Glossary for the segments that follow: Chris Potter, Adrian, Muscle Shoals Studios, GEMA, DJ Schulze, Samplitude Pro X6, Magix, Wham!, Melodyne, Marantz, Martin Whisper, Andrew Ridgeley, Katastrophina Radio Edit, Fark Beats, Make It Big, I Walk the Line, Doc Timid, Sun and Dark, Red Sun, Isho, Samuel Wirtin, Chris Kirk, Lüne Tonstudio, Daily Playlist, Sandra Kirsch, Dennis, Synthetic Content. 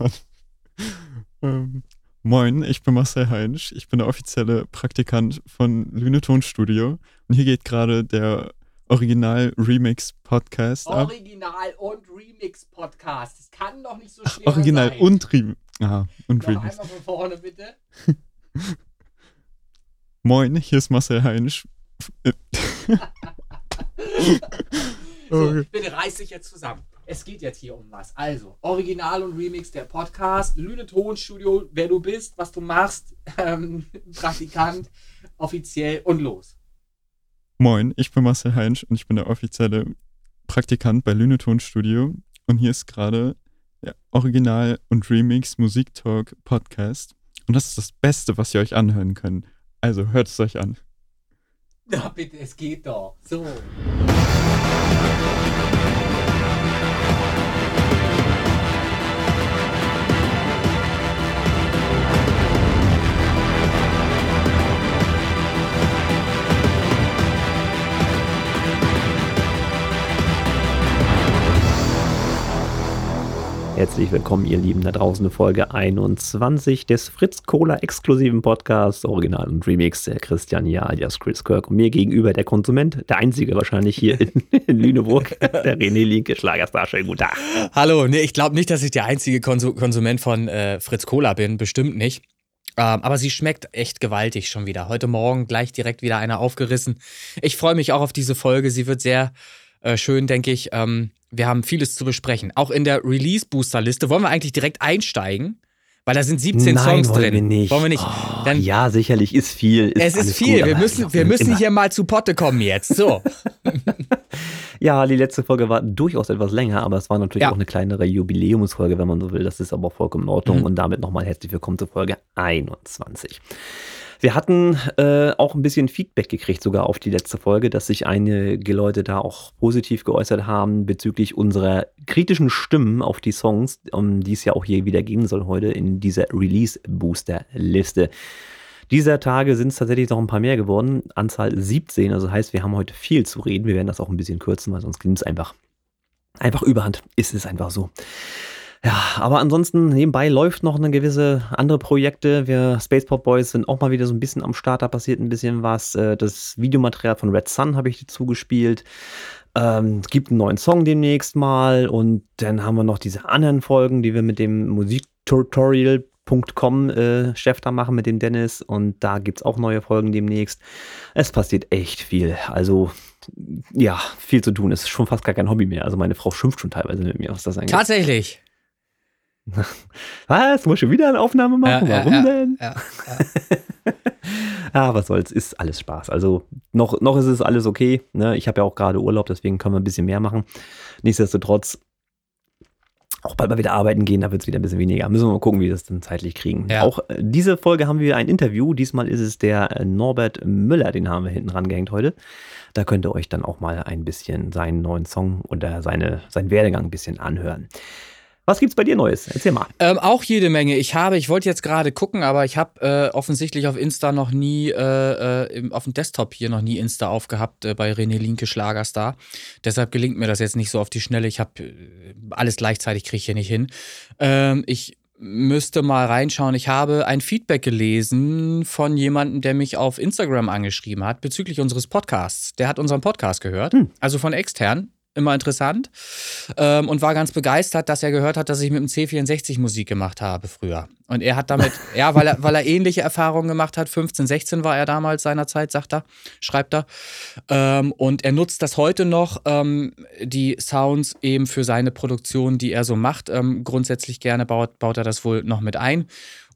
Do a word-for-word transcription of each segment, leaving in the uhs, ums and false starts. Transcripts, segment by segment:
irgendwann. ähm, moin, ich bin Marcel Heinz. Ich bin der offizielle Praktikant von Lüne Tonstudio. Und hier geht gerade der Original-Remix-Podcast ab. Original- und Remix-Podcast. Das kann doch nicht so schwer sein. Original und Remix. Aha, und Remix. Noch einmal von vorne, bitte. Moin, hier ist Marcel Heinz. So, bitte reiß dich jetzt zusammen. Es geht jetzt hier um was. Also, Original und Remix, der Podcast, Lüne Tonstudio, wer du bist, was du machst, ähm, Praktikant, offiziell und los. Moin, ich bin Marcel Heinz und ich bin der offizielle Praktikant bei Lüne Tonstudio. Und hier ist gerade der Original und Remix Musiktalk Podcast. Und das ist das Beste, was ihr euch anhören könnt. Also hört es euch an. Na bitte, es geht doch. So. Herzlich willkommen, ihr Lieben, da draußen, eine Folge einundzwanzig des Fritz-Cola-exklusiven Podcasts, Original und Remix, der Christian hier, alias Chris Kirk, und mir gegenüber der Konsument, der einzige wahrscheinlich hier in, in Lüneburg, der René Linke, Schlagerstar, schönen guten Tag. Hallo, nee, ich glaube nicht, dass ich der einzige Konsum- Konsument von äh, Fritz-Cola bin, bestimmt nicht, ähm, aber sie schmeckt echt gewaltig schon wieder. Heute Morgen gleich direkt wieder einer aufgerissen. Ich freue mich auch auf diese Folge, sie wird sehr äh, schön, denke ich. ähm, Wir haben vieles zu besprechen. Auch in der Release-Booster-Liste wollen wir eigentlich direkt einsteigen, weil da sind siebzehn Nein, Songs wollen drin. Wir nicht. Wollen wir nicht. Oh, dann, ja, sicherlich ist viel. Ist es ist viel. Gut, wir müssen, wir müssen immer. Hier mal zu Potte kommen jetzt. So. Ja, die letzte Folge war durchaus etwas länger, aber es war natürlich ja. auch eine kleinere Jubiläumsfolge, wenn man so will. Das ist aber vollkommen in Ordnung. Mhm. Und damit nochmal herzlich willkommen zur Folge einundzwanzig. Wir hatten äh, auch ein bisschen Feedback gekriegt sogar auf die letzte Folge, dass sich einige Leute da auch positiv geäußert haben bezüglich unserer kritischen Stimmen auf die Songs, um die es ja auch hier wieder geben soll heute in dieser Release-Booster-Liste. Dieser Tage sind es tatsächlich noch ein paar mehr geworden, Anzahl siebzehn, also heißt, wir haben heute viel zu reden. Wir werden das auch ein bisschen kürzen, weil sonst klingt es einfach, einfach überhand. Ist es einfach so. Ja, aber ansonsten nebenbei läuft noch eine gewisse andere Projekte. Wir Space Pop Boys sind auch mal wieder so ein bisschen am Start, da passiert ein bisschen was. Das Videomaterial von Red Sun habe ich dazu gespielt. Ähm, es gibt einen neuen Song demnächst mal und dann haben wir noch diese anderen Folgen, die wir mit dem Musiktutorial Punkt com äh, Chef da machen, mit dem Dennis, und da gibt es auch neue Folgen demnächst. Es passiert echt viel, also ja, viel zu tun. Es ist schon fast gar kein Hobby mehr, also meine Frau schimpft schon teilweise mit mir, was das eigentlich ist. Tatsächlich? Was? Muss ich wieder eine Aufnahme machen? Ja, Warum ja, ja, denn? Ja, ja. Ah, was soll's, ist alles Spaß. Also noch, noch ist es alles okay. Ne? Ich habe ja auch gerade Urlaub, deswegen können wir ein bisschen mehr machen. Nichtsdestotrotz, auch bald mal wieder arbeiten gehen, da wird es wieder ein bisschen weniger. Müssen wir mal gucken, wie wir das dann zeitlich kriegen. Ja. Auch äh, diese Folge haben wir ein Interview. Diesmal ist es der äh, Norbert Müller, den haben wir hinten rangehängt heute. Da könnt ihr euch dann auch mal ein bisschen seinen neuen Song oder seine, seinen Werdegang ein bisschen anhören. Was gibt's bei dir Neues? Erzähl mal. Ähm, auch jede Menge. Ich habe, ich wollte jetzt gerade gucken, aber ich habe äh, offensichtlich auf Insta noch nie, äh, äh, auf dem Desktop hier noch nie Insta aufgehabt, äh, bei René Linke Schlagerstar. Deshalb gelingt mir das jetzt nicht so auf die Schnelle. Ich habe äh, alles gleichzeitig, kriege ich hier nicht hin. Ähm, ich müsste mal reinschauen. Ich habe ein Feedback gelesen von jemandem, der mich auf Instagram angeschrieben hat, bezüglich unseres Podcasts. Der hat unseren Podcast gehört, hm. also von extern. Immer interessant, ähm, und war ganz begeistert, dass er gehört hat, dass ich mit dem C vierundsechzig Musik gemacht habe früher. Und er hat damit, ja, weil er, weil er ähnliche Erfahrungen gemacht hat, fünfzehn, sechzehn war er damals seinerzeit, sagt er, schreibt er. Ähm, und er nutzt das heute noch, ähm, die Sounds eben für seine Produktion, die er so macht. Ähm, grundsätzlich gerne baut, baut er das wohl noch mit ein.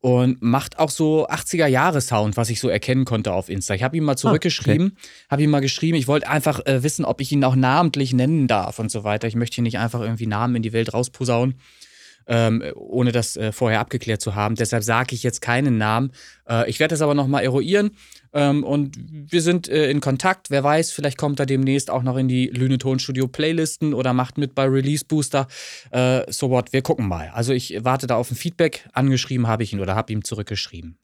Und macht auch so achtziger-Jahre-Sound, was ich so erkennen konnte auf Insta. Ich habe ihm mal zurückgeschrieben, ah, okay. habe ihm mal geschrieben, ich wollte einfach äh, wissen, ob ich ihn auch namentlich nennen darf und so weiter. Ich möchte hier nicht einfach irgendwie Namen in die Welt rausposaunen, ähm, ohne das äh, vorher abgeklärt zu haben. Deshalb sage ich jetzt keinen Namen. Äh, ich werde das aber nochmal eruieren. Ähm, und wir sind äh, in Kontakt. Wer weiß, vielleicht kommt er demnächst auch noch in die Lüne Tonstudio Playlisten oder macht mit bei Release Booster. Äh, so what, wir gucken mal. Also ich warte da auf ein Feedback. Angeschrieben habe ich ihn oder habe ihm zurückgeschrieben.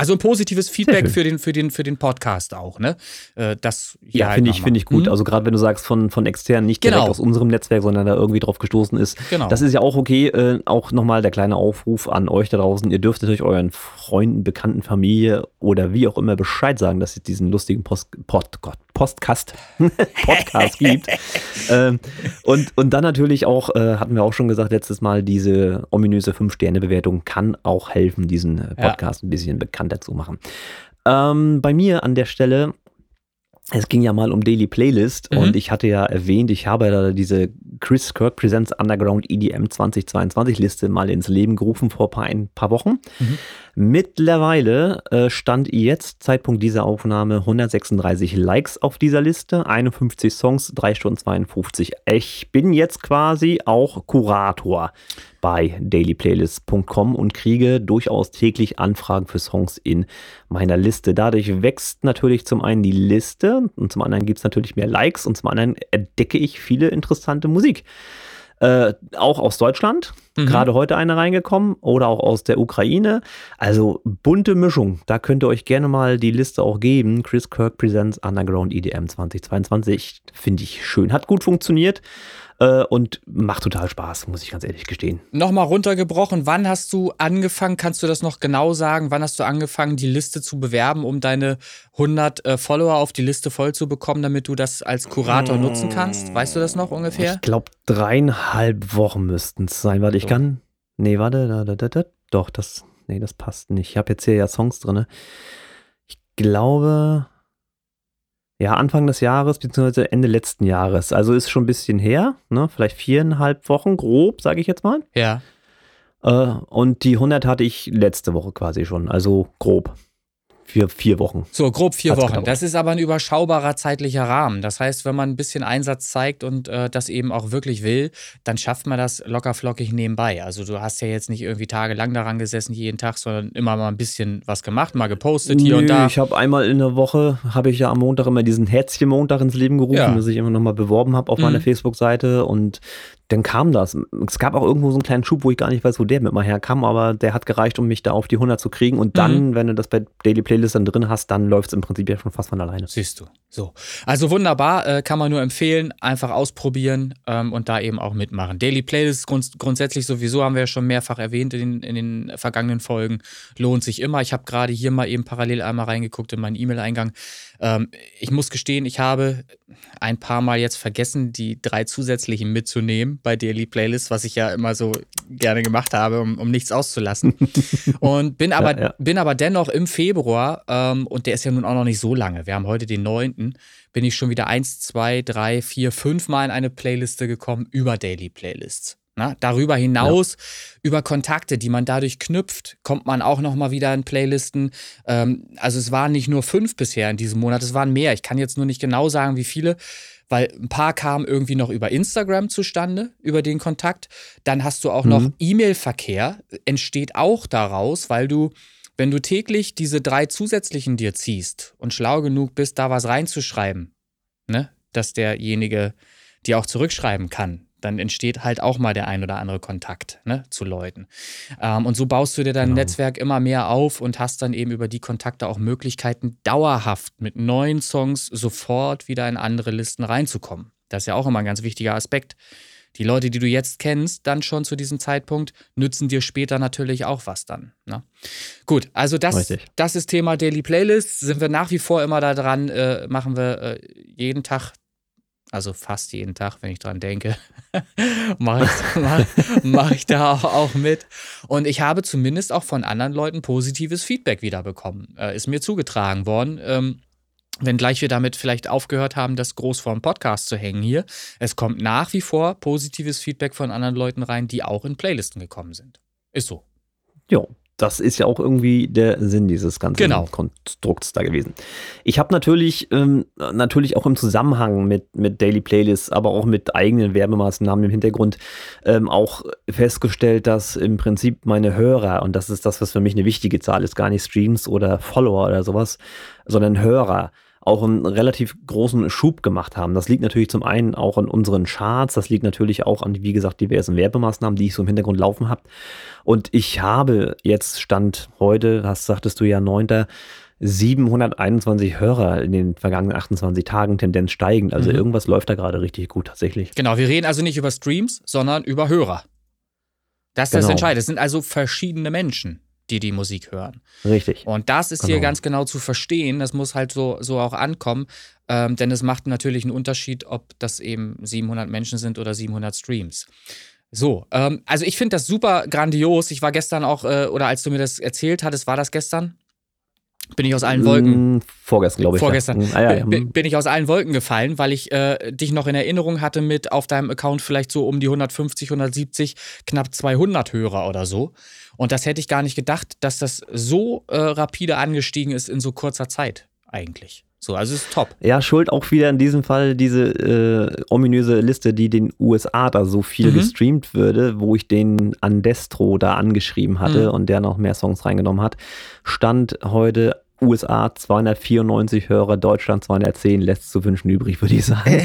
Also ein positives Feedback für den, für, den, für den Podcast auch, ne? Das hier ja, halt finde ich, find ich gut. Mhm. Also gerade wenn du sagst, von, von externen, nicht direkt genau. aus unserem Netzwerk, sondern da irgendwie drauf gestoßen ist. Genau. Das ist ja auch okay. Äh, auch nochmal der kleine Aufruf an euch da draußen. Ihr dürft natürlich euren Freunden, Bekannten, Familie oder wie auch immer Bescheid sagen, dass es diesen lustigen Post, Pod, Gott, Postcast, Podcast gibt. Ähm, und, und dann natürlich auch, äh, hatten wir auch schon gesagt letztes Mal, diese ominöse fünf Sterne Bewertung kann auch helfen, diesen Podcast ja. ein bisschen bekannter zu machen. Ähm, bei mir an der Stelle, es ging ja mal um Daily Playlist mhm. und ich hatte ja erwähnt, ich habe da diese Chris Kirk Presents Underground E D M zwanzig zweiundzwanzig Liste mal ins Leben gerufen vor paar, ein paar Wochen. Mhm. Mittlerweile äh, stand jetzt, Zeitpunkt dieser Aufnahme, hundertsechsunddreißig Likes auf dieser Liste, einundfünfzig Songs, drei Stunden zweiundfünfzig. Ich bin jetzt quasi auch Kurator bei daily playlist punkt com und kriege durchaus täglich Anfragen für Songs in meiner Liste. Dadurch wächst natürlich zum einen die Liste und zum anderen gibt es natürlich mehr Likes und zum anderen entdecke ich viele interessante Musik. Äh, auch aus Deutschland, mhm. gerade heute eine reingekommen oder auch aus der Ukraine. Also bunte Mischung, da könnt ihr euch gerne mal die Liste auch geben. Chris Kirk Presents Underground E D M zwanzig zweiundzwanzig, finde ich schön, hat gut funktioniert. Und macht total Spaß, muss ich ganz ehrlich gestehen. Nochmal runtergebrochen, wann hast du angefangen, kannst du das noch genau sagen, wann hast du angefangen, die Liste zu bewerben, um deine hundert äh, Follower auf die Liste voll zu bekommen, damit du das als Kurator mmh. nutzen kannst? Weißt du das noch ungefähr? Ich glaube, dreieinhalb Wochen müssten es sein. Warte, ich kann... Nee, warte. Da, da, da, da. Doch, das... Nee, das passt nicht. Ich habe jetzt hier ja Songs drin. Ich glaube... Ja, Anfang des Jahres, beziehungsweise Ende letzten Jahres. Also ist schon ein bisschen her, ne? Vielleicht viereinhalb Wochen, grob, sage ich jetzt mal. Ja. Äh, und die hundert hatte ich letzte Woche quasi schon, also grob. Für vier Wochen. So, grob vier Hat's Wochen. Gedauert. Das ist aber ein überschaubarer zeitlicher Rahmen. Das heißt, wenn man ein bisschen Einsatz zeigt und äh, das eben auch wirklich will, dann schafft man das lockerflockig nebenbei. Also du hast ja jetzt nicht irgendwie tagelang daran gesessen, jeden Tag, sondern immer mal ein bisschen was gemacht, mal gepostet hier Nö, und da. Ich habe einmal in der Woche, habe ich ja am Montag immer diesen Herzchen-Montag ins Leben gerufen, ja. dass ich immer nochmal beworben habe auf mhm. meiner Facebook-Seite und dann kam das. Es gab auch irgendwo so einen kleinen Schub, wo ich gar nicht weiß, wo der mit mal herkam, aber der hat gereicht, um mich da auf die hundert zu kriegen. Und dann, mhm. wenn du das bei Daily Playlist dann drin hast, dann läuft es im Prinzip ja schon fast von alleine. Siehst du. So. Also wunderbar, äh, kann man nur empfehlen. Einfach ausprobieren ähm, und da eben auch mitmachen. Daily Playlist grunds- grundsätzlich sowieso, haben wir ja schon mehrfach erwähnt in den, in den vergangenen Folgen, lohnt sich immer. Ich habe gerade hier mal eben parallel einmal reingeguckt in meinen E-Mail-Eingang. Ähm, ich muss gestehen, ich habe ein paar Mal jetzt vergessen, die drei zusätzlichen mitzunehmen bei Daily Playlist, was ich ja immer so gerne gemacht habe, um, um nichts auszulassen. Und bin aber, ja, ja. bin aber dennoch im Februar, ähm, und der ist ja nun auch noch nicht so lange, wir haben heute den neunten, bin ich schon wieder eins, zwei, drei, vier, fünf Mal in eine Playliste gekommen über Daily Playlists. Na, darüber hinaus, ja. über Kontakte, die man dadurch knüpft, kommt man auch nochmal wieder in Playlisten. Ähm, also es waren nicht nur fünf bisher in diesem Monat, es waren mehr. Ich kann jetzt nur nicht genau sagen, wie viele, weil ein paar kamen irgendwie noch über Instagram zustande, über den Kontakt. Dann hast du auch mhm. noch E-Mail-Verkehr, entsteht auch daraus, weil du, wenn du täglich diese drei zusätzlichen dir ziehst und schlau genug bist, da was reinzuschreiben, ne, dass derjenige dir auch zurückschreiben kann, dann entsteht halt auch mal der ein oder andere Kontakt, ne, zu Leuten. Ähm, und so baust du dir dein genau. Netzwerk immer mehr auf und hast dann eben über die Kontakte auch Möglichkeiten, dauerhaft mit neuen Songs sofort wieder in andere Listen reinzukommen. Das ist ja auch immer ein ganz wichtiger Aspekt. Die Leute, die du jetzt kennst, dann schon zu diesem Zeitpunkt, nützen dir später natürlich auch was dann. Ne? Gut, also das, das ist Thema Daily Playlist. Sind wir nach wie vor immer da dran, äh, machen wir äh, jeden Tag. Also fast jeden Tag, wenn ich dran denke, mache ich, mach, mach ich da auch, auch mit. Und ich habe zumindest auch von anderen Leuten positives Feedback wieder bekommen. Äh, ist mir zugetragen worden. Ähm, wenngleich wir damit vielleicht aufgehört haben, das groß vorm Podcast zu hängen hier. Es kommt nach wie vor positives Feedback von anderen Leuten rein, die auch in Playlisten gekommen sind. Ist so. Jo. Das ist ja auch irgendwie der Sinn dieses ganzen genau. Konstrukts da gewesen. Ich habe natürlich, ähm, natürlich auch im Zusammenhang mit, mit Daily Playlists, aber auch mit eigenen Werbemaßnahmen im Hintergrund ähm, auch festgestellt, dass im Prinzip meine Hörer, und das ist das, was für mich eine wichtige Zahl ist, gar nicht Streams oder Follower oder sowas, sondern Hörer, auch einen relativ großen Schub gemacht haben. Das liegt natürlich zum einen auch an unseren Charts, das liegt natürlich auch an, wie gesagt, diversen Werbemaßnahmen, die ich so im Hintergrund laufen habe. Und ich habe jetzt Stand heute, das sagtest du ja, neunter siebenhunderteinundzwanzig Hörer in den vergangenen achtundzwanzig Tagen, Tendenz steigend. Also mhm. irgendwas läuft da gerade richtig gut tatsächlich. Genau, wir reden also nicht über Streams, sondern über Hörer. Das ist genau. das Entscheidende. Es sind also verschiedene Menschen, die die Musik hören. Richtig. Und das ist genau. hier ganz genau zu verstehen. Das muss halt so, so auch ankommen. Ähm, denn es macht natürlich einen Unterschied, ob das eben siebenhundert Menschen sind oder siebenhundert Streams. So, ähm, also ich finde das super grandios. Ich war gestern auch, äh, oder als du mir das erzählt hattest, war das gestern? Bin ich aus allen Wolken. Vorgestern, glaube ich. Vorgestern. Ja. Ah, ja. Bin, bin ich aus allen Wolken gefallen, weil ich äh, dich noch in Erinnerung hatte mit auf deinem Account vielleicht so um die hundertfünfzig, hundertsiebzig, knapp zweihundert Hörer oder so. Und das hätte ich gar nicht gedacht, dass das so äh, rapide angestiegen ist in so kurzer Zeit eigentlich. So, also ist top. Ja, schuld auch wieder in diesem Fall diese äh, ominöse Liste, die den U S A da so viel mhm. gestreamt würde, wo ich den Andestro da angeschrieben hatte mhm. und der noch mehr Songs reingenommen hat. Stand heute U S A zweihundertvierundneunzig Hörer, Deutschland zweihundertzehn, lässt zu wünschen übrig, würde ich sagen.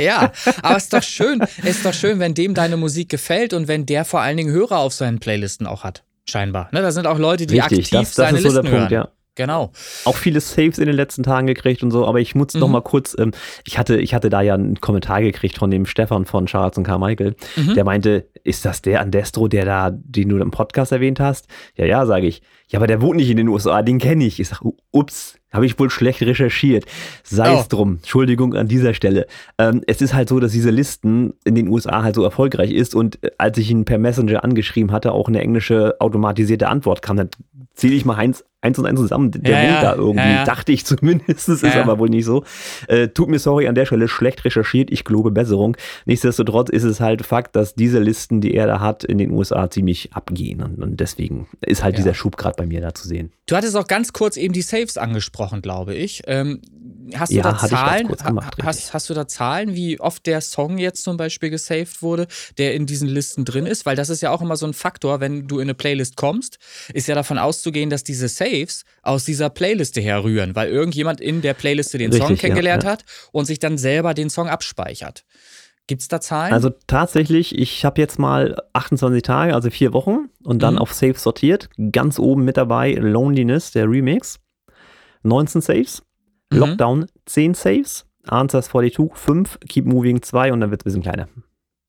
Ja, aber es ist doch schön, ist doch schön, wenn dem deine Musik gefällt und wenn der vor allen Dingen Hörer auf seinen Playlisten auch hat, scheinbar. Ne, da sind auch Leute, die Richtig, aktiv das, das seine ist Listen so der Punkt, hören. Ja. Genau. Auch viele Saves in den letzten Tagen gekriegt und so, aber ich muss mhm. noch mal kurz, ähm, ich hatte ich hatte da ja einen Kommentar gekriegt von dem Stefan von Charles und Carmichael, mhm. der meinte, ist das der Andestro, der da, den du im Podcast erwähnt hast? Ja, ja, sage ich. Ja, aber der wohnt nicht in den U S A, den kenne ich. Ich sage, ups, habe ich wohl schlecht recherchiert. Sei oh. es drum, Entschuldigung an dieser Stelle. Ähm, es ist halt so, dass diese Listen in den U S A halt so erfolgreich ist und als ich ihn per Messenger angeschrieben hatte, auch eine englische automatisierte Antwort kam, dann zähle ich mal eins, eins und eins zusammen, der ja, wohnt da irgendwie, ja, ja. dachte ich zumindest, ist ja, ja. aber wohl nicht so. Äh, tut mir sorry an der Stelle, schlecht recherchiert, ich gelobe Besserung. Nichtsdestotrotz ist es halt Fakt, dass diese Listen, die er da hat, in den U S A ziemlich abgehen und, und deswegen ist halt ja. dieser Schub gerade bei mir da zu sehen. Du hattest auch ganz kurz eben die Saves angesprochen, glaube ich. Ähm, hast du ja, da Zahlen? Ich gemacht, hast, hast du da Zahlen, wie oft der Song jetzt zum Beispiel gesaved wurde, der in diesen Listen drin ist? Weil das ist ja auch immer so ein Faktor, wenn du in eine Playlist kommst, ist ja davon auszugehen, dass diese Saves aus dieser Playliste herrühren, weil irgendjemand in der Playliste den Richtig, Song kennengelernt ja, ja. hat und sich dann selber den Song abspeichert. Gibt es da Zahlen? Also tatsächlich, ich habe jetzt mal achtundzwanzig Tage, also vier Wochen und dann mhm. auf Saves sortiert. Ganz oben mit dabei Loneliness, der Remix, neunzehn Saves, mhm. Lockdown, zehn Saves, Answers zweiundvierzig, fünf, Keep Moving zwei und dann wird es ein bisschen kleiner.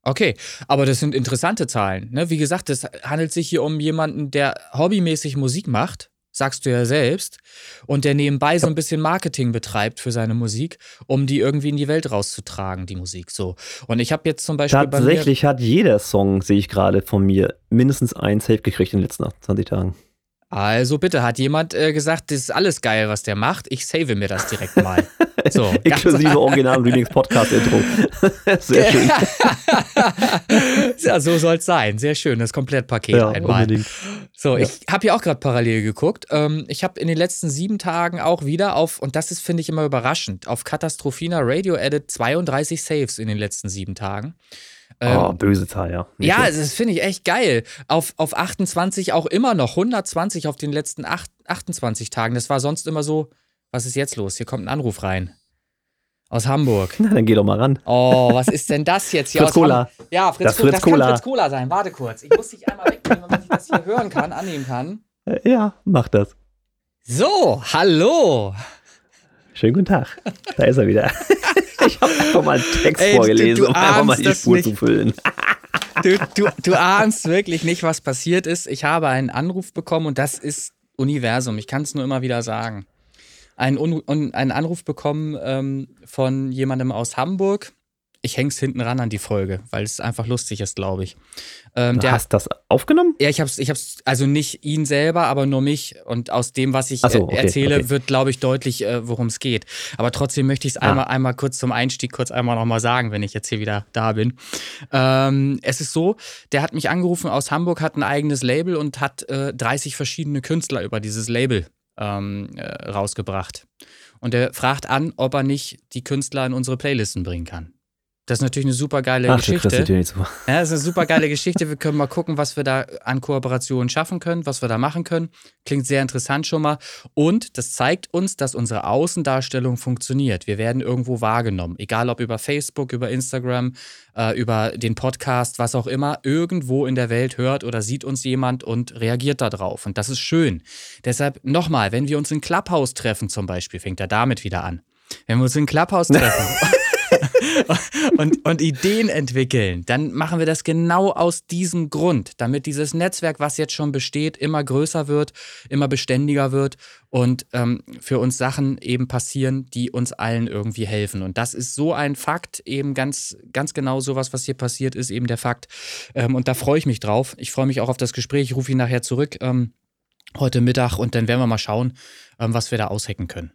Okay, aber das sind interessante Zahlen. Ne? Wie gesagt, es handelt sich hier um jemanden, der hobbymäßig Musik macht, sagst du ja selbst, und der nebenbei so ein bisschen Marketing betreibt für seine Musik, um die irgendwie in die Welt rauszutragen, die Musik so. Und ich habe jetzt zum Beispiel Tatsächlich bei mir hat jeder Song, sehe ich gerade von mir, mindestens ein Save gekriegt in den letzten achtundzwanzig Tagen. Also bitte, hat jemand äh, gesagt, das ist alles geil, was der macht, ich save mir das direkt mal. So, inklusive Original- und Remix-Podcast-Intro. Sehr schön. Ja, so soll es sein. Sehr schön, das Komplettpaket ja, einmal. Unbedingt. So, ja. Ich habe hier auch gerade parallel geguckt. Ähm, ich habe in den letzten sieben Tagen auch wieder auf, und das ist, finde ich, immer überraschend, auf Katastrophina Radio Edit zweiunddreißig Saves in den letzten sieben Tagen. Ähm, oh, böse Zahl, ja. Nicht ja, schlecht. Das finde ich echt geil. Auf, auf achtundzwanzig auch immer noch, hundertzwanzig auf den letzten achtundzwanzig Tagen. Das war sonst immer so, was ist jetzt los? Hier kommt ein Anruf rein. Aus Hamburg. Na, dann geh doch mal ran. Oh, was ist denn das jetzt hier? Fritz-Cola. Ja, Fritz-Cola. Das, Fritz das kann Fritz-Cola sein. Warte kurz. Ich muss dich einmal wegnehmen, damit ich das hier hören kann, annehmen kann. Ja, mach das. So, hallo. Schönen guten Tag. Da ist er wieder. Ich habe einfach mal einen Text Ey, vorgelesen, du, du um einfach mal die Spur zu füllen. Du, du, du ahnst wirklich nicht, was passiert ist. Ich habe einen Anruf bekommen und das ist Universum. Ich kann es nur immer wieder sagen. Einen, Un- einen Anruf bekommen ähm, von jemandem aus Hamburg. Ich häng's hinten ran an die Folge, weil es einfach lustig ist, glaube ich. Ähm, der, hast du das aufgenommen? Ja, ich hab's, ich hab's, also nicht ihn selber, aber nur mich. Und aus dem, was ich Ach so, okay, erzähle, okay. wird, glaube ich, deutlich, äh, worum es geht. Aber trotzdem möchte ich es ah. einmal, einmal kurz zum Einstieg, kurz einmal nochmal sagen, wenn ich jetzt hier wieder da bin. Ähm, es ist so, der hat mich angerufen aus Hamburg, hat ein eigenes Label und hat äh, dreißig verschiedene Künstler über dieses Label ähm, äh, rausgebracht. Und er fragt an, ob er nicht die Künstler in unsere Playlisten bringen kann. Das ist natürlich eine super geile Ach, Geschichte. Krass, ja, das ist eine super geile Geschichte. Wir können mal gucken, was wir da an Kooperationen schaffen können, was wir da machen können. Klingt sehr interessant schon mal. Und das zeigt uns, dass unsere Außendarstellung funktioniert. Wir werden irgendwo wahrgenommen. Egal ob über Facebook, über Instagram, äh, über den Podcast, was auch immer. Irgendwo in der Welt hört oder sieht uns jemand und reagiert da drauf. Und das ist schön. Deshalb nochmal, wenn wir uns in Clubhouse treffen zum Beispiel, fängt er damit wieder an. Wenn wir uns in Clubhouse treffen... und, und Ideen entwickeln, dann machen wir das genau aus diesem Grund, damit dieses Netzwerk, was jetzt schon besteht, immer größer wird, immer beständiger wird und ähm, für uns Sachen eben passieren, die uns allen irgendwie helfen. Und das ist so ein Fakt, eben ganz, ganz genau sowas, was hier passiert ist, eben der Fakt. Ähm, und da freue ich mich drauf. Ich freue mich auch auf das Gespräch. Ich rufe ihn nachher zurück ähm, heute Mittag und dann werden wir mal schauen, ähm, was wir da aushacken können.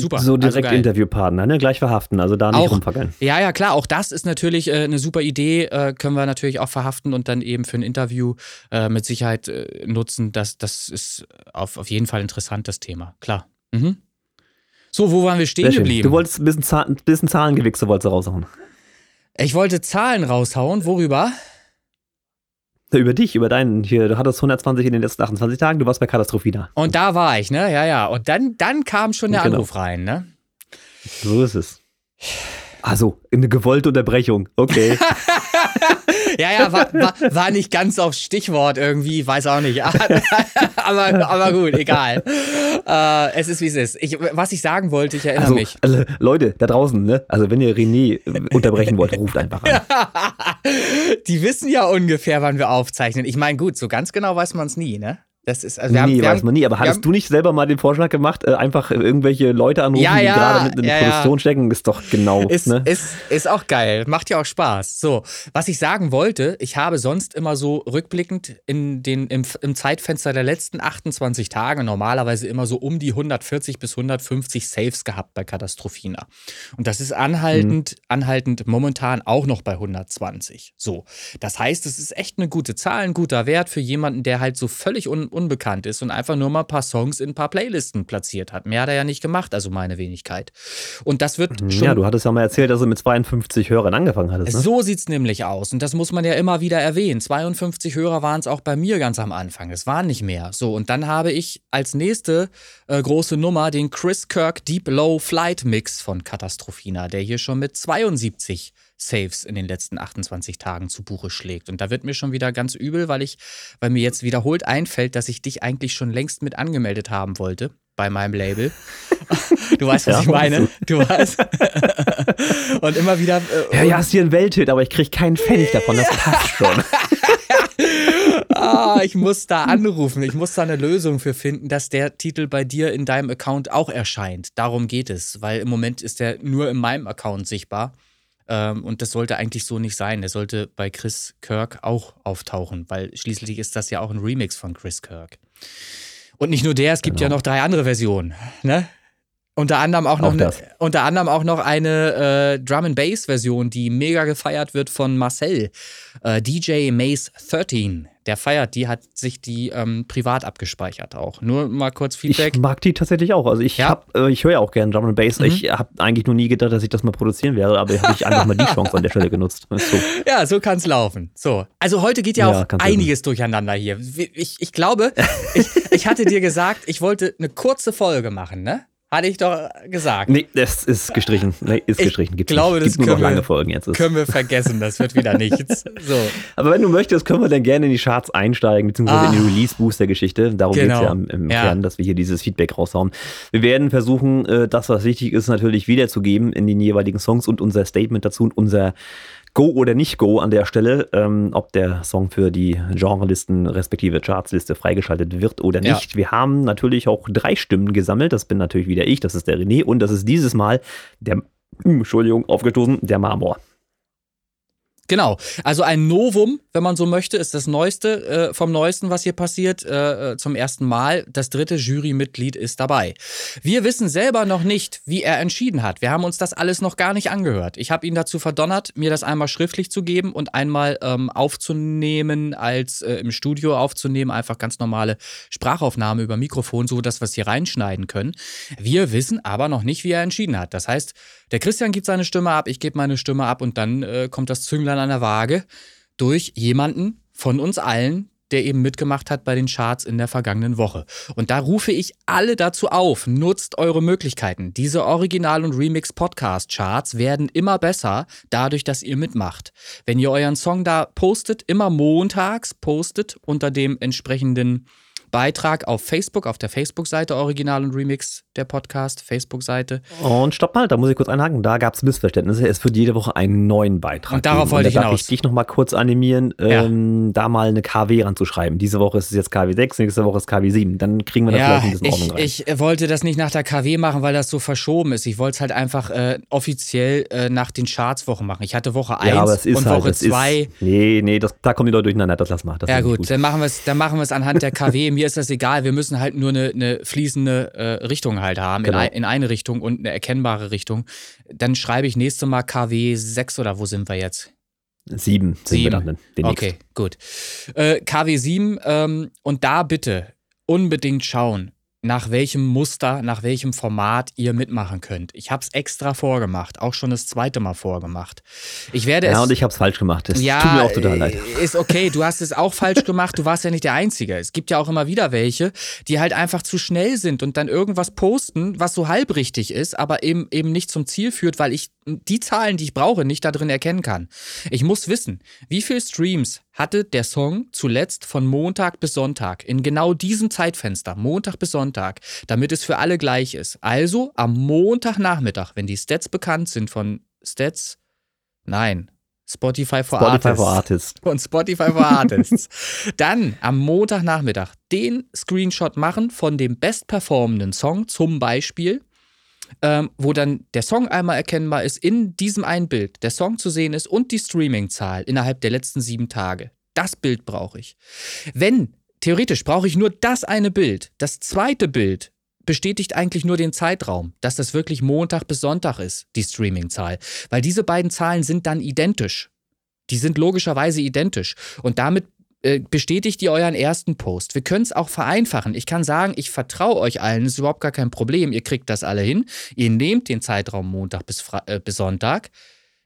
Super. So direkt also Interviewpartner, ne? Gleich verhaften, also da nicht auch, rumfackeln. Ja, ja, klar, auch das ist natürlich äh, eine super Idee, äh, können wir natürlich auch verhaften und dann eben für ein Interview äh, mit Sicherheit äh, nutzen. Das, das ist auf, auf jeden Fall interessant, das Thema, klar. Mhm. So, wo waren wir stehen geblieben? Du wolltest ein bisschen, Zah- ein bisschen Zahlengewichse wolltest du raushauen. Ich wollte Zahlen raushauen, worüber? Über dich, über deinen, hier, du hattest hundertzwanzig in den letzten achtundzwanzig Tagen, du warst bei Katastrophina. Und da war ich, ne? Ja, ja. Und dann, dann kam schon der genau. Anruf rein, ne? So ist es. Also, eine gewollte Unterbrechung, okay. ja, ja, war, war, war nicht ganz auf Stichwort irgendwie, weiß auch nicht. aber, aber gut, egal. Äh, es ist, wie es ist. Ich, was ich sagen wollte, ich erinnere also, mich. Also, Leute, da draußen, ne? Also, wenn ihr René unterbrechen wollt, ruft einfach an. Die wissen ja ungefähr, wann wir aufzeichnen. Ich meine, gut, so ganz genau weiß man es nie, ne? Das ist, also wir nee, haben, wir weiß haben, man nie. Aber hattest haben, du nicht selber mal den Vorschlag gemacht, äh, einfach irgendwelche Leute anrufen, ja, ja, die gerade mit in ja, Produktion ja. stecken? Ist doch genau. Ist, ne? ist, ist auch geil. Macht ja auch Spaß. So, was ich sagen wollte, ich habe sonst immer so rückblickend in den, im, im Zeitfenster der letzten achtundzwanzig Tage normalerweise immer so um die hundertvierzig bis hundertfünfzig Saves gehabt bei Katastrophina. Und das ist anhaltend, mhm. anhaltend momentan auch noch bei hundertzwanzig. So, das heißt, es ist echt eine gute Zahl, ein guter Wert für jemanden, der halt so völlig un unbekannt ist und einfach nur mal ein paar Songs in ein paar Playlisten platziert hat. Mehr hat er ja nicht gemacht, also meine Wenigkeit. Und das wird schon... Ja, du hattest ja mal erzählt, dass du mit zweiundfünfzig Hörern angefangen hattest. Ne? So sieht's nämlich aus. Und das muss man ja immer wieder erwähnen. zweiundfünfzig Hörer waren es auch bei mir ganz am Anfang. Es waren nicht mehr. So, und dann habe ich als nächste äh, große Nummer den Chris Kirk Deep Low Flight Mix von Katastrophina, der hier schon mit zweiundsiebzig Saves in den letzten achtundzwanzig Tagen zu Buche schlägt. Und da wird mir schon wieder ganz übel, weil ich, weil mir jetzt wiederholt einfällt, dass ich dich eigentlich schon längst mit angemeldet haben wollte bei meinem Label. Du weißt, was ja, ich meine. Du weißt. Und immer wieder... Äh, ja, ja, hast hier ein Welthit, aber ich krieg keinen Pfennig davon. Das passt schon. Ah, ich muss da anrufen, ich muss da eine Lösung für finden, dass der Titel bei dir in deinem Account auch erscheint. Darum geht es, weil im Moment ist der nur in meinem Account sichtbar. Und das sollte eigentlich so nicht sein. Der sollte bei Chris Kirk auch auftauchen, weil schließlich ist das ja auch ein Remix von Chris Kirk. Und nicht nur der, es gibt genau. ja noch drei andere Versionen. Ne? Unter anderem auch noch, auch ne, unter anderem auch noch eine äh, Drum-and-Bass-Version, die mega gefeiert wird von Marcel. Äh, D J Maze dreizehn, der feiert, die hat sich die ähm, privat abgespeichert auch. Nur mal kurz Feedback. Ich mag die tatsächlich auch. Also ich ja. hab, äh, ich höre ja auch gerne Drum and Bass. Mhm. Ich habe eigentlich nur nie gedacht, dass ich das mal produzieren werde, aber habe ich einfach mal die Chance an der Stelle genutzt. So. Ja, so kann's laufen. So. Also heute geht ja, ja auch einiges durcheinander hier. Ich, ich glaube, ich, ich hatte dir gesagt, ich wollte eine kurze Folge machen, ne? Hatte ich doch gesagt. Nee, das ist gestrichen. Nee, ist ich gestrichen. Gibt's glaube, nicht. Gibt das nur noch lange wir, Folgen jetzt. Ist. Können wir vergessen, das wird wieder nichts. So. Aber wenn du möchtest, können wir dann gerne in die Charts einsteigen, beziehungsweise ah. in die Release-Booster-Geschichte. Darum genau. geht es ja im, im ja. Kern, dass wir hier dieses Feedback raushauen. Wir werden versuchen, das, was wichtig ist, natürlich wiederzugeben in den jeweiligen Songs und unser Statement dazu und unser Go oder nicht Go an der Stelle, ähm, ob der Song für die Genrelisten respektive Chartsliste freigeschaltet wird oder nicht. Ja. Wir haben natürlich auch drei Stimmen gesammelt. Das bin natürlich wieder ich, das ist der René und das ist dieses Mal der, Entschuldigung, aufgestoßen, der Marmor. Genau, also ein Novum, wenn man so möchte, ist das Neueste äh, vom Neuesten, was hier passiert, äh, zum ersten Mal. Das dritte Jurymitglied ist dabei. Wir wissen selber noch nicht, wie er entschieden hat. Wir haben uns das alles noch gar nicht angehört. Ich habe ihn dazu verdonnert, mir das einmal schriftlich zu geben und einmal ähm, aufzunehmen, als äh, im Studio aufzunehmen, einfach ganz normale Sprachaufnahme über Mikrofon, so dass wir es hier reinschneiden können. Wir wissen aber noch nicht, wie er entschieden hat. Das heißt, der Christian gibt seine Stimme ab, ich gebe meine Stimme ab und dann äh, kommt das Zünglein an der Waage durch jemanden von uns allen, der eben mitgemacht hat bei den Charts in der vergangenen Woche. Und da rufe ich alle dazu auf, nutzt eure Möglichkeiten. Diese Original- und Remix-Podcast-Charts werden immer besser, dadurch, dass ihr mitmacht. Wenn ihr euren Song da postet, immer montags postet unter dem entsprechenden Beitrag auf Facebook, auf der Facebook-Seite Original und Remix, der Podcast, Facebook-Seite. Und stopp mal, da muss ich kurz einhaken, da gab es Missverständnisse. Es wird jede Woche einen neuen Beitrag und darauf geben. Wollte und da ich hinaus. Darf ich dich nochmal kurz animieren, ja. ähm, da mal eine K W ranzuschreiben. Diese Woche ist es jetzt K W sechs, nächste Woche ist K W sieben. Dann kriegen wir das ja, vielleicht in Ordnung rein. Ich wollte das nicht nach der K W machen, weil das so verschoben ist. Ich wollte es halt einfach äh, offiziell äh, nach den Charts-Wochen machen. Ich hatte Woche eins ja, und halt, Woche zwei. Nee, nee, das, da kommen die Leute durcheinander, das lass mal. Das ja gut, gut, dann machen wir es dann machen wir es anhand der K W. Mir ist das egal, wir müssen halt nur eine, eine fließende äh, Richtung halt haben, genau. in, ein, in eine Richtung und eine erkennbare Richtung. Dann schreibe ich nächste Mal K W sechs oder wo sind wir jetzt? Sieben sind sieben. Wir dann. Den okay, nächsten. Gut. Äh, K W sieben ähm, und da bitte unbedingt schauen, nach welchem Muster, nach welchem Format ihr mitmachen könnt. Ich habe es extra vorgemacht, auch schon das zweite Mal vorgemacht. Ich werde ja, es, und ich habe es falsch gemacht. Es ja, tut mir auch total leid. Ist okay, du hast es auch falsch gemacht, du warst ja nicht der Einzige. Es gibt ja auch immer wieder welche, die halt einfach zu schnell sind und dann irgendwas posten, was so halbrichtig ist, aber eben, eben nicht zum Ziel führt, weil ich die Zahlen, die ich brauche, nicht da drin erkennen kann. Ich muss wissen, wie viele Streams hatte der Song zuletzt von Montag bis Sonntag, in genau diesem Zeitfenster, Montag bis Sonntag, damit es für alle gleich ist. Also am Montagnachmittag, wenn die Stats bekannt sind von Stats, nein, Spotify for Spotify Artists. For Artists. Und Spotify for Artists. Dann am Montagnachmittag den Screenshot machen von dem bestperformenden Song, zum Beispiel, Ähm, wo dann der Song einmal erkennbar ist, in diesem einen Bild, der Song zu sehen ist und die Streaming-Zahl innerhalb der letzten sieben Tage. Das Bild brauche ich. Wenn, theoretisch brauche ich nur das eine Bild. Das zweite Bild bestätigt eigentlich nur den Zeitraum, dass das wirklich Montag bis Sonntag ist, die Streaming-Zahl. Weil diese beiden Zahlen sind dann identisch. Die sind logischerweise identisch. Und damit bestätigt ihr euren ersten Post. Wir können es auch vereinfachen. Ich kann sagen, ich vertraue euch allen, ist überhaupt gar kein Problem. Ihr kriegt das alle hin. Ihr nehmt den Zeitraum Montag bis, Fra- äh, bis Sonntag.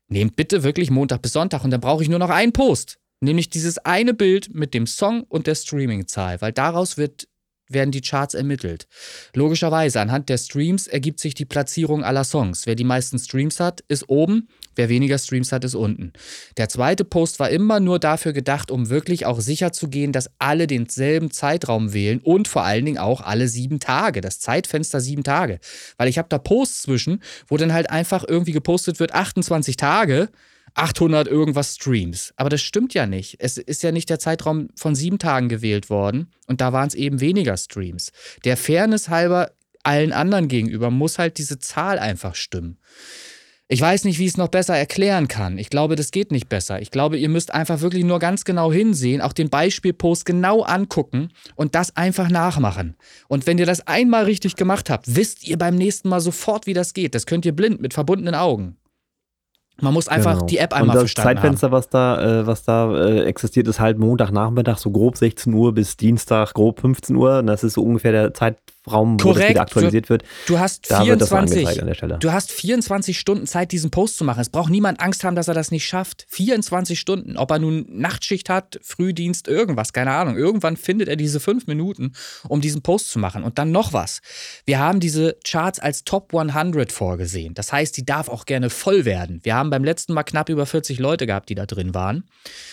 Nehmt bitte wirklich Montag bis Sonntag und dann brauche ich nur noch einen Post. Nämlich dieses eine Bild mit dem Song und der Streamingzahl, weil daraus wird, werden die Charts ermittelt. Logischerweise, anhand der Streams ergibt sich die Platzierung aller Songs. Wer die meisten Streams hat, ist oben. Wer weniger Streams hat, ist unten. Der zweite Post war immer nur dafür gedacht, um wirklich auch sicher zu gehen, dass alle denselben Zeitraum wählen und vor allen Dingen auch alle sieben Tage, das Zeitfenster sieben Tage. Weil ich habe da Posts zwischen, wo dann halt einfach irgendwie gepostet wird, achtundzwanzig Tage, achthundert irgendwas Streams. Aber das stimmt ja nicht. Es ist ja nicht der Zeitraum von sieben Tagen gewählt worden und da waren es eben weniger Streams. Der Fairness halber allen anderen gegenüber muss halt diese Zahl einfach stimmen. Ich weiß nicht, wie ich es noch besser erklären kann. Ich glaube, das geht nicht besser. Ich glaube, ihr müsst einfach wirklich nur ganz genau hinsehen, auch den Beispielpost genau angucken und das einfach nachmachen. Und wenn ihr das einmal richtig gemacht habt, wisst ihr beim nächsten Mal sofort, wie das geht. Das könnt ihr blind mit verbundenen Augen. Man muss einfach genau. Die App einmal verstanden haben. Und das Zeitfenster, haben. was da, äh, was da äh, existiert, ist halt Montagnachmittag, so grob sechzehn Uhr bis Dienstag, grob fünfzehn Uhr. Und das ist so ungefähr der Zeitraum, wo Korrekt. Das wieder aktualisiert wird. Du hast, vierundzwanzig, wird das an der Stelle. du hast vierundzwanzig Stunden Zeit, diesen Post zu machen. Es braucht niemand Angst haben, dass er das nicht schafft. vierundzwanzig Stunden, ob er nun Nachtschicht hat, Frühdienst, irgendwas, keine Ahnung. Irgendwann findet er diese fünf Minuten, um diesen Post zu machen. Und dann noch was. Wir haben diese Charts als Top hundert vorgesehen. Das heißt, die darf auch gerne voll werden. Wir haben haben beim letzten Mal knapp über vierzig Leute gehabt, die da drin waren.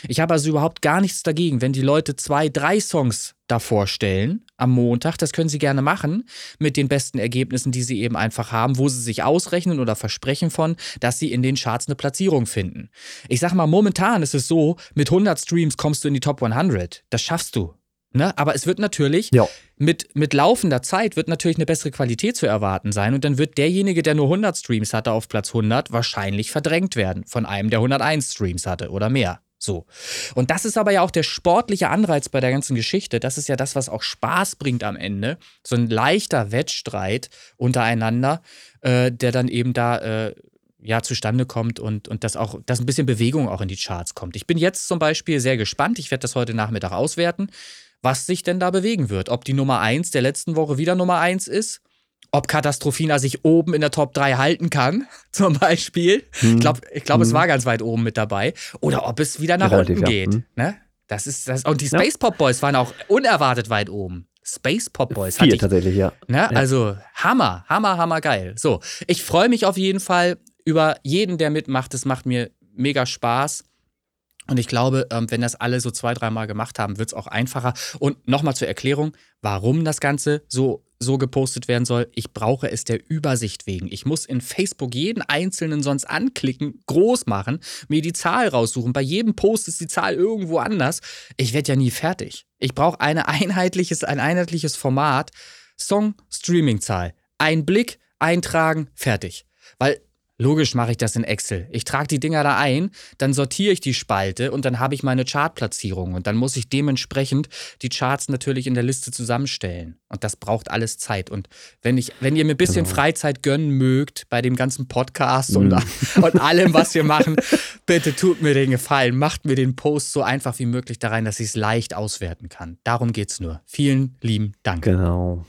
Ich habe also überhaupt gar nichts dagegen, wenn die Leute zwei, drei Songs da vorstellen am Montag. Das können sie gerne machen mit den besten Ergebnissen, die sie eben einfach haben, wo sie sich ausrechnen oder versprechen von, dass sie in den Charts eine Platzierung finden. Ich sag mal, momentan ist es so, mit hundert Streams kommst du in die Top hundert. Das schaffst du. Ne? Aber es wird natürlich, ja. mit, mit laufender Zeit wird natürlich eine bessere Qualität zu erwarten sein und dann wird derjenige, der nur hundert Streams hatte auf Platz hundert, wahrscheinlich verdrängt werden von einem, der hunderteins Streams hatte oder mehr. So. Und das ist aber ja auch der sportliche Anreiz bei der ganzen Geschichte. Das ist ja das, was auch Spaß bringt am Ende. So ein leichter Wettstreit untereinander, äh, der dann eben da äh, ja, zustande kommt und, und dass auch, dass ein bisschen Bewegung auch in die Charts kommt. Ich bin jetzt zum Beispiel sehr gespannt. Ich werde das heute Nachmittag auswerten, was sich denn da bewegen wird. Ob die Nummer eins der letzten Woche wieder Nummer eins ist. Ob Katastrophina sich oben in der Top drei halten kann, zum Beispiel. Hm. Ich glaube, ich glaub, hm. es war ganz weit oben mit dabei. Oder ob es wieder nach Relativ, unten ja. geht. Hm. Ne? Das ist, das, und die Space Pop Boys waren auch unerwartet weit oben. Space Pop Boys. Vier hatte ich, tatsächlich, ja. Ne? ja. Also Hammer, Hammer, Hammer geil. So, ich freue mich auf jeden Fall über jeden, der mitmacht. Das macht mir mega Spaß. Und ich glaube, wenn das alle so zwei, dreimal gemacht haben, wird es auch einfacher. Und nochmal zur Erklärung, warum das Ganze so, so gepostet werden soll. Ich brauche es der Übersicht wegen. Ich muss in Facebook jeden Einzelnen sonst anklicken, groß machen, mir die Zahl raussuchen. Bei jedem Post ist die Zahl irgendwo anders. Ich werde ja nie fertig. Ich brauche eine einheitliches, ein einheitliches Format. Song-Streaming-Zahl. Ein Blick, eintragen, fertig. Weil... Logisch mache ich das in Excel. Ich trage die Dinger da ein, dann sortiere ich die Spalte und dann habe ich meine Chartplatzierung. Und dann muss ich dementsprechend die Charts natürlich in der Liste zusammenstellen. Und das braucht alles Zeit. Und wenn ich, wenn ihr mir ein bisschen genau. Freizeit gönnen mögt bei dem ganzen Podcast mhm. und, und allem, was wir machen, bitte tut mir den Gefallen. Macht mir den Post so einfach wie möglich da rein, dass ich es leicht auswerten kann. Darum geht's nur. Vielen lieben Dank. Genau.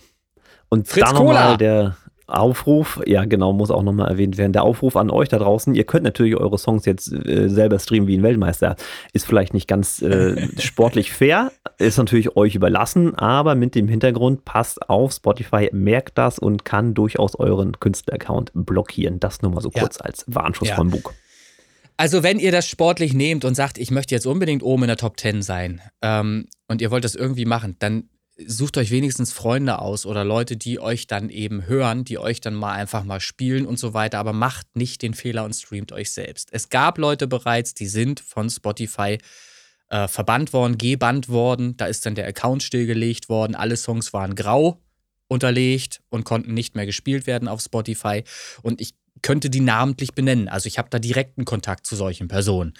Und Fritz-Cola, der... Aufruf, ja genau, muss auch nochmal erwähnt werden, der Aufruf an euch da draußen, ihr könnt natürlich eure Songs jetzt äh, selber streamen wie ein Weltmeister, ist vielleicht nicht ganz äh, sportlich fair, ist natürlich euch überlassen, aber mit dem Hintergrund, passt auf, Spotify merkt das und kann durchaus euren Künstleraccount blockieren, das nur mal so ja. kurz als Warnschuss ja. vom Bug. Also wenn ihr das sportlich nehmt und sagt, ich möchte jetzt unbedingt oben in der Top zehn sein ähm, und ihr wollt das irgendwie machen, dann sucht euch wenigstens Freunde aus oder Leute, die euch dann eben hören, die euch dann mal einfach mal spielen und so weiter. Aber macht nicht den Fehler und streamt euch selbst. Es gab Leute bereits, die sind von Spotify äh, verbannt worden, gebannt worden. Da ist dann der Account stillgelegt worden. Alle Songs waren grau unterlegt und konnten nicht mehr gespielt werden auf Spotify. Und ich könnte die namentlich benennen. Also ich habe da direkten Kontakt zu solchen Personen.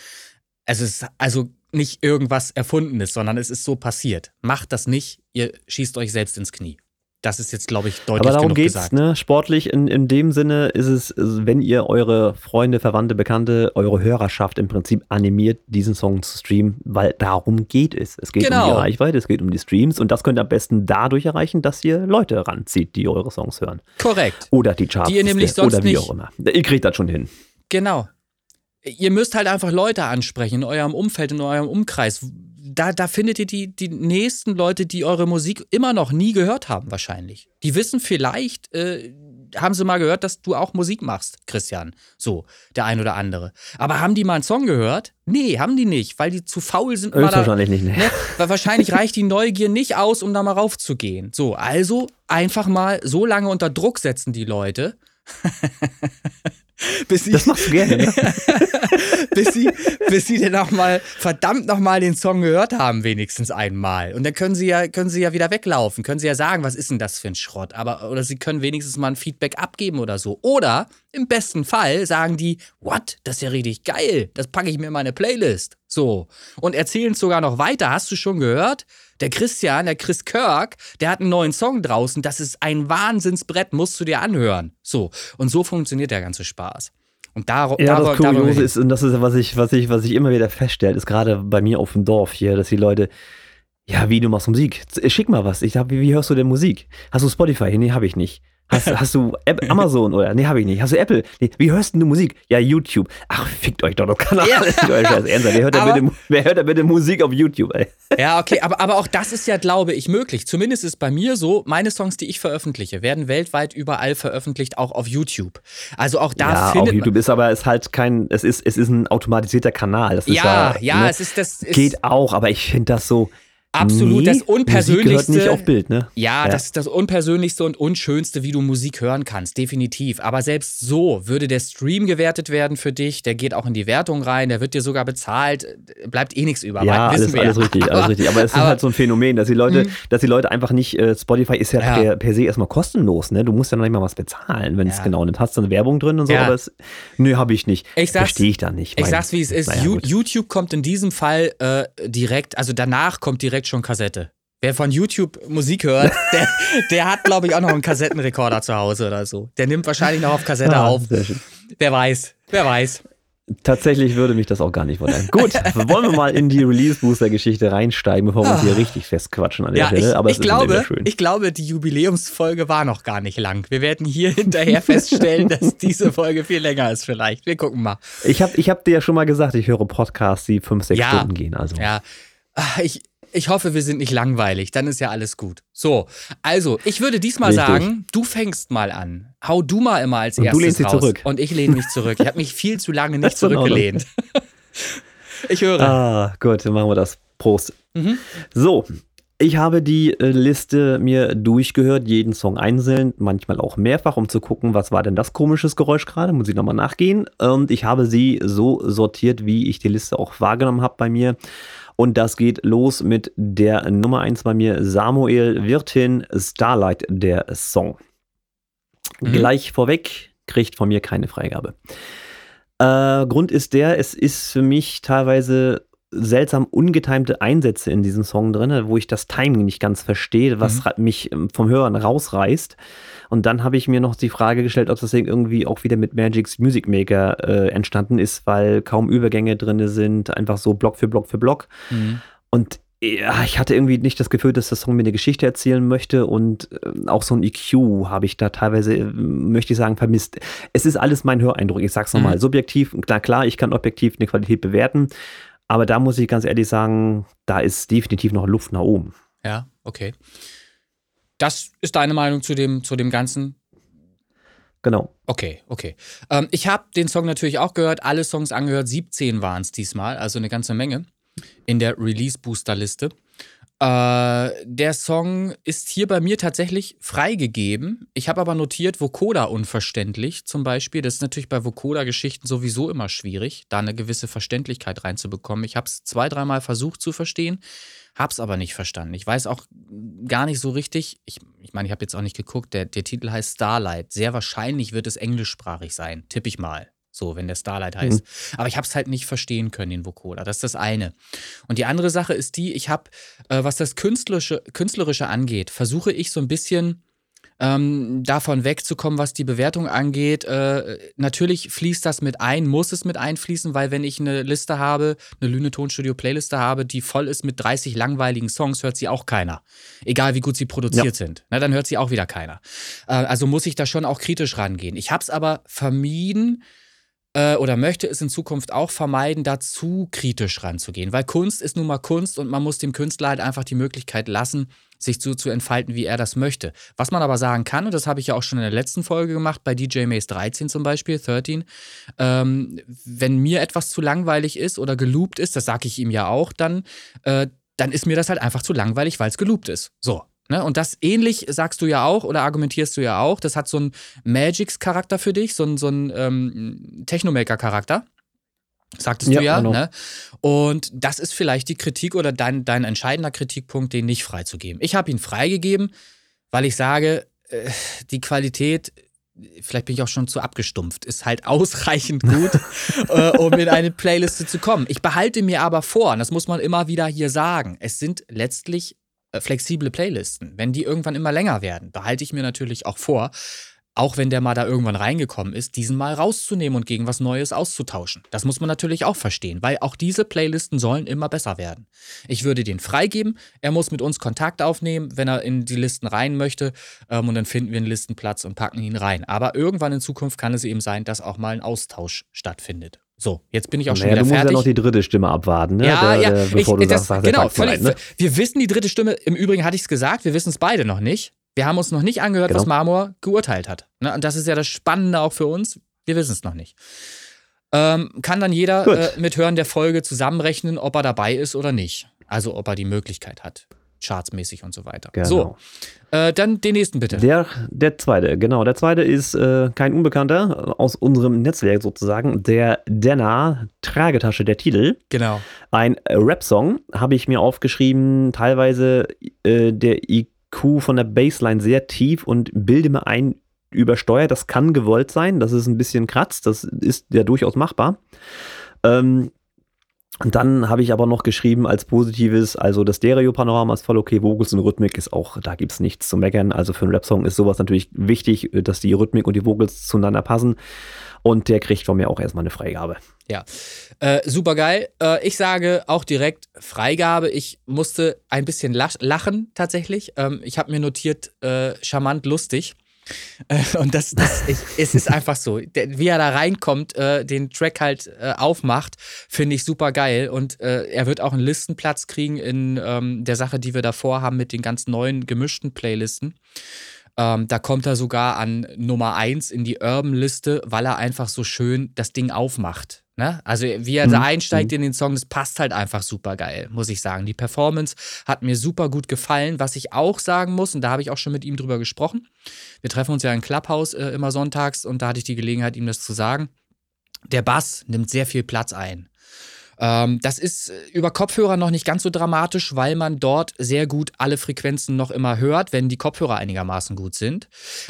Es ist also nicht irgendwas Erfundenes, sondern es ist so passiert. Macht das nicht, ihr schießt euch selbst ins Knie. Das ist jetzt, glaube ich, deutlich genug gesagt. Aber darum geht's, gesagt. Ne? Sportlich in, in dem Sinne ist es, wenn ihr eure Freunde, Verwandte, Bekannte, eure Hörerschaft im Prinzip animiert, diesen Song zu streamen, weil darum geht es. Es geht genau. um die Reichweite, es geht um die Streams und das könnt ihr am besten dadurch erreichen, dass ihr Leute ranzieht, die eure Songs hören. Korrekt. Oder die Charts. Die ihr nämlich sonst oder wie auch immer. Ihr kriegt das schon hin. Genau. Ihr müsst halt einfach Leute ansprechen in eurem Umfeld, in eurem Umkreis. Da, da findet ihr die, die nächsten Leute, die eure Musik immer noch nie gehört haben wahrscheinlich. Die wissen vielleicht, äh, haben sie mal gehört, dass du auch Musik machst, Christian. So, der ein oder andere. Aber haben die mal einen Song gehört? Nee, haben die nicht, weil die zu faul sind. Mal wahrscheinlich da, nicht. Ne? Ne? Weil wahrscheinlich reicht die Neugier nicht aus, um da mal raufzugehen. So, also einfach mal so lange unter Druck setzen die Leute, bis sie, das machst du gerne, ne? bis, sie, bis sie dann auch mal, verdammt nochmal den Song gehört haben, wenigstens einmal. Und dann können sie ja, können sie ja wieder weglaufen, können sie ja sagen, was ist denn das für ein Schrott? Aber, oder sie können wenigstens mal ein Feedback abgeben oder so. Oder im besten Fall sagen die, what, das ist ja richtig geil, das packe ich mir in meine Playlist. So. Und erzählen es sogar noch weiter, hast du schon gehört? Der Christian, der Chris Kirk, der hat einen neuen Song draußen, das ist ein Wahnsinnsbrett, musst du dir anhören. So. Und so funktioniert der ganze Spaß. Und da, ja, da, das Kuriose ist, und das ist, was ich, was ich, was ich immer wieder feststelle, ist gerade bei mir auf dem Dorf hier, dass die Leute, ja, wie, du machst Musik? Schick mal was. Ich hab, wie, wie hörst du denn Musik? Hast du Spotify? Nee, hab ich nicht. Hast, hast du App, Amazon oder? Nee, habe ich nicht. Hast du Apple? Nee, wie hörst denn du Musik? Ja, YouTube. Ach, fickt euch doch noch Kanal. Ja. Wer hört, aber, da bitte, wer hört da bitte Musik auf YouTube, ey? Ja, okay, aber, aber auch das ist ja, glaube ich, möglich. Zumindest ist bei mir so, meine Songs, die ich veröffentliche, werden weltweit überall veröffentlicht, auch auf YouTube. Also auch da ja, findet man... Ja, auf YouTube ist aber es halt kein... Es ist, es ist ein automatisierter Kanal. Das ist ja, ja, ja, ne, es ist das... Geht ist, auch, aber ich finde das so... Absolut, nee, das Unpersönlichste. Musik gehört nicht auf Bild, ne? Ja, ja, das ist das Unpersönlichste und Unschönste, wie du Musik hören kannst, definitiv. Aber selbst so würde der Stream gewertet werden für dich, der geht auch in die Wertung rein, der wird dir sogar bezahlt, bleibt eh nichts über. Ja, alles, alles richtig, alles aber, richtig. Aber es ist aber, halt so ein Phänomen, dass die Leute, mh. dass die Leute einfach nicht, äh, Spotify ist ja, ja. Per, per se erstmal kostenlos, ne? Du musst ja noch nicht mal was bezahlen, wenn ja. es genau nimmt. Hast du eine Werbung drin und so, ja. aber es, nö, hab ich nicht. Ich Verstehe ich da nicht. Ich mein, sag's, wie es ist. Naja, YouTube kommt in diesem Fall äh, direkt, also danach kommt direkt schon Kassette. Wer von YouTube Musik hört, der, der hat, glaube ich, auch noch einen Kassettenrekorder zu Hause oder so. Der nimmt wahrscheinlich noch auf Kassette ah, auf. Wer weiß, wer weiß. Tatsächlich würde mich das auch gar nicht wundern. Gut, wollen wir mal in die Release-Booster-Geschichte reinsteigen, bevor wir uns hier richtig festquatschen an der ja, Stelle. Ich, Aber ich, es glaube, ist schön. Ich glaube, die Jubiläumsfolge war noch gar nicht lang. Wir werden hier hinterher feststellen, dass diese Folge viel länger ist vielleicht. Wir gucken mal. Ich habe ich hab dir ja schon mal gesagt, ich höre Podcasts, die fünf, sechs ja, Stunden gehen. Also. Ja, ich... Ich hoffe, wir sind nicht langweilig, dann ist ja alles gut. So, also, ich würde diesmal Richtig. sagen, du fängst mal an. Hau du mal immer als und erstes du lehnst raus. Dich zurück. Und ich lehne mich zurück. Ich habe mich viel zu lange nicht zurückgelehnt. Ich höre. Ah, gut, dann machen wir das. Prost. Mhm. So, ich habe die Liste mir durchgehört, jeden Song einzeln, manchmal auch mehrfach, um zu gucken, was war denn das komisches Geräusch gerade, muss ich nochmal nachgehen. Und ich habe sie so sortiert, wie ich die Liste auch wahrgenommen habe bei mir. Und das geht los mit der Nummer eins bei mir, Samuel Wirtin, Starlight, der Song. Mhm. Gleich vorweg, kriegt von mir keine Freigabe. Äh, Grund ist der, es ist für mich teilweise seltsam ungetimte Einsätze in diesem Song drin, wo ich das Timing nicht ganz verstehe, was mhm. mich vom Hören rausreißt. Und dann habe ich mir noch die Frage gestellt, ob das irgendwie auch wieder mit Magic's Music Maker äh, entstanden ist, weil kaum Übergänge drin sind, einfach so Block für Block für Block. Mhm. Und ja, ich hatte irgendwie nicht das Gefühl, dass der Song mir eine Geschichte erzählen möchte und äh, auch so ein E Q habe ich da teilweise, äh, möchte ich sagen, vermisst. Es ist alles mein Höreindruck, ich sag's nochmal, mhm. subjektiv, na klar, ich kann objektiv eine Qualität bewerten, aber da muss ich ganz ehrlich sagen, da ist definitiv noch Luft nach oben. Ja, okay. Das ist deine Meinung zu dem, zu dem Ganzen? Genau. Okay, okay. Ähm, ich habe den Song natürlich auch gehört, alle Songs angehört, siebzehn waren es diesmal, also eine ganze Menge in der Release-Booster-Liste. Äh, der Song ist hier bei mir tatsächlich freigegeben. Ich habe aber notiert, Vocoder unverständlich zum Beispiel. Das ist natürlich bei Vocoder-Geschichten sowieso immer schwierig, da eine gewisse Verständlichkeit reinzubekommen. Ich habe es zwei, dreimal versucht zu verstehen. Hab's aber nicht verstanden. Ich weiß auch gar nicht so richtig, ich meine, ich, mein, ich habe jetzt auch nicht geguckt, der, der Titel heißt Starlight. Sehr wahrscheinlich wird es englischsprachig sein, tippe ich mal, so, wenn der Starlight heißt. Mhm. Aber ich habe es halt nicht verstehen können, den Vocoder. Das ist das eine. Und die andere Sache ist die, ich habe, äh, was das Künstlerische, Künstlerische angeht, versuche ich so ein bisschen ähm, davon wegzukommen, was die Bewertung angeht. Äh, natürlich fließt das mit ein, muss es mit einfließen, weil wenn ich eine Liste habe, eine Lüne Tonstudio Playliste habe, die voll ist mit dreißig langweiligen Songs, hört sie auch keiner. Egal, wie gut sie produziert ja. sind. Na, dann hört sie auch wieder keiner. Äh, also muss ich da schon auch kritisch rangehen. Ich habe es aber vermieden, oder möchte es in Zukunft auch vermeiden, da zu kritisch ranzugehen. Weil Kunst ist nun mal Kunst und man muss dem Künstler halt einfach die Möglichkeit lassen, sich so zu entfalten, wie er das möchte. Was man aber sagen kann, und das habe ich ja auch schon in der letzten Folge gemacht, bei D J Maze dreizehn zum Beispiel, dreizehn, ähm, wenn mir etwas zu langweilig ist oder geloopt ist, das sage ich ihm ja auch, dann, äh, dann ist mir das halt einfach zu langweilig, weil es geloopt ist. So. Ne? Und das ähnlich sagst du ja auch oder argumentierst du ja auch, das hat so einen Magix-Charakter für dich, so einen, so einen ähm, Technomaker-Charakter, sagtest ja, du ja. Genau. Ne? Und das ist vielleicht die Kritik oder dein, dein entscheidender Kritikpunkt, den nicht freizugeben. Ich habe ihn freigegeben, weil ich sage, äh, die Qualität, vielleicht bin ich auch schon zu abgestumpft, ist halt ausreichend gut, äh, um in eine Playliste zu kommen. Ich behalte mir aber vor, und das muss man immer wieder hier sagen, es sind letztlich flexible Playlisten. Wenn die irgendwann immer länger werden, behalte ich mir natürlich auch vor, auch wenn der mal da irgendwann reingekommen ist, diesen mal rauszunehmen und gegen was Neues auszutauschen. Das muss man natürlich auch verstehen, weil auch diese Playlisten sollen immer besser werden. Ich würde den freigeben, er muss mit uns Kontakt aufnehmen, wenn er in die Listen rein möchte, ähm, und dann finden wir einen Listenplatz und packen ihn rein. Aber irgendwann in Zukunft kann es eben sein, dass auch mal ein Austausch stattfindet. So, jetzt bin ich auch schon naja, wieder fertig. Du musst fertig. Ja noch die dritte Stimme abwarten, ne? Ja, der, ja. Der, bevor ich, du das, sagst, genau, völlig, ne? Wir wissen die dritte Stimme, im Übrigen hatte ich es gesagt, wir wissen es beide noch nicht. Wir haben uns noch nicht angehört, genau. was Marmor geurteilt hat. Ne? Und das ist ja das Spannende auch für uns, wir wissen es noch nicht. Ähm, kann dann jeder äh, mit Hören der Folge zusammenrechnen, ob er dabei ist oder nicht. Also ob er die Möglichkeit hat, chartsmäßig und so weiter. Genau. So, äh, dann den nächsten bitte. Der, der zweite, genau. Der zweite ist äh, kein Unbekannter aus unserem Netzwerk sozusagen. Der Denner, Tragetasche, der Titel. Genau. Ein Rap-Song habe ich mir aufgeschrieben, teilweise äh, der I Q von der Bassline sehr tief und bilde mir ein, übersteuert. Das kann gewollt sein, das ist ein bisschen kratzt, das ist ja durchaus machbar. Ähm, Und dann habe ich aber noch geschrieben als Positives, also das Stereo-Panorama ist voll okay, Vocals und Rhythmik ist auch, da gibt es nichts zu meckern. Also für einen Rap-Song ist sowas natürlich wichtig, dass die Rhythmik und die Vocals zueinander passen. Und der kriegt von mir auch erstmal eine Freigabe. Ja, äh, super geil. Äh, ich sage auch direkt Freigabe. Ich musste ein bisschen lach- lachen tatsächlich. Ähm, ich habe mir notiert, äh, charmant lustig. Und das, das ich, es ist einfach so, wie er da reinkommt, äh, den Track halt äh, aufmacht, finde ich super geil. Und äh, er wird auch einen Listenplatz kriegen in ähm, der Sache, die wir davor haben mit den ganz neuen gemischten Playlisten. Ähm, da kommt er sogar an Nummer eins in die Urban-Liste, weil er einfach so schön das Ding aufmacht. Ne? Also wie er da mhm. einsteigt in den Song, das passt halt einfach super geil, muss ich sagen. Die Performance hat mir super gut gefallen. Was ich auch sagen muss, und da habe ich auch schon mit ihm drüber gesprochen, wir treffen uns ja in Clubhouse äh, immer sonntags und da hatte ich die Gelegenheit, ihm das zu sagen. Der Bass nimmt sehr viel Platz ein. Ähm, das ist über Kopfhörer noch nicht ganz so dramatisch, weil man dort sehr gut alle Frequenzen noch immer hört, wenn die Kopfhörer einigermaßen gut sind.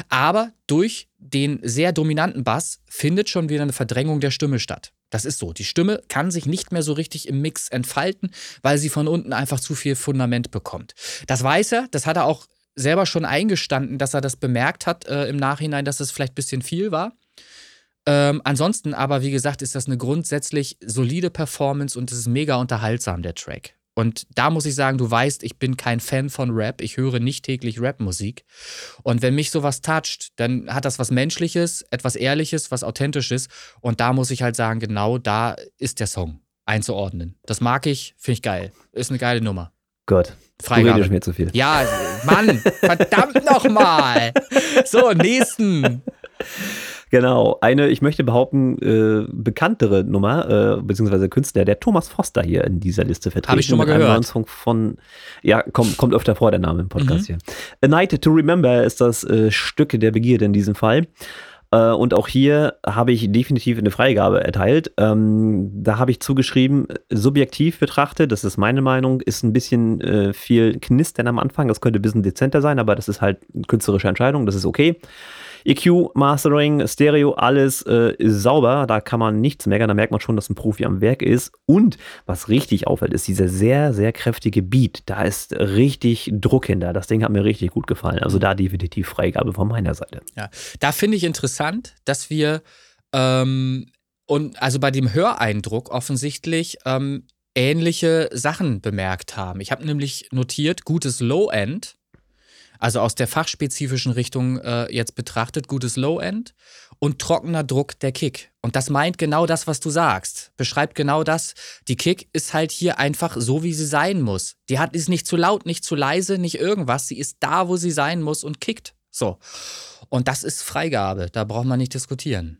Aber durch den sehr dominanten Bass findet schon wieder eine Verdrängung der Stimme statt. Das ist so. Die Stimme kann sich nicht mehr so richtig im Mix entfalten, weil sie von unten einfach zu viel Fundament bekommt. Das weiß er, das hat er auch selber schon eingestanden, dass er das bemerkt hat äh, im Nachhinein, dass es vielleicht ein bisschen viel war. Ähm, ansonsten aber, wie gesagt, ist das eine grundsätzlich solide Performance und es ist mega unterhaltsam, der Track. Und da muss ich sagen, du weißt, ich bin kein Fan von Rap, ich höre nicht täglich Rap-Musik. Und wenn mich sowas toucht, dann hat das was Menschliches, etwas Ehrliches, was Authentisches. Und da muss ich halt sagen, genau da ist der Song einzuordnen. Das mag ich, finde ich geil. Ist eine geile Nummer. Gott, Freigabe. Du redest mir zu viel. Ja, Mann, verdammt nochmal. So, nächsten. Genau, eine, ich möchte behaupten, äh, bekanntere Nummer, äh, beziehungsweise Künstler, der Thomas Forster hier in dieser Liste vertreten. Habe ich schon mal gehört. Von, ja, komm, kommt öfter vor, der Name im Podcast mhm. hier. A Night to Remember ist das äh, Stück der Begierde in diesem Fall. Äh, und auch hier habe ich definitiv eine Freigabe erteilt. Ähm, da habe ich zugeschrieben, subjektiv betrachtet, das ist meine Meinung, ist ein bisschen äh, viel Knistern am Anfang. Das könnte ein bisschen dezenter sein, aber das ist halt eine künstlerische Entscheidung, das ist okay. E Q, Mastering, Stereo, alles äh, ist sauber, da kann man nichts meckern, da merkt man schon, dass ein Profi am Werk ist. Und was richtig auffällt, ist dieser sehr, sehr kräftige Beat. Da ist richtig Druck hinter. Das Ding hat mir richtig gut gefallen. Also da definitiv Freigabe von meiner Seite. Ja, da finde ich interessant, dass wir ähm, und also bei dem Höreindruck offensichtlich ähm, ähnliche Sachen bemerkt haben. Ich habe nämlich notiert, gutes Low-End. Also aus der fachspezifischen Richtung äh, jetzt betrachtet, gutes Low-End und trockener Druck der Kick. Und das meint genau das, was du sagst. Beschreibt genau das. Die Kick ist halt hier einfach so, wie sie sein muss. Die hat, ist nicht zu laut, nicht zu leise, nicht irgendwas. Sie ist da, wo sie sein muss und kickt. So. Und das ist Freigabe. Da braucht man nicht diskutieren.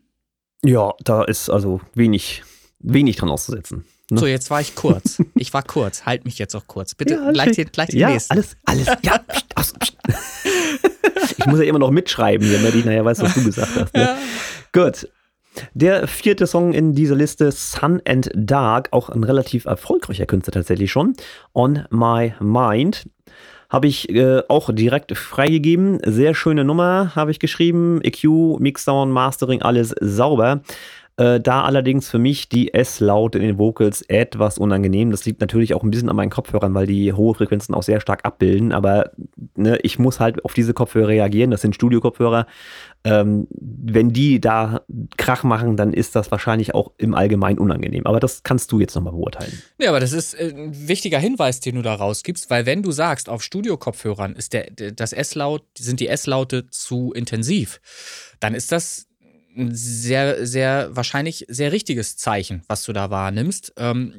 Ja, da ist also wenig, wenig dran auszusetzen. Ne? So, jetzt war ich kurz. Ich war kurz. Halt mich jetzt auch kurz. Bitte, ja, gleich den, gleich den ja, nächsten. Ja, alles, alles. Ja, pst, aus, pst. Ich muss ja immer noch mitschreiben, damit ich nachher weiß, was du gesagt hast. Ne? Ja. Gut. Der vierte Song in dieser Liste, Sun and Dark, auch ein relativ erfolgreicher Künstler tatsächlich schon. On My Mind. Habe ich äh, auch direkt freigegeben. Sehr schöne Nummer, habe ich geschrieben. E Q, Mixdown, Mastering, alles sauber. Da allerdings für mich die S-Laute in den Vocals etwas unangenehm. Das liegt natürlich auch ein bisschen an meinen Kopfhörern, weil die hohe Frequenzen auch sehr stark abbilden. Aber ne, ich muss halt auf diese Kopfhörer reagieren. Das sind Studio-Kopfhörer. Ähm, wenn die da Krach machen, dann ist das wahrscheinlich auch im Allgemeinen unangenehm. Aber das kannst du jetzt nochmal beurteilen. Ja, aber das ist ein wichtiger Hinweis, den du da rausgibst. Weil wenn du sagst, auf Studio-Kopfhörern ist der, das S-Laut, sind die S-Laute zu intensiv, dann ist das ein sehr, sehr, wahrscheinlich sehr richtiges Zeichen, was du da wahrnimmst. Ähm,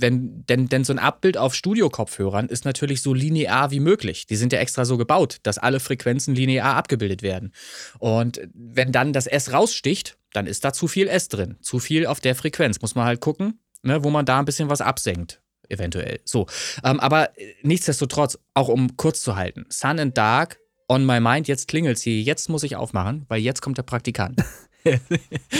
wenn, denn, denn so ein Abbild auf Studio-Kopfhörern ist natürlich so linear wie möglich. Die sind ja extra so gebaut, dass alle Frequenzen linear abgebildet werden. Und wenn dann das S raussticht, dann ist da zu viel S drin. Zu viel auf der Frequenz. Muss man halt gucken, ne, wo man da ein bisschen was absenkt. eventuell. So, ähm, aber nichtsdestotrotz, auch um kurz zu halten, Sun and Dark, On My Mind, jetzt klingelt sie, jetzt muss ich aufmachen, weil jetzt kommt der Praktikant.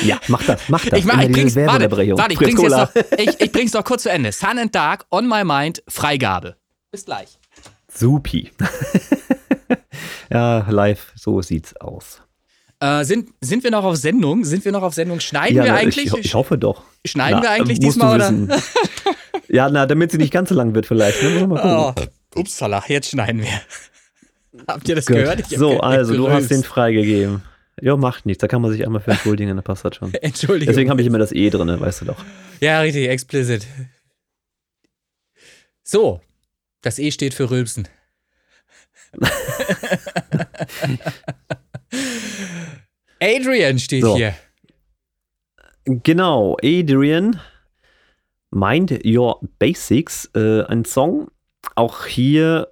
Ja, mach das, mach das. Ich, mach, ich, bring's, warte, warte, ich, bring's jetzt noch, ich, ich bring's noch kurz zu Ende. Sun and Dark, On My Mind, Freigabe. Bis gleich. Supi. Ja, live, so sieht's aus. Äh, sind, sind wir noch auf Sendung? Sind wir noch auf Sendung? Schneiden ja, wir na, eigentlich? Ich, ho- ich hoffe doch. Schneiden na, wir eigentlich diesmal, oder? Ja, na, damit sie nicht ganz so lang wird vielleicht. Ne? Mal oh, upsala, jetzt schneiden wir. Habt ihr das Gut. gehört? Ich so, also, du hast den freigegeben. Ja, macht nichts. Da kann man sich einmal für entschuldigen, da passt das schon. Entschuldigung. Deswegen habe ich immer das E drin, weißt du doch. Ja, richtig, explicit. So, das E steht für Rülpsen. Adrian steht so. Hier. Genau, Adrian. Mind Your Basics, äh, ein Song. Auch hier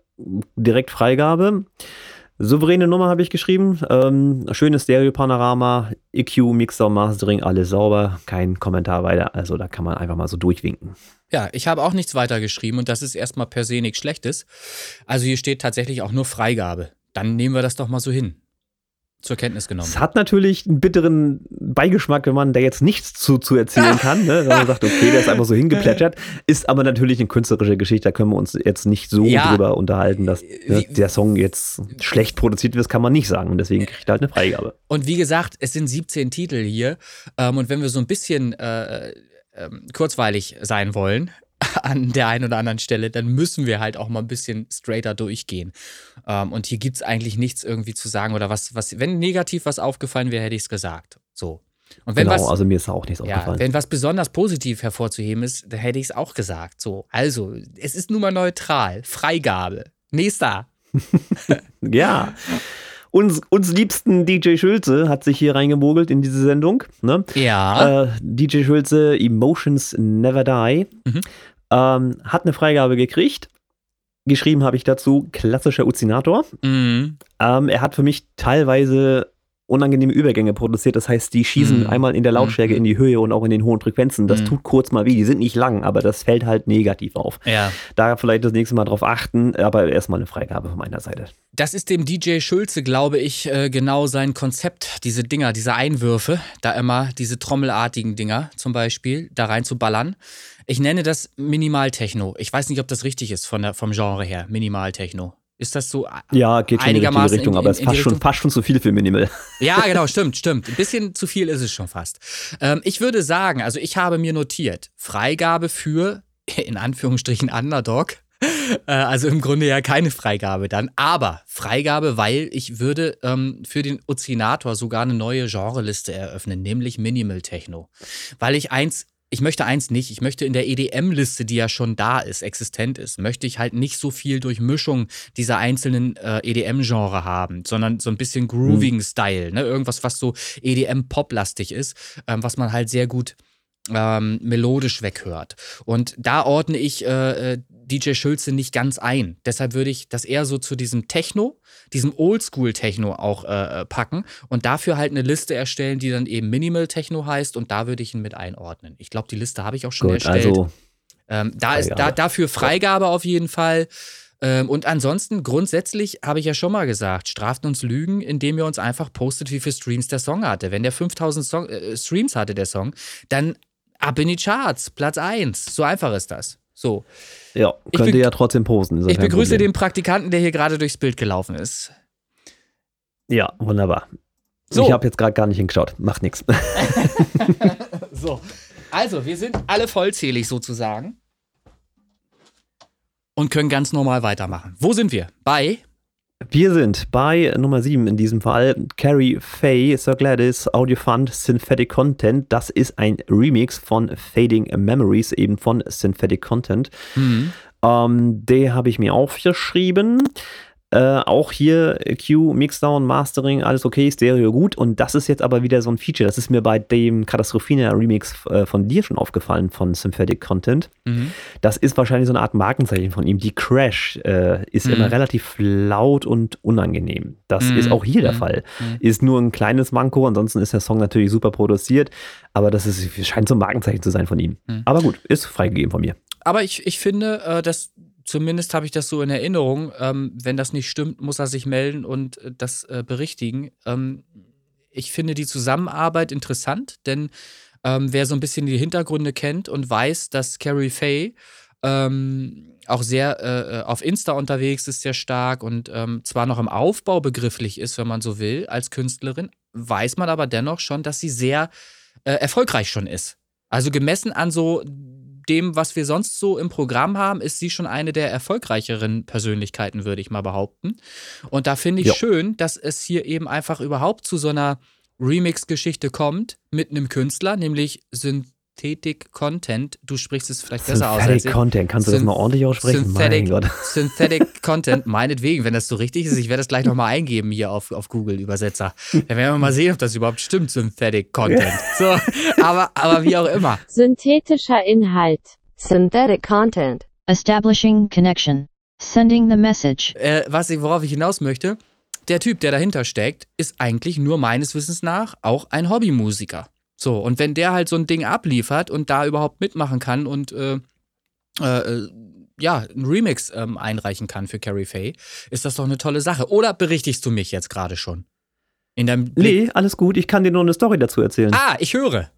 direkt Freigabe. Souveräne Nummer habe ich geschrieben. Ähm, schönes Stereo-Panorama, E Q, Mixer, Mastering, alles sauber. Kein Kommentar weiter. Also da kann man einfach mal so durchwinken. Ja, ich habe auch nichts weiter geschrieben und das ist erstmal per se nichts Schlechtes. Also hier steht tatsächlich auch nur Freigabe. Dann nehmen wir das doch mal so hin. Zur Kenntnis genommen. Es hat natürlich einen bitteren Beigeschmack, wenn man da jetzt nichts zu, zu erzählen kann, ne? Wenn man sagt, okay, der ist einfach so hingeplätschert. Ist aber natürlich eine künstlerische Geschichte, da können wir uns jetzt nicht so ja, drüber unterhalten, dass ne, wie, der Song jetzt schlecht produziert wird, das kann man nicht sagen. Und deswegen kriegt er halt eine Freigabe. Und wie gesagt, es sind siebzehn Titel hier. Ähm, und wenn wir so ein bisschen äh, äh, kurzweilig sein wollen, an der einen oder anderen Stelle, dann müssen wir halt auch mal ein bisschen straighter durchgehen. Ähm, und hier gibt es eigentlich nichts irgendwie zu sagen oder was, was, wenn negativ was aufgefallen wäre, hätte ich es gesagt. So. Und wenn genau, was, also mir ist auch nichts ja, aufgefallen. Wenn was besonders positiv hervorzuheben ist, dann hätte ich es auch gesagt. So. Also, es ist nun mal neutral. Freigabe. Nächster. Ja. Uns, uns liebsten D J Schulze hat sich hier reingemogelt in diese Sendung. Ne? Ja. Äh, D J Schulze, Emotions Never Die. Mhm. Ähm, hat eine Freigabe gekriegt. Geschrieben habe ich dazu, klassischer Uzinator. Mhm. Ähm, er hat für mich teilweise unangenehme Übergänge produziert. Das heißt, die schießen mhm. einmal in der Lautstärke mhm. in die Höhe und auch in den hohen Frequenzen. Das mhm. tut kurz mal weh. Die sind nicht lang, aber das fällt halt negativ auf. Ja. Da vielleicht das nächste Mal drauf achten, aber erstmal eine Freigabe von meiner Seite. Das ist dem D J Schulze, glaube ich, genau sein Konzept. Diese Dinger, diese Einwürfe, da immer diese trommelartigen Dinger zum Beispiel, da rein zu ballern. Ich nenne das Minimaltechno. Ich weiß nicht, ob das richtig ist von der, vom Genre her. Minimaltechno. Ist das so ja, geht schon einigermaßen in die richtige Richtung, in, in, aber es passt schon, passt schon zu viel für Minimal. Ja, genau, stimmt, stimmt. Ein bisschen zu viel ist es schon fast. Ähm, ich würde sagen, also ich habe mir notiert, Freigabe für, in Anführungsstrichen, Underdog. Äh, also im Grunde ja keine Freigabe dann, aber Freigabe, weil ich würde ähm, für den Uzinator sogar eine neue Genreliste eröffnen, nämlich Minimal Techno. Weil ich eins... Ich möchte eins nicht, ich möchte in der E D M-Liste, die ja schon da ist, existent ist, möchte ich halt nicht so viel Durchmischung dieser einzelnen äh, E D M-Genre haben, sondern so ein bisschen Grooving-Style, ne? Irgendwas, was so E D M-Pop-lastig ist, ähm, was man halt sehr gut ähm, melodisch weghört. Und da ordne ich äh, D J Schulze nicht ganz ein. Deshalb würde ich das eher so zu diesem Techno, diesem Oldschool-Techno auch äh, packen und dafür halt eine Liste erstellen, die dann eben Minimal-Techno heißt und da würde ich ihn mit einordnen. Ich glaube, die Liste habe ich auch schon Gut, erstellt. Also ähm, da ist, da, dafür Freigabe auf jeden Fall. Ähm, und ansonsten grundsätzlich habe ich ja schon mal gesagt, straft uns Lügen, indem ihr uns einfach postet, wie viele Streams der Song hatte. Wenn der fünftausend Song, äh, Streams hatte, der Song, dann ab in die Charts, Platz eins. So einfach ist das. So. Ja, könnt ihr be- ja trotzdem posen. Ich begrüße den Praktikanten, der hier gerade durchs Bild gelaufen ist. Ja, wunderbar. So. Ich habe jetzt gerade gar nicht hingeschaut. Macht nichts. So. Also, wir sind alle vollzählig sozusagen. Und können ganz normal weitermachen. Wo sind wir? Bei... Wir sind bei Nummer sieben in diesem Fall. Carrie Faye, Sir Gladys, Audio Fund, Synthetic Content. Das ist ein Remix von Fading Memories, eben von Synthetic Content. Mhm. Ähm, den habe ich mir aufgeschrieben. Äh, auch hier Q, Mixdown, Mastering, alles okay, Stereo gut. Und das ist jetzt aber wieder so ein Feature. Das ist mir bei dem Katastrophina-Remix äh, von dir schon aufgefallen, von Synthetic Content. Mhm. Das ist wahrscheinlich so eine Art Markenzeichen von ihm. Die Crash äh, ist mhm. immer relativ laut und unangenehm. Das mhm. ist auch hier der mhm. Fall. Mhm. Ist nur ein kleines Manko, ansonsten ist der Song natürlich super produziert. Aber das ist, scheint so ein Markenzeichen zu sein von ihm. Mhm. Aber gut, ist freigegeben von mir. Aber ich, ich finde, äh, dass, zumindest habe ich das so in Erinnerung, ähm, wenn das nicht stimmt, muss er sich melden und äh, das äh, berichtigen. Ähm, ich finde die Zusammenarbeit interessant, denn ähm, wer so ein bisschen die Hintergründe kennt und weiß, dass Carrie Faye ähm, auch sehr äh, auf Insta unterwegs ist, sehr stark und ähm, zwar noch im Aufbau begrifflich ist, wenn man so will, als Künstlerin, weiß man aber dennoch schon, dass sie sehr äh, erfolgreich schon ist. Also gemessen an so dem, was wir sonst so im Programm haben, ist sie schon eine der erfolgreicheren Persönlichkeiten, würde ich mal behaupten. Und da finde ich jo. schön, dass es hier eben einfach überhaupt zu so einer Remix-Geschichte kommt mit einem Künstler, nämlich Synthetic Content. Du sprichst es vielleicht besser aus. Synthetic Content, kannst du das mal ordentlich aussprechen? Synthetic, mein Gott. Synthetic Content, meinetwegen, wenn das so richtig ist. Ich werde das gleich nochmal eingeben hier auf, auf Google-Übersetzer. Dann werden wir mal sehen, ob das überhaupt stimmt, Synthetic Content. So, aber, aber wie auch immer. Synthetischer Inhalt. Synthetic Content. Establishing Connection. Sending the Message. Äh, was ich, worauf ich hinaus möchte, der Typ, der dahinter steckt, ist eigentlich nur meines Wissens nach auch ein Hobbymusiker. So, und wenn der halt so ein Ding abliefert und da überhaupt mitmachen kann und äh, äh, ja, einen Remix ähm, einreichen kann für Carrie Faye, ist das doch eine tolle Sache. Oder berichtigst du mich jetzt gerade schon? In deinem Blick? Nee, alles gut, ich kann dir nur eine Story dazu erzählen. Ah, ich höre.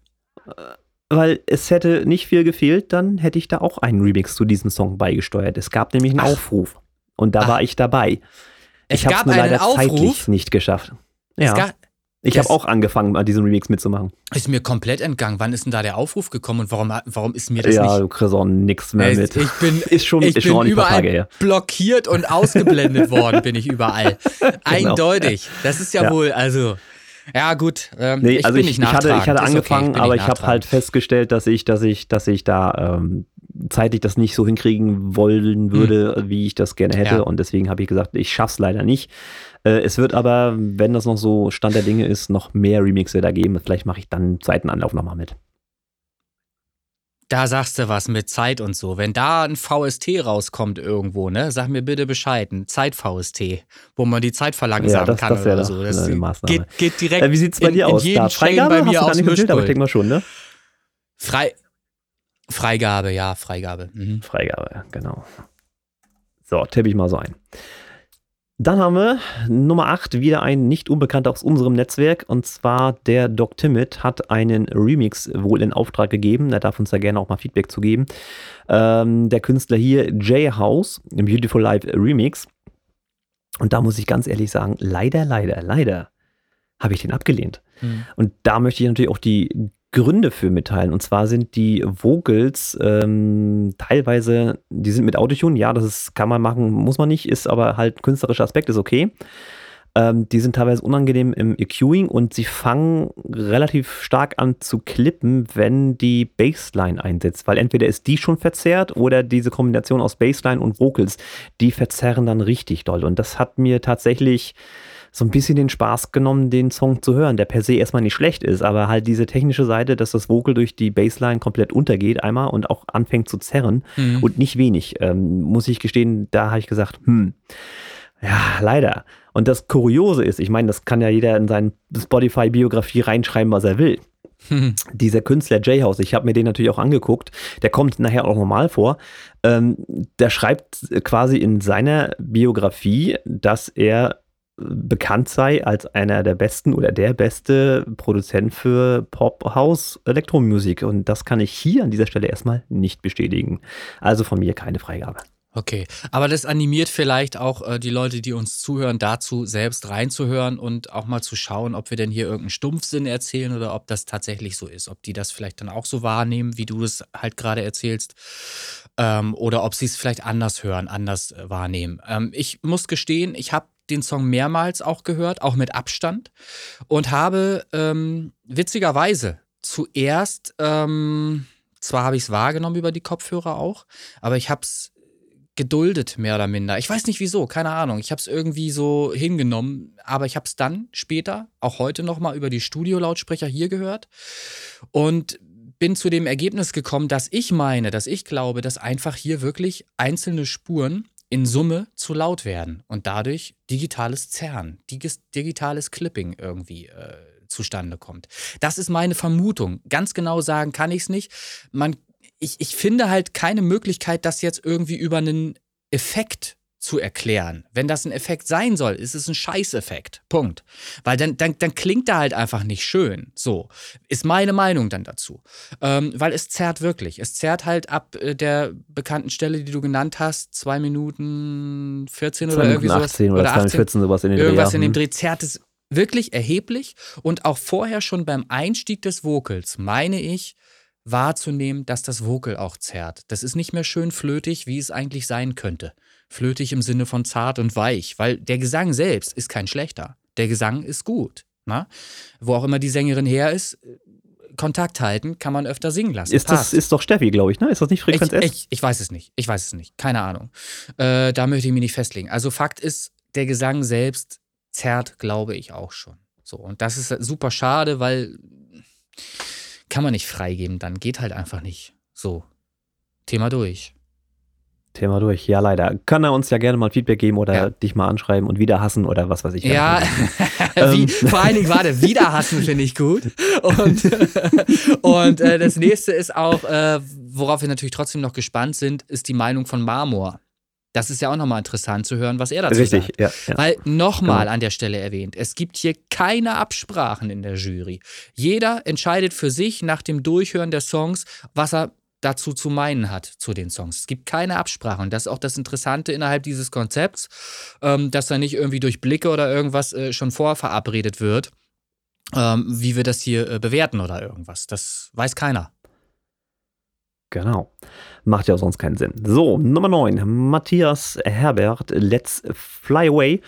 Weil es hätte nicht viel gefehlt, dann hätte ich da auch einen Remix zu diesem Song beigesteuert. Es gab nämlich einen Ach. Aufruf und da Ach. war ich dabei. Es ich habe es leider Aufruf. zeitlich nicht geschafft. Ja. Es gab Ich habe auch angefangen, an diesem Remix mitzumachen. Ist mir komplett entgangen. Wann ist denn da der Aufruf gekommen und warum, warum ist mir das ja, nicht... Ja, du kriegst auch nichts mehr mit. Ich bin, ist schon, ich ist schon bin überall Tage, blockiert und ausgeblendet worden, bin ich überall. Eindeutig. Genau. Das ist ja, ja wohl, also... Ja, gut. Ähm, nee, ich also bin ich, nicht nachtragend. Ich hatte, ich hatte angefangen, okay, ich aber ich habe halt festgestellt, dass ich, dass ich, dass ich da ähm, zeitlich das nicht so hinkriegen wollen würde, mhm. wie ich das gerne hätte. Ja. Und deswegen habe ich gesagt, ich schaff's leider nicht. Äh, es wird aber, wenn das noch so Stand der Dinge ist, noch mehr Remixe da geben. Vielleicht mache ich dann einen zweiten Anlauf nochmal mit. Da sagst du was mit Zeit und so. Wenn da ein V S T rauskommt irgendwo, ne, sag mir bitte Bescheid. Ein Zeit-V S T, wo man die Zeit verlangsamen ja, das, kann das oder ja so. Das geht, geht direkt. Äh, wie sieht's bei dir in, aus? In Freigabe bei mir hast du gar nicht, aber ich denke mal schon, ne? Frei, Freigabe, ja, Freigabe. Mhm. Freigabe, genau. So, tippe ich mal so ein. Dann haben wir Nummer acht, wieder ein nicht unbekannter aus unserem Netzwerk, und zwar der Doc Timid hat einen Remix wohl in Auftrag gegeben, da darf uns da gerne auch mal Feedback zu geben. Ähm, der Künstler hier, J-House, im Beautiful Life Remix, und da muss ich ganz ehrlich sagen, leider, leider, leider habe ich den abgelehnt. Mhm. Und da möchte ich natürlich auch die Gründe für mitteilen. Und zwar sind die Vocals ähm, teilweise, die sind mit Autotune, ja, das ist, kann man machen, muss man nicht, ist aber halt künstlerischer Aspekt, ist okay. Ähm, die sind teilweise unangenehm im EQing und sie fangen relativ stark an zu klippen, wenn die Bassline einsetzt, weil entweder ist die schon verzerrt oder diese Kombination aus Bassline und Vocals, die verzerren dann richtig doll. Und das hat mir tatsächlich so ein bisschen den Spaß genommen, den Song zu hören, der per se erstmal nicht schlecht ist, aber halt diese technische Seite, dass das Vocal durch die Bassline komplett untergeht einmal und auch anfängt zu zerren mhm. und nicht wenig, ähm, muss ich gestehen, da habe ich gesagt, hm, ja, leider. Und das Kuriose ist, ich meine, das kann ja jeder in seine Spotify-Biografie reinschreiben, was er will. Hm. Dieser Künstler J-House, ich habe mir den natürlich auch angeguckt, der kommt nachher auch nochmal vor, ähm, der schreibt quasi in seiner Biografie, dass er bekannt sei als einer der besten oder der beste Produzent für Pop, House, Elektromusik. Und das kann ich hier an dieser Stelle erstmal nicht bestätigen. Also von mir keine Freigabe. Okay, aber das animiert vielleicht auch äh, die Leute, die uns zuhören, dazu selbst reinzuhören und auch mal zu schauen, ob wir denn hier irgendeinen Stumpfsinn erzählen oder ob das tatsächlich so ist, ob die das vielleicht dann auch so wahrnehmen, wie du es halt gerade erzählst, ähm, oder ob sie es vielleicht anders hören, anders äh, wahrnehmen. Ähm, ich muss gestehen, ich habe den Song mehrmals auch gehört, auch mit Abstand, und habe ähm, witzigerweise zuerst, ähm, zwar habe ich es wahrgenommen über die Kopfhörer auch, aber ich habe es geduldet, mehr oder minder. Ich weiß nicht wieso, keine Ahnung. Ich habe es irgendwie so hingenommen, aber ich habe es dann später, auch heute nochmal über die Studiolautsprecher hier gehört und bin zu dem Ergebnis gekommen, dass ich meine, dass ich glaube, dass einfach hier wirklich einzelne Spuren in Summe zu laut werden und dadurch digitales Zerren, digitales Clipping irgendwie äh, zustande kommt. Das ist meine Vermutung. Ganz genau sagen kann ich es nicht. Man ich, ich finde halt keine Möglichkeit, das jetzt irgendwie über einen Effekt zu erklären. Wenn das ein Effekt sein soll, ist es ein Scheißeffekt. Punkt. Weil dann, dann, dann klingt er halt einfach nicht schön. So. Ist meine Meinung dann dazu. Ähm, weil es zerrt wirklich. Es zerrt halt ab äh, der bekannten Stelle, die du genannt hast, zwei Minuten vierzehn oder irgendwie sowas. achtzehn oder, oder zwei Minuten vierzehn, sowas in den Dreh. Irgendwas in dem Dreh zerrt es wirklich erheblich. Und auch vorher schon beim Einstieg des Vocals, meine ich, wahrzunehmen, dass das Vocal auch zerrt. Das ist nicht mehr schön flötig, wie es eigentlich sein könnte. Flötig im Sinne von zart und weich, weil der Gesang selbst ist kein schlechter. Der Gesang ist gut. Na? Wo auch immer die Sängerin her ist, Kontakt halten, kann man öfter singen lassen. Ist, das, ist doch Steffi, glaube ich, ne? Ist das nicht Frequenz S? Ich, ich, ich weiß es nicht. Ich weiß es nicht. Keine Ahnung. Äh, da möchte ich mich nicht festlegen. Also Fakt ist, der Gesang selbst zerrt, glaube ich, auch schon. So, und das ist super schade, weil kann man nicht freigeben, dann geht halt einfach nicht. So, Thema durch. Thema durch, ja leider. Kann er uns ja gerne mal Feedback geben oder ja. dich mal anschreiben und wieder hassen oder was weiß ich. Ja, Wie, vor allen Dingen, warte, wieder hassen finde ich gut. Und, und äh, das nächste ist auch, äh, worauf wir natürlich trotzdem noch gespannt sind, ist die Meinung von Marmor. Das ist ja auch nochmal interessant zu hören, was er dazu Richtig, sagt. Ja, ja. Weil nochmal genau. an der Stelle erwähnt, es gibt hier keine Absprachen in der Jury. Jeder entscheidet für sich nach dem Durchhören der Songs, was er dazu zu meinen hat, zu den Songs. Es gibt keine Absprache und das ist auch das Interessante innerhalb dieses Konzepts, ähm, dass da nicht irgendwie durch Blicke oder irgendwas äh, schon vorher verabredet wird, ähm, wie wir das hier äh, bewerten oder irgendwas. Das weiß keiner. Genau. Macht ja sonst keinen Sinn. So, Nummer neun. Matthias Herbert, Let's Fly Away.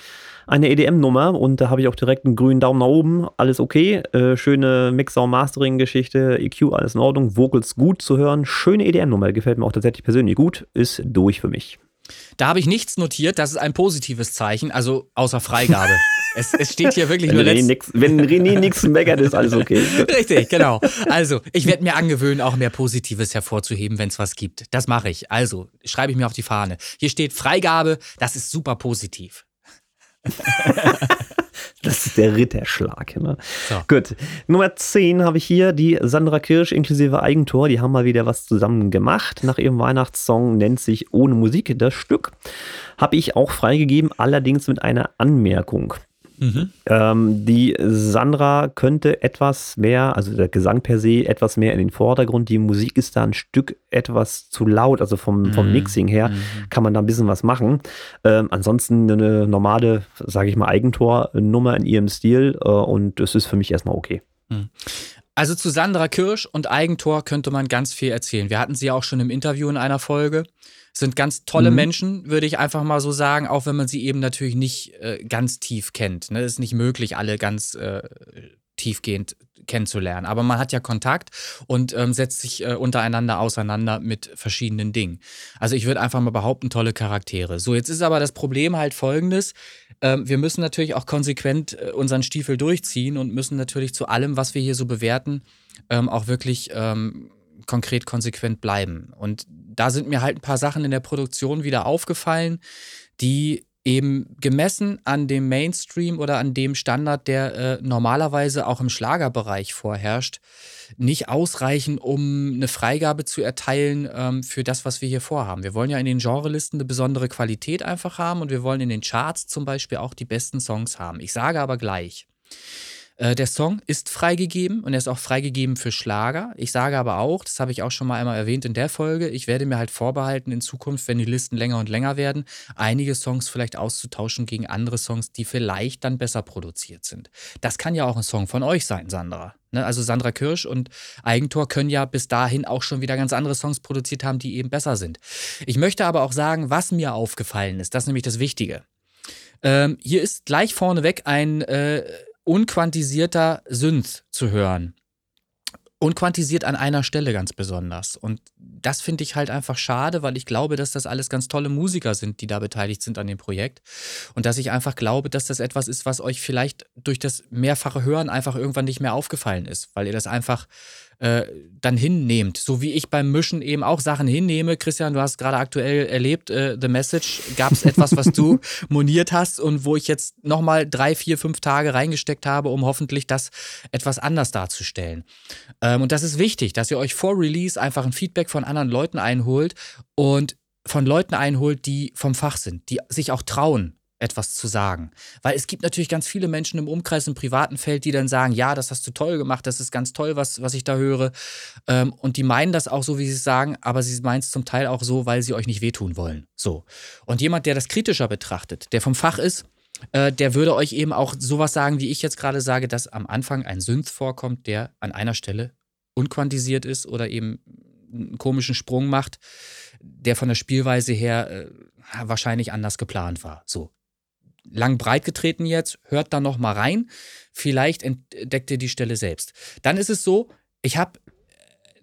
Eine E D M-Nummer und da habe ich auch direkt einen grünen Daumen nach oben. Alles okay. Äh, schöne Mixer-Mastering-Geschichte, E Q, alles in Ordnung. Vocals gut zu hören. Schöne E D M-Nummer. Gefällt mir auch tatsächlich persönlich gut. Ist durch für mich. Da habe ich nichts notiert. Das ist ein positives Zeichen. Also außer Freigabe. Es, es steht hier wirklich wenn nur René nix, wenn René nichts meckert, ist alles okay. Richtig, genau. Also, ich werde mir angewöhnen, auch mehr Positives hervorzuheben, wenn es was gibt. Das mache ich. Also, schreibe ich mir auf die Fahne. Hier steht Freigabe. Das ist super positiv. Das ist der Ritterschlag. Ne? So. Gut. Nummer zehn habe ich hier die Sandra Kirsch inklusive Eigentor. Die haben mal wieder was zusammen gemacht. Nach ihrem Weihnachtssong nennt sich Ohne Musik das Stück. Habe ich auch freigegeben, allerdings mit einer Anmerkung. Mhm. Ähm, die Sandra könnte etwas mehr, also der Gesang per se, etwas mehr in den Vordergrund. Die Musik ist da ein Stück etwas zu laut, also vom, vom mhm. Mixing her kann man da ein bisschen was machen. Ähm, ansonsten eine normale, sage ich mal, Eigentor-Nummer in ihrem Stil äh, und das ist für mich erstmal okay. Mhm. Also zu Sandra Kirsch und Eigentor könnte man ganz viel erzählen. Wir hatten sie ja auch schon im Interview in einer Folge. Sind ganz tolle mhm. Menschen, würde ich einfach mal so sagen, auch wenn man sie eben natürlich nicht äh, ganz tief kennt. Ne? Ist nicht möglich, alle ganz äh, tiefgehend kennenzulernen. Aber man hat ja Kontakt und ähm, setzt sich äh, untereinander auseinander mit verschiedenen Dingen. Also ich würde einfach mal behaupten, tolle Charaktere. So, jetzt ist aber das Problem halt folgendes. Ähm, wir müssen natürlich auch konsequent äh, unseren Stiefel durchziehen und müssen natürlich zu allem, was wir hier so bewerten, ähm, auch wirklich ähm, konkret konsequent bleiben. Und da sind mir halt ein paar Sachen in der Produktion wieder aufgefallen, die eben gemessen an dem Mainstream oder an dem Standard, der äh, normalerweise auch im Schlagerbereich vorherrscht, nicht ausreichen, um eine Freigabe zu erteilen ähm, für das, was wir hier vorhaben. Wir wollen ja in den Genrelisten eine besondere Qualität einfach haben und wir wollen in den Charts zum Beispiel auch die besten Songs haben. Ich sage aber gleich, äh, der Song ist freigegeben und er ist auch freigegeben für Schlager. Ich sage aber auch, das habe ich auch schon mal einmal erwähnt in der Folge, ich werde mir halt vorbehalten, in Zukunft, wenn die Listen länger und länger werden, einige Songs vielleicht auszutauschen gegen andere Songs, die vielleicht dann besser produziert sind. Das kann ja auch ein Song von euch sein, Sandra. Also Sandra Kirsch und Eigentor können ja bis dahin auch schon wieder ganz andere Songs produziert haben, die eben besser sind. Ich möchte aber auch sagen, was mir aufgefallen ist. Das ist nämlich das Wichtige. Ähm, hier ist gleich vorneweg ein äh, unquantisierter Synth zu hören. Unquantisiert an einer Stelle ganz besonders. Und das finde ich halt einfach schade, weil ich glaube, dass das alles ganz tolle Musiker sind, die da beteiligt sind an dem Projekt. Und dass ich einfach glaube, dass das etwas ist, was euch vielleicht durch das mehrfache Hören einfach irgendwann nicht mehr aufgefallen ist, weil ihr das einfach äh, dann hinnehmt. So wie ich beim Mischen eben auch Sachen hinnehme. Christian, du hast gerade aktuell erlebt, äh, The Message, gab es etwas, was du moniert hast und wo ich jetzt nochmal drei, vier, fünf Tage reingesteckt habe, um hoffentlich das etwas anders darzustellen. Ähm, und das ist wichtig, dass ihr euch vor Release einfach ein Feedback von anderen Leuten einholt und von Leuten einholt, die vom Fach sind, die sich auch trauen, etwas zu sagen. Weil es gibt natürlich ganz viele Menschen im Umkreis, im privaten Feld, die dann sagen, ja, das hast du toll gemacht, das ist ganz toll, was, was ich da höre. Ähm, und die meinen das auch so, wie sie es sagen, aber sie meinen es zum Teil auch so, weil sie euch nicht wehtun wollen. So. Und jemand, der das kritischer betrachtet, der vom Fach ist, äh, der würde euch eben auch sowas sagen, wie ich jetzt gerade sage, dass am Anfang ein Synth vorkommt, der an einer Stelle unquantisiert ist oder eben einen komischen Sprung macht, der von der Spielweise her äh, wahrscheinlich anders geplant war. So. Lang breit getreten jetzt, hört da noch mal rein, vielleicht entdeckt ihr die Stelle selbst. Dann ist es so, ich habe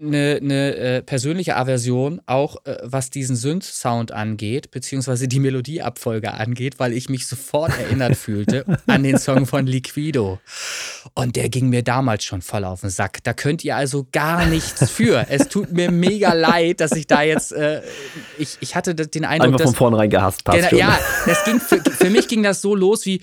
eine ne, persönliche Aversion, auch was diesen Synth-Sound angeht, beziehungsweise die Melodieabfolge angeht, weil ich mich sofort erinnert fühlte an den Song von Liquido. Und der ging mir damals schon voll auf den Sack. Da könnt ihr also gar nichts für. Es tut mir mega leid, dass ich da jetzt, äh, ich, ich hatte den Eindruck, einmal dass... von vornherein gehasst, passt schon. Ja, das ging für, für mich ging das so los wie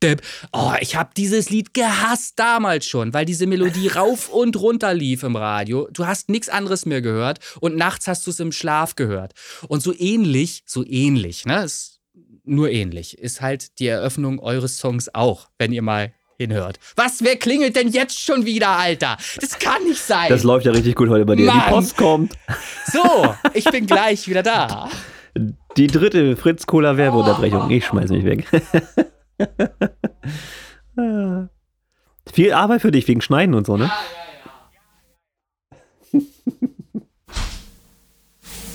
Depp. Oh, ich habe dieses Lied gehasst damals schon, weil diese Melodie rauf und runter lief im Radio. Du hast nichts anderes mehr gehört und nachts hast du es im Schlaf gehört. Und so ähnlich, so ähnlich, ne, ist nur ähnlich, ist halt die Eröffnung eures Songs auch, wenn ihr mal hinhört. Was, wer klingelt denn jetzt schon wieder, Alter? Das kann nicht sein. Das läuft ja richtig gut heute bei dir. Mann. Die Post kommt. So, ich bin gleich wieder da. Die dritte Fritz-Cola-Werbeunterbrechung. Oh. Ich schmeiß mich weg. ah. Viel Arbeit für dich wegen Schneiden und so, ne? Ja, ja, ja.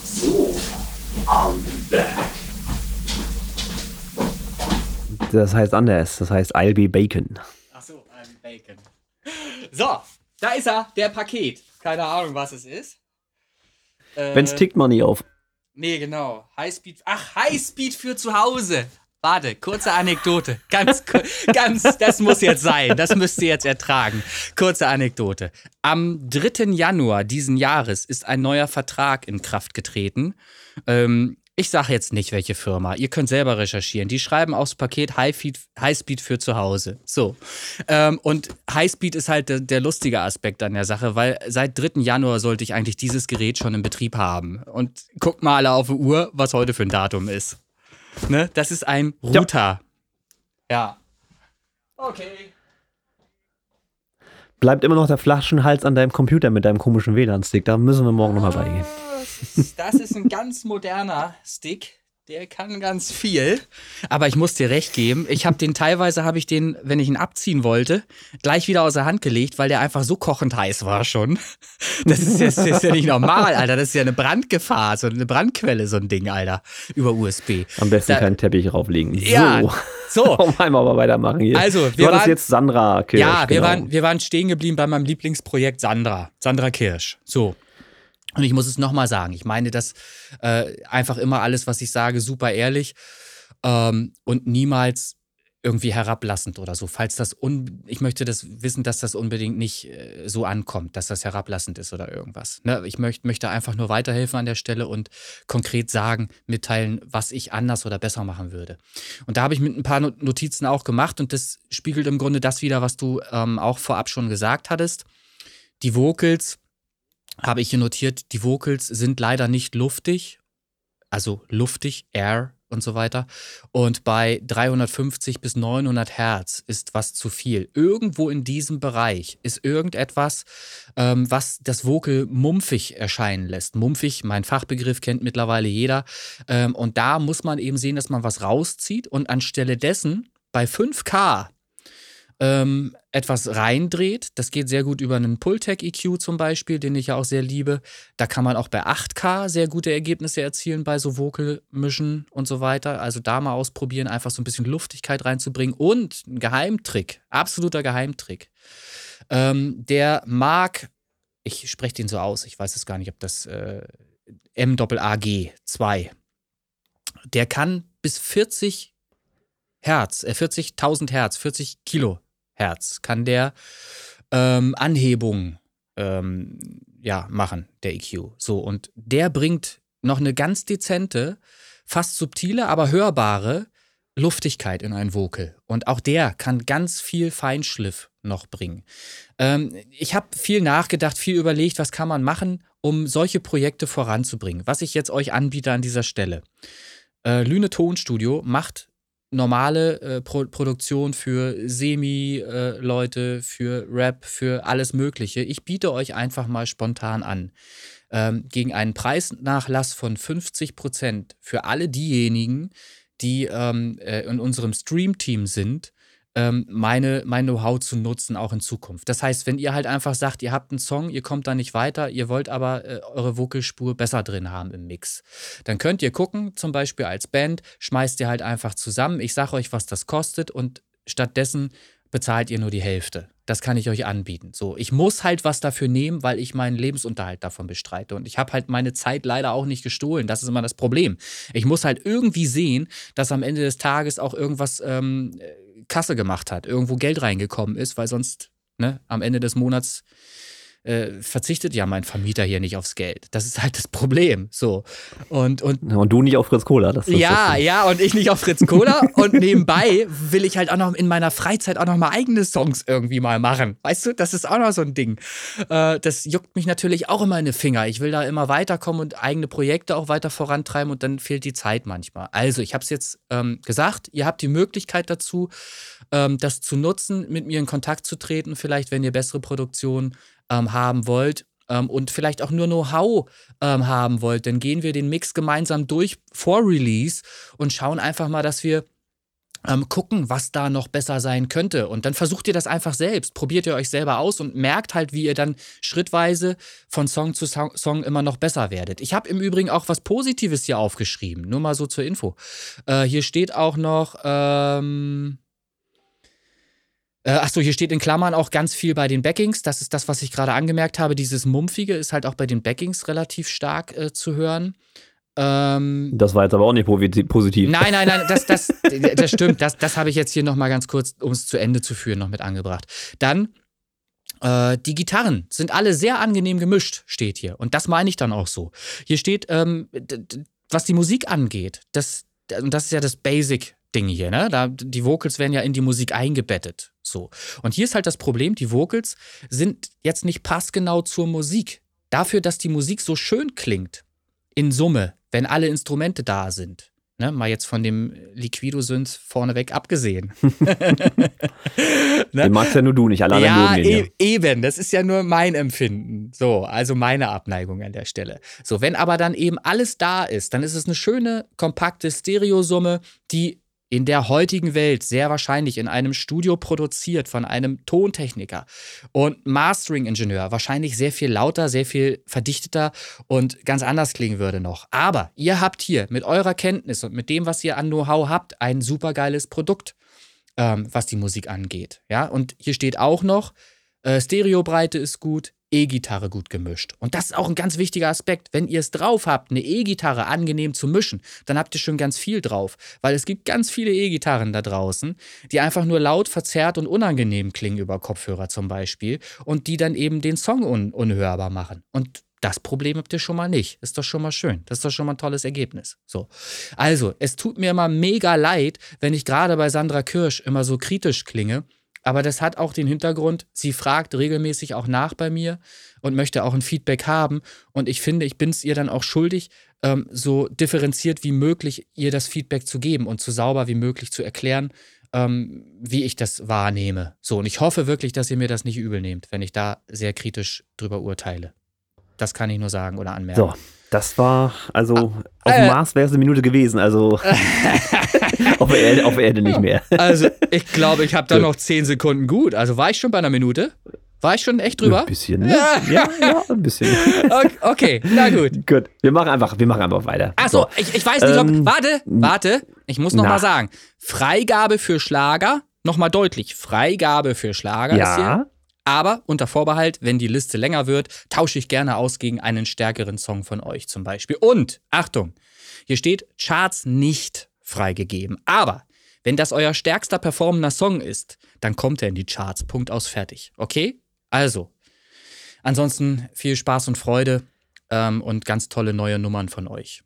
So, I'm back. Das heißt anders, das heißt I'll be bacon. Ach so, I'm bacon. So, da ist er, der Paket. Keine Ahnung, was es ist. Äh, Wenn's tickt, man nie auf. Nee, genau. Highspeed. Ach, Highspeed für zu Hause. Warte, kurze Anekdote. Ganz, ganz, das muss jetzt sein. Das müsst ihr jetzt ertragen. Kurze Anekdote. Am dritten Januar diesen Jahres ist ein neuer Vertrag in Kraft getreten. Ähm, ich sage jetzt nicht, welche Firma. Ihr könnt selber recherchieren. Die schreiben aufs Paket Highspeed für zu Hause. So. Ähm, und Highspeed ist halt der, der lustige Aspekt an der Sache, weil seit dritten Januar sollte ich eigentlich dieses Gerät schon im Betrieb haben. Und guckt mal alle auf die Uhr, was heute für ein Datum ist. Ne? Das ist ein Router. Ja. ja. Okay. Bleibt immer noch der Flaschenhals an deinem Computer mit deinem komischen W L A N-Stick. Da müssen wir morgen ah, nochmal beigehen. Das ist ein ganz moderner Stick. Der kann ganz viel. Aber ich muss dir recht geben. Ich habe den teilweise, habe ich den, wenn ich ihn abziehen wollte, gleich wieder aus der Hand gelegt, weil der einfach so kochend heiß war schon. Das ist, das ist ja nicht normal, Alter. Das ist ja eine Brandgefahr, so eine Brandquelle, so ein Ding, Alter. Über U S B. Am besten da, keinen Teppich drauflegen. Ja, so. so. Auf einmal mal weitermachen hier. Also, wir waren jetzt Sandra Kirsch. Ja, wir, genau. waren, wir waren stehen geblieben bei meinem Lieblingsprojekt Sandra. Sandra Kirsch. So. Und ich muss es nochmal sagen, ich meine das äh, einfach immer alles, was ich sage, super ehrlich ähm, und niemals irgendwie herablassend oder so. Falls das un- ich möchte das wissen, dass das unbedingt nicht äh, so ankommt, dass das herablassend ist oder irgendwas. Ne? Ich möcht, möchte einfach nur weiterhelfen an der Stelle und konkret sagen, mitteilen, was ich anders oder besser machen würde. Und da habe ich mit ein paar Notizen auch gemacht und das spiegelt im Grunde das wider, was du ähm, auch vorab schon gesagt hattest. Die Vocals habe ich hier notiert, die Vocals sind leider nicht luftig, also luftig, Air und so weiter. Und bei dreihundertfünfzig bis neunhundert Hertz ist was zu viel. Irgendwo in diesem Bereich ist irgendetwas, ähm, was das Vocal mumpfig erscheinen lässt. Mumpfig, mein Fachbegriff, kennt mittlerweile jeder. Ähm, und da muss man eben sehen, dass man was rauszieht und anstelle dessen bei fünf K ähm, etwas reindreht. Das geht sehr gut über einen Pull-Tag-E Q zum Beispiel, den ich ja auch sehr liebe. Da kann man auch bei acht K sehr gute Ergebnisse erzielen bei so Vocal-Mischen und so weiter. Also da mal ausprobieren, einfach so ein bisschen Luftigkeit reinzubringen. Und ein Geheimtrick, absoluter Geheimtrick. Ähm, der mag, ich spreche den so aus, ich weiß es gar nicht, ob das äh, M A A G zwei, der kann bis 40 Hertz, äh vierzigtausend Hertz, vierzig Kilohertz kann der ähm, Anhebung ähm, ja, machen, der E Q. So, und der bringt noch eine ganz dezente, fast subtile, aber hörbare Luftigkeit in ein Vocal. Und auch der kann ganz viel Feinschliff noch bringen. Ähm, ich habe viel nachgedacht, viel überlegt, was kann man machen, um solche Projekte voranzubringen. Was ich jetzt euch anbiete an dieser Stelle. Äh, Lüne Tonstudio macht normale äh, Pro- Produktion für Semi-Leute, äh, für Rap, für alles Mögliche. Ich biete euch einfach mal spontan an. Ähm, gegen einen Preisnachlass von fünfzig Prozent für alle diejenigen, die ähm, äh, in unserem Stream-Team sind, ähm, meine, mein Know-how zu nutzen, auch in Zukunft. Das heißt, wenn ihr halt einfach sagt, ihr habt einen Song, ihr kommt da nicht weiter, ihr wollt aber äh, eure Vocalspur besser drin haben im Mix, dann könnt ihr gucken, zum Beispiel als Band, schmeißt ihr halt einfach zusammen, ich sage euch, was das kostet und stattdessen bezahlt ihr nur die Hälfte. Das kann ich euch anbieten. So, ich muss halt was dafür nehmen, weil ich meinen Lebensunterhalt davon bestreite. Und ich habe halt meine Zeit leider auch nicht gestohlen. Das ist immer das Problem. Ich muss halt irgendwie sehen, dass am Ende des Tages auch irgendwas ähm, Kasse gemacht hat, irgendwo Geld reingekommen ist, weil sonst ne, am Ende des Monats äh, verzichtet ja mein Vermieter hier nicht aufs Geld. Das ist halt das Problem. So. Und, und, und du nicht auf Fritz-Cola. Das, das, ja, das ja, und ich nicht auf Fritz-Cola. Und nebenbei will ich halt auch noch in meiner Freizeit auch noch mal eigene Songs irgendwie mal machen. Weißt du, das ist auch noch so ein Ding. Äh, das juckt mich natürlich auch immer in die Finger. Ich will da immer weiterkommen und eigene Projekte auch weiter vorantreiben und dann fehlt die Zeit manchmal. Also, ich habe es jetzt ähm, gesagt, ihr habt die Möglichkeit dazu, ähm, das zu nutzen, mit mir in Kontakt zu treten, vielleicht, wenn ihr bessere Produktionen haben wollt ähm, und vielleicht auch nur Know-how ähm, haben wollt, dann gehen wir den Mix gemeinsam durch vor Release und schauen einfach mal, dass wir ähm, gucken, was da noch besser sein könnte. Und dann versucht ihr das einfach selbst, probiert ihr euch selber aus und merkt halt, wie ihr dann schrittweise von Song zu Song, Song immer noch besser werdet. Ich habe im Übrigen auch was Positives hier aufgeschrieben, nur mal so zur Info. Äh, hier steht auch noch... Ähm Achso, hier steht in Klammern auch ganz viel bei den Backings. Das ist das, was ich gerade angemerkt habe. Dieses Mumpfige ist halt auch bei den Backings relativ stark äh, zu hören. Ähm, das war jetzt aber auch nicht positiv. Nein, nein, nein, das, das, das stimmt. Das, das habe ich jetzt hier nochmal ganz kurz, um es zu Ende zu führen, noch mit angebracht. Dann, äh, die Gitarren sind alle sehr angenehm gemischt, steht hier. Und das meine ich dann auch so. Hier steht, ähm, d- d- was die Musik angeht, das, und das ist ja das Basic Ding hier, ne? Da, die Vocals werden ja in die Musik eingebettet. So. Und hier ist halt das Problem, die Vocals sind jetzt nicht passgenau zur Musik. Dafür, dass die Musik so schön klingt, in Summe, wenn alle Instrumente da sind. Ne? Mal jetzt von dem Liquido-Synth vorneweg abgesehen. Den magst ja nur du nicht, alle anderen mögen den, ja. Eben, das ist ja nur mein Empfinden. So, also meine Abneigung an der Stelle. So, wenn aber dann eben alles da ist, dann ist es eine schöne, kompakte Stereosumme, die in der heutigen Welt sehr wahrscheinlich in einem Studio produziert von einem Tontechniker und Mastering-Ingenieur wahrscheinlich sehr viel lauter, sehr viel verdichteter und ganz anders klingen würde noch. Aber ihr habt hier mit eurer Kenntnis und mit dem, was ihr an Know-how habt, ein supergeiles Produkt, ähm, was die Musik angeht. Ja? Und hier steht auch noch, äh, Stereobreite ist gut, E-Gitarre gut gemischt. Und das ist auch ein ganz wichtiger Aspekt. Wenn ihr es drauf habt, eine E-Gitarre angenehm zu mischen, dann habt ihr schon ganz viel drauf. Weil es gibt ganz viele E-Gitarren da draußen, die einfach nur laut, verzerrt und unangenehm klingen über Kopfhörer zum Beispiel und die dann eben den Song un- unhörbar machen. Und das Problem habt ihr schon mal nicht. Ist doch schon mal schön. Das ist doch schon mal ein tolles Ergebnis. So. Also, es tut mir immer mega leid, wenn ich gerade bei Sandra Kirsch immer so kritisch klinge. Aber das hat auch den Hintergrund, sie fragt regelmäßig auch nach bei mir und möchte auch ein Feedback haben. Und ich finde, ich bin es ihr dann auch schuldig, ähm, so differenziert wie möglich ihr das Feedback zu geben und so sauber wie möglich zu erklären, ähm, wie ich das wahrnehme. So, und ich hoffe wirklich, dass ihr mir das nicht übel nehmt, wenn ich da sehr kritisch drüber urteile. Das kann ich nur sagen oder anmerken. So, das war, also ah, auf dem äh, Mars wäre es eine Minute gewesen, also auf, der Erde, auf der Erde nicht mehr. Also ich glaube, ich habe da noch zehn Sekunden gut. Also war ich schon bei einer Minute? War ich schon echt drüber? Ein bisschen, ne? Ja, ja, ein bisschen. Okay, na gut. Gut, wir machen einfach, wir machen einfach weiter. Achso, so. ich, ich weiß nicht, ähm, ob, warte, warte, ich muss noch na. mal sagen, Freigabe für Schlager, nochmal deutlich, Freigabe für Schlager ja. ist hier. Aber unter Vorbehalt, wenn die Liste länger wird, tausche ich gerne aus gegen einen stärkeren Song von euch zum Beispiel. Und, Achtung, hier steht Charts nicht freigegeben. Aber Wenn das euer stärkster performender Song ist, dann kommt er in die Charts. Punkt aus, fertig. Okay? Also, ansonsten viel Spaß und Freude ähm, und ganz tolle neue Nummern von euch.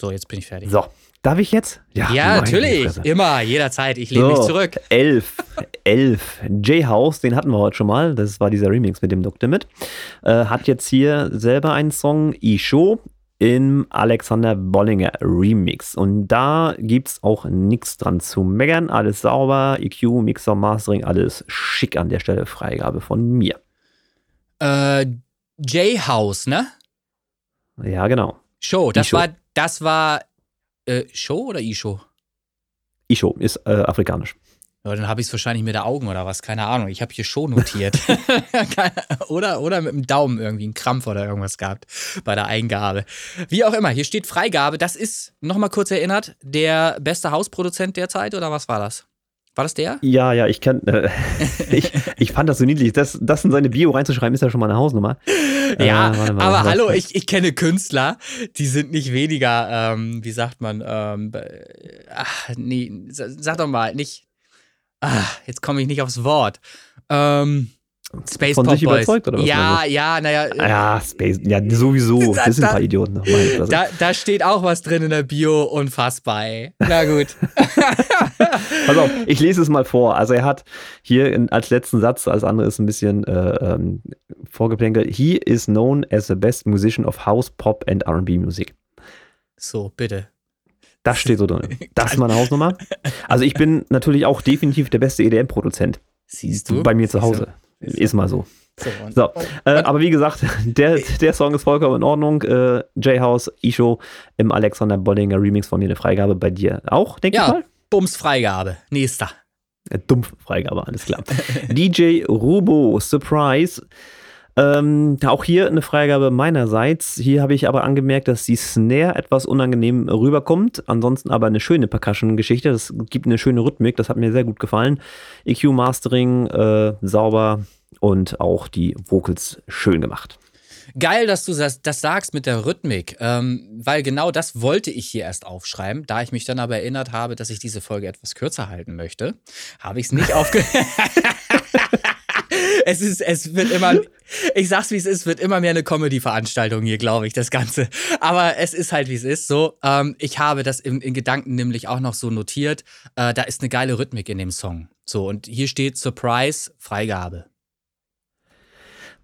So, jetzt bin ich fertig. So, darf ich jetzt? Ja, ja natürlich. Immer, jederzeit. Ich lehne so, mich zurück. Elf. Elf. J-House, den hatten wir heute schon mal. Das war dieser Remix mit dem Doc Timid. Äh, hat jetzt hier selber einen Song, E-Show, im Alexander Bollinger Remix. Und da gibt's auch nichts dran zu meckern. Alles sauber. E Q, Mixer, Mastering, alles schick an der Stelle. Freigabe von mir. Äh, J-House, ne? Ja, genau. Show, das E-Show. war... Das war äh, Show oder Isho? Isho ist äh, afrikanisch. Ja, dann habe ich es wahrscheinlich mit der Augen oder was, keine Ahnung. Ich habe hier Show notiert. oder, oder mit dem Daumen irgendwie einen Krampf oder irgendwas gehabt bei der Eingabe. Wie auch immer, hier steht Freigabe. Das ist, nochmal kurz erinnert, der beste Hausproduzent der Zeit oder was war das? War das der? Ja, ja, ich kann. Äh, ich, ich fand das so niedlich. Das, das in seine Bio reinzuschreiben, ist ja schon mal eine Hausnummer. Ja, äh, mal, aber hallo, ich, ich kenne Künstler, die sind nicht weniger, ähm, wie sagt man, ähm, ach, nee, sag doch mal, nicht. Ach, jetzt komme ich nicht aufs Wort. Ähm. Space Von Pop sich Boys. Überzeugt, oder was? Ja, ja, naja. Ja, Space, ja, sowieso. Das sind ein paar Idioten. Da, da steht auch was drin in der Bio, unfassbar, ey. Na gut. Pass auf, ich lese es mal vor. Also er hat hier in, als letzten Satz, als andere ist ein bisschen äh, ähm, vorgeplänkelt, he is known as the best musician of House, Pop and R and B Music. So, bitte. Das steht so drin. Das ist meine Hausnummer. Also ich bin natürlich auch definitiv der beste E D M-Produzent. Siehst du? Bei mir zu Hause. Ist mal so. So, und, so. Und, äh, aber wie gesagt, der, der Song ist vollkommen in Ordnung. Äh, J-House, Isho im Alexander Bollinger Remix, von mir eine Freigabe, bei dir auch, denke ja, ich mal. Ja, Bums Freigabe. Nächster. Äh, Dumpf Freigabe, alles klar. D J Rubo, Surprise. Ähm, auch hier eine Freigabe meinerseits. Hier habe ich aber angemerkt, dass die Snare etwas unangenehm rüberkommt. Ansonsten aber eine schöne Percussion-Geschichte. Das gibt eine schöne Rhythmik. Das hat mir sehr gut gefallen. E Q-Mastering, äh, sauber. Und auch die Vocals schön gemacht. Geil, dass du das, das sagst mit der Rhythmik, ähm, weil genau das wollte ich hier erst aufschreiben. Da ich mich dann aber erinnert habe, dass ich diese Folge etwas kürzer halten möchte, habe ich es nicht aufgeschrieben. Es ist, es wird immer, ich sag's wie es ist, wird immer mehr eine Comedy-Veranstaltung hier, glaube ich, das Ganze. Aber es ist halt wie es ist. So, ähm, ich habe das in, in Gedanken nämlich auch noch so notiert. Äh, da ist eine geile Rhythmik in dem Song. So, und hier steht Surprise, Freigabe.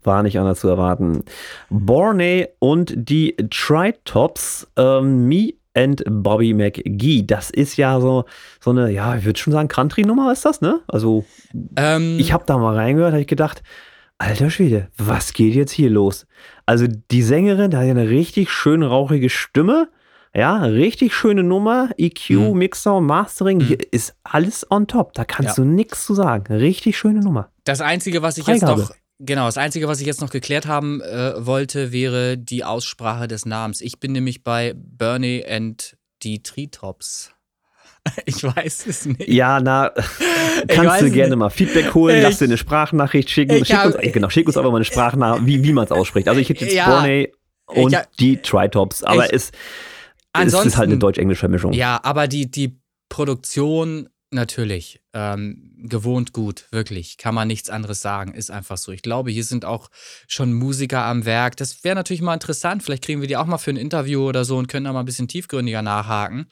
War nicht anders zu erwarten. Borne und die Treetops, ähm, Me and Bobby McGee. Das ist ja so, so eine, ja, ich würde schon sagen, Country-Nummer ist das, ne? Also, ähm, ich habe da mal reingehört, habe ich gedacht, alter Schwede, was geht jetzt hier los? Also, die Sängerin, da hat ja eine richtig schön rauchige Stimme. Ja, richtig schöne Nummer. E Q, mhm. Mixer, Mastering, mhm. hier ist alles on top. Da kannst ja. du nichts zu sagen. Richtig schöne Nummer. Das Einzige, was ich Freigabe. jetzt noch... Genau, das Einzige, was ich jetzt noch geklärt haben äh, wollte, wäre die Aussprache des Namens. Ich bin nämlich bei Borne and the Treetops. Ich weiß es nicht. Ja, na, kannst du gerne nicht. mal Feedback holen, ich, lass dir eine Sprachnachricht schicken. Schick, hab, uns, ey, genau, schick uns aber mal eine Sprachnachricht, wie, wie man es ausspricht. Also ich hätte jetzt ja, Borne und hab, die Treetops, aber es ist halt eine deutsch-englische Mischung. Ja, aber die, die Produktion... Natürlich, ähm, gewohnt gut, wirklich, kann man nichts anderes sagen, ist einfach so. Ich glaube, hier sind auch schon Musiker am Werk, das wäre natürlich mal interessant, vielleicht kriegen wir die auch mal für ein Interview oder so und können da mal ein bisschen tiefgründiger nachhaken.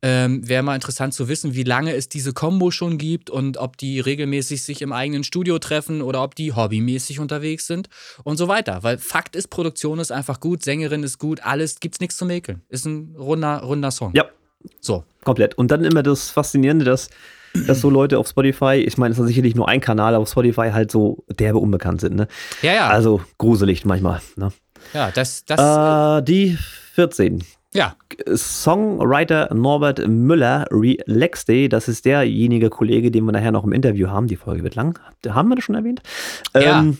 Ähm, wäre mal interessant zu wissen, wie lange es diese Kombo schon gibt und ob die regelmäßig sich im eigenen Studio treffen oder ob die hobbymäßig unterwegs sind und so weiter. Weil Fakt ist, Produktion ist einfach gut, Sängerin ist gut, alles, gibt's nichts zu mäkeln. Ist ein runder, runder Song. Ja. So. Komplett. Und dann immer das Faszinierende, dass, dass so Leute auf Spotify, ich meine, es ist sicherlich nur ein Kanal, aber auf Spotify halt so derbe unbekannt sind, ne? Ja, ja. Also gruselig manchmal, ne? Ja, das... das äh, die vierzehn. Ja. Songwriter Norbert Müller, Relax Day, das ist derjenige Kollege, den wir nachher noch im Interview haben, die Folge wird lang, haben wir das schon erwähnt? Ja. Ähm,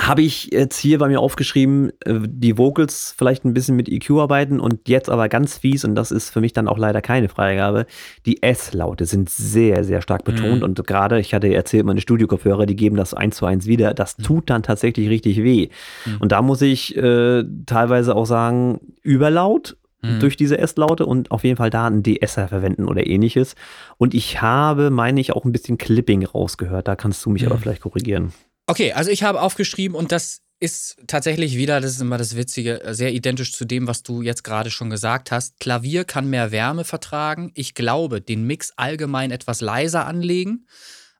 Habe ich jetzt hier bei mir aufgeschrieben, die Vocals vielleicht ein bisschen mit E Q arbeiten und jetzt aber ganz fies, und das ist für mich dann auch leider keine Freigabe, die S-Laute sind sehr, sehr stark betont mhm. und gerade, ich hatte erzählt, meine Studio-Kopfhörer, die geben das eins zu eins wieder, das mhm. tut dann tatsächlich richtig weh. Mhm. Und da muss ich äh, teilweise auch sagen, überlaut mhm. durch diese S-Laute und auf jeden Fall da einen D-Esser verwenden oder ähnliches. Und ich habe, meine ich, auch ein bisschen Clipping rausgehört. Da kannst du mich mhm. aber vielleicht korrigieren. Okay, also ich habe aufgeschrieben und das ist tatsächlich wieder, das ist immer das Witzige, sehr identisch zu dem, was du jetzt gerade schon gesagt hast. Klavier kann mehr Wärme vertragen. Ich glaube, den Mix allgemein etwas leiser anlegen.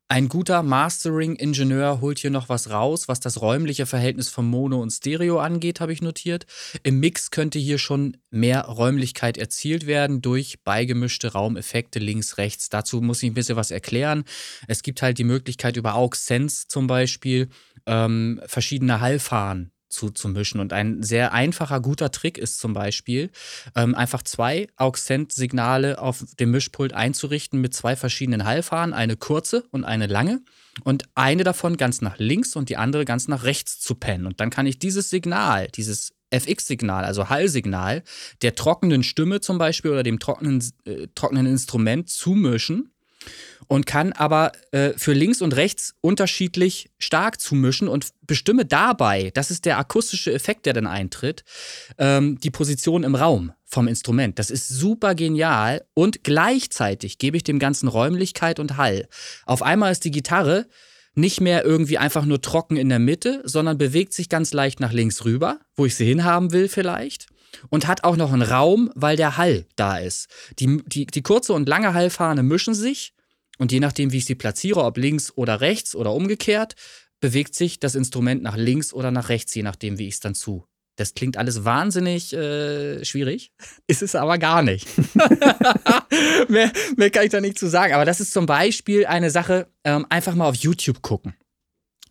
Ein guter Mastering-Ingenieur holt hier noch was raus, was das räumliche Verhältnis von Mono und Stereo angeht, habe ich notiert. Im Mix könnte hier schon mehr Räumlichkeit erzielt werden durch beigemischte Raumeffekte links, rechts. Dazu muss ich ein bisschen was erklären. Es gibt halt die Möglichkeit, über Aux-Sense zum Beispiel ähm, verschiedene Hallfahnen zuzumischen. Und ein sehr einfacher, guter Trick ist zum Beispiel, ähm, einfach zwei Aux-Sense-Signale auf dem Mischpult einzurichten mit zwei verschiedenen Hallfahnen, eine kurze und eine lange. Und eine davon ganz nach links und die andere ganz nach rechts zu pennen. Und dann kann ich dieses Signal, dieses F X-Signal, also Hallsignal, der trockenen Stimme zum Beispiel oder dem trockenen, äh, trockenen Instrument zumischen. Und kann aber äh, für links und rechts unterschiedlich stark zumischen und bestimme dabei, das ist der akustische Effekt, der dann eintritt, ähm, die Position im Raum vom Instrument. Das ist super genial und gleichzeitig gebe ich dem Ganzen Räumlichkeit und Hall. Auf einmal ist die Gitarre nicht mehr irgendwie einfach nur trocken in der Mitte, sondern bewegt sich ganz leicht nach links rüber, wo ich sie hinhaben will vielleicht. Und hat auch noch einen Raum, weil der Hall da ist. Die, die, die kurze und lange Hallfahne mischen sich und je nachdem, wie ich sie platziere, ob links oder rechts oder umgekehrt, bewegt sich das Instrument nach links oder nach rechts, je nachdem, wie ich es dann zu. Das klingt alles wahnsinnig äh, schwierig, ist es aber gar nicht. mehr, mehr kann ich da nicht zu sagen. Aber das ist zum Beispiel eine Sache, ähm, einfach mal auf YouTube gucken.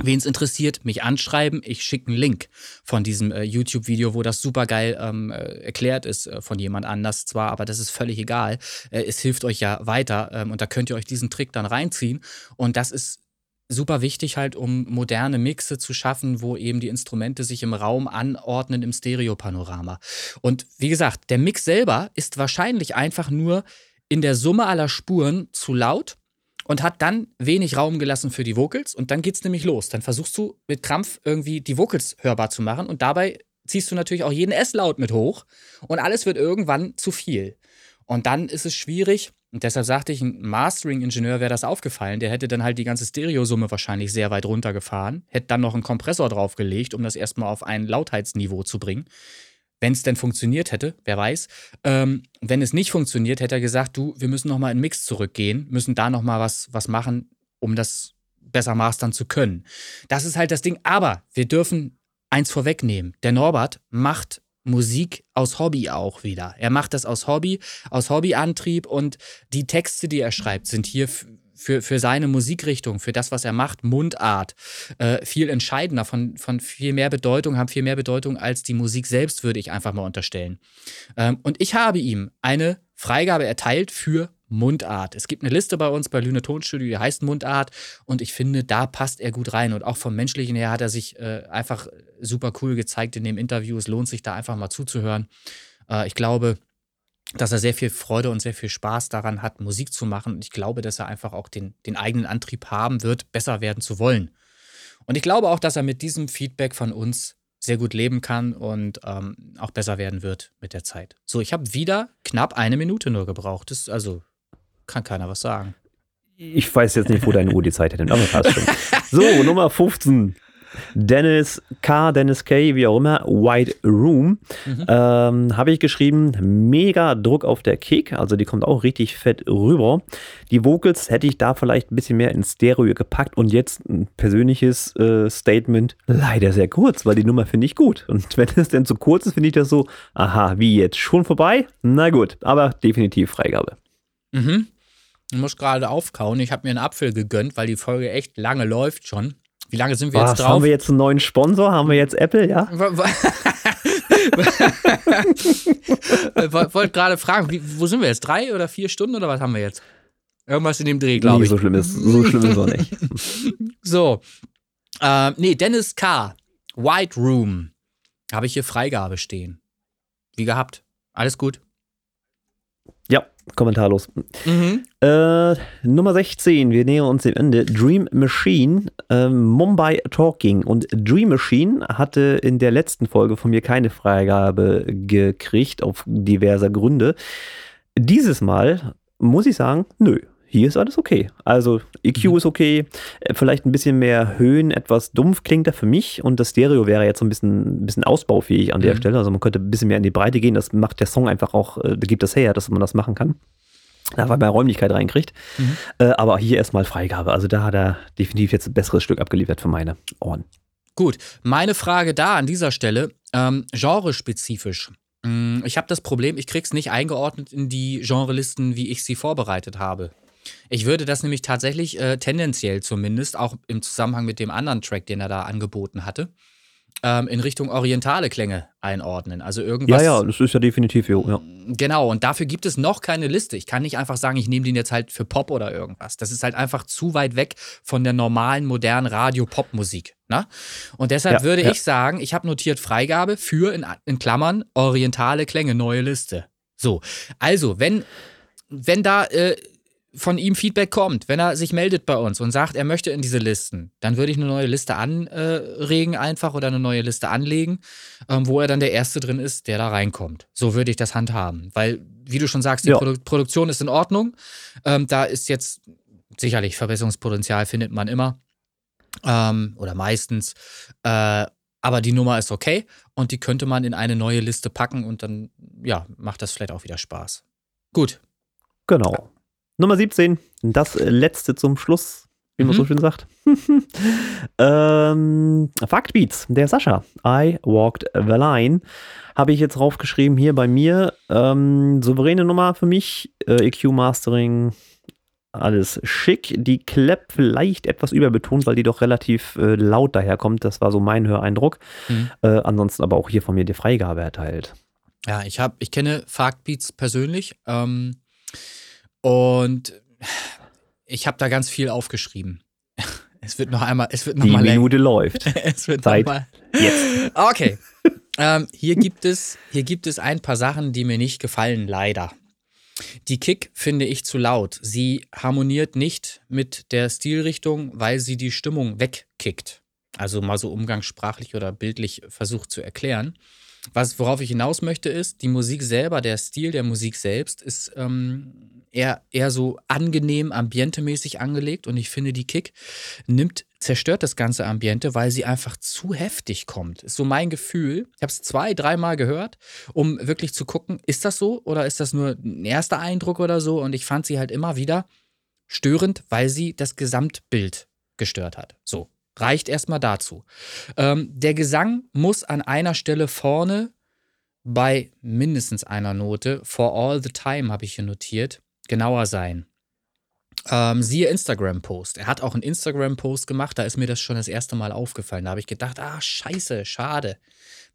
Wen es interessiert, mich anschreiben. Ich schicke einen Link von diesem äh, YouTube-Video, wo das super geil ähm, erklärt ist äh, von jemand anders zwar, aber das ist völlig egal. Äh, es hilft euch ja weiter ähm, und da könnt ihr euch diesen Trick dann reinziehen. Und das ist super wichtig halt, um moderne Mixe zu schaffen, wo eben die Instrumente sich im Raum anordnen im Stereopanorama. Und wie gesagt, der Mix selber ist wahrscheinlich einfach nur in der Summe aller Spuren zu laut. Und hat dann wenig Raum gelassen für die Vocals und dann geht's nämlich los. Dann versuchst du mit Krampf irgendwie die Vocals hörbar zu machen und dabei ziehst du natürlich auch jeden S-Laut mit hoch und alles wird irgendwann zu viel. Und dann ist es schwierig und deshalb sagte ich, ein Mastering-Ingenieur wäre das aufgefallen, der hätte dann halt die ganze Stereosumme wahrscheinlich sehr weit runtergefahren, hätte dann noch einen Kompressor draufgelegt, um das erstmal auf ein Lautheitsniveau zu bringen. Wenn es denn funktioniert hätte, wer weiß. Ähm, wenn es nicht funktioniert, hätte er gesagt, du, wir müssen nochmal in den Mix zurückgehen, müssen da nochmal was, was machen, um das besser mastern zu können. Das ist halt das Ding. Aber wir dürfen eins vorwegnehmen. Der Norbert macht Musik aus Hobby auch wieder. Er macht das aus Hobby, aus Hobbyantrieb und die Texte, die er schreibt, sind hier f- für, für seine Musikrichtung, für das, was er macht, Mundart, äh, viel entscheidender, von, von viel mehr Bedeutung, haben viel mehr Bedeutung als die Musik selbst, würde ich einfach mal unterstellen. Ähm, und ich habe ihm eine Freigabe erteilt für Mundart. Es gibt eine Liste bei uns bei Lüne Tonstudio, die heißt Mundart und ich finde, da passt er gut rein und auch vom Menschlichen her hat er sich äh, einfach super cool gezeigt in dem Interview. Es lohnt sich da einfach mal zuzuhören. Äh, ich glaube, dass er sehr viel Freude und sehr viel Spaß daran hat, Musik zu machen. Und ich glaube, dass er einfach auch den, den eigenen Antrieb haben wird, besser werden zu wollen. Und ich glaube auch, dass er mit diesem Feedback von uns sehr gut leben kann und ähm, auch besser werden wird mit der Zeit. So, ich habe wieder knapp eine Minute nur gebraucht. Das, also kann keiner was sagen. Ich weiß jetzt nicht, wo deine Uhr die Zeit hätte. Aber passt schon. So, Nummer fünfzehn. Dennis K., Dennis K., wie auch immer, White Room, mhm. ähm, habe ich geschrieben, mega Druck auf der Kick, also die kommt auch richtig fett rüber. Die Vocals hätte ich da vielleicht ein bisschen mehr in Stereo gepackt und jetzt ein persönliches äh, Statement, leider sehr kurz, weil die Nummer finde ich gut. Und wenn es denn zu kurz ist, finde ich das so, aha, wie jetzt, schon vorbei? Na gut, aber definitiv Freigabe. Mhm. Ich muss gerade aufkauen, ich habe mir einen Apfel gegönnt, weil die Folge echt lange läuft schon. Wie lange sind wir jetzt drauf? Haben wir jetzt einen neuen Sponsor? Haben wir jetzt Apple? Ja. Ich wollte gerade fragen, wie, wo sind wir jetzt? Drei oder vier Stunden oder was haben wir jetzt? Irgendwas in dem Dreh, glaube ich. So schlimm ist so schlimm ist auch nicht. So. Äh, nee, Dennis K. White Room. Habe ich hier Freigabe stehen. Wie gehabt. Alles gut. Ja, kommentarlos. Mhm. Äh, Nummer sechzehn, wir nähern uns dem Ende. Dream Machine, äh, Mumbai Talking. Und Dream Machine hatte in der letzten Folge von mir keine Freigabe gekriegt, auf diverser Gründe. Dieses Mal muss ich sagen, nö. Hier ist alles okay. Also E Q mhm. ist okay, vielleicht ein bisschen mehr Höhen, etwas dumpf klingt er für mich und das Stereo wäre jetzt so ein bisschen, ein bisschen ausbaufähig an der mhm. Stelle. Also man könnte ein bisschen mehr in die Breite gehen, das macht der Song einfach auch, äh, gibt das her, dass man das machen kann. Da war mehr Räumlichkeit reinkriegt. Mhm. Äh, aber hier erstmal Freigabe. Also da hat er definitiv jetzt ein besseres Stück abgeliefert für meine Ohren. Gut, meine Frage da an dieser Stelle, ähm, genrespezifisch. Ich habe das Problem, ich krieg's nicht eingeordnet in die Genrelisten, wie ich sie vorbereitet habe. Ich würde das nämlich tatsächlich äh, tendenziell zumindest, auch im Zusammenhang mit dem anderen Track, den er da angeboten hatte, ähm, in Richtung orientale Klänge einordnen. Also irgendwas. Ja, ja, das ist ja definitiv, ja. Genau, und dafür gibt es noch keine Liste. Ich kann nicht einfach sagen, ich nehme den jetzt halt für Pop oder irgendwas. Das ist halt einfach zu weit weg von der normalen, modernen Radio-Pop-Musik. Ne? Und deshalb ja, würde ja. ich sagen, ich habe notiert Freigabe für, in, in Klammern, orientale Klänge, neue Liste. So, also, wenn, wenn da... Äh, von ihm Feedback kommt, wenn er sich meldet bei uns und sagt, er möchte in diese Listen, dann würde ich eine neue Liste anregen einfach oder eine neue Liste anlegen, wo er dann der Erste drin ist, der da reinkommt. So würde ich das handhaben, weil, wie du schon sagst, die ja. Produ- Produktion ist in Ordnung. Ähm, da ist jetzt sicherlich Verbesserungspotenzial, findet man immer ähm, oder meistens. Äh, aber die Nummer ist okay und die könnte man in eine neue Liste packen und dann, ja, macht das vielleicht auch wieder Spaß. Gut. Genau. Nummer siebzehn, das letzte zum Schluss, wie man mhm. so schön sagt. ähm, Fark Beats, der Sascha, I Walked the Line, habe ich jetzt draufgeschrieben hier bei mir. Ähm, souveräne Nummer für mich, äh, E Q-Mastering, alles schick. Die Clap vielleicht etwas überbetont, weil die doch relativ äh, laut daherkommt. Das war so mein Höreindruck. Mhm. Äh, ansonsten aber auch hier von mir die Freigabe erteilt. Ja, ich, hab, ich kenne Fark Beats persönlich. Ähm Und ich habe da ganz viel aufgeschrieben. Es wird noch einmal, es wird noch Die mal Minute länger. läuft. Es wird Zeit noch mal. Jetzt. Okay. ähm, hier gibt es, hier gibt es ein paar Sachen, die mir nicht gefallen, leider. Die Kick finde ich zu laut. Sie harmoniert nicht mit der Stilrichtung, weil sie die Stimmung wegkickt. Also mal so umgangssprachlich oder bildlich versucht zu erklären. Was, worauf ich hinaus möchte, ist, die Musik selber, der Stil der Musik selbst ist ähm, eher, eher so angenehm, ambientemäßig angelegt und ich finde, die Kick nimmt, zerstört das ganze Ambiente, weil sie einfach zu heftig kommt. Ist so mein Gefühl. Ich habe es zwei, dreimal gehört, um wirklich zu gucken, ist das so oder ist das nur ein erster Eindruck oder so, und ich fand sie halt immer wieder störend, weil sie das Gesamtbild gestört hat. So. Reicht erstmal dazu. Ähm, der Gesang muss an einer Stelle vorne bei mindestens einer Note, for all the time habe ich hier notiert, genauer sein. Ähm, siehe Instagram-Post. Er hat auch einen Instagram-Post gemacht, da ist mir das schon das erste Mal aufgefallen. Da habe ich gedacht, ah, scheiße, schade.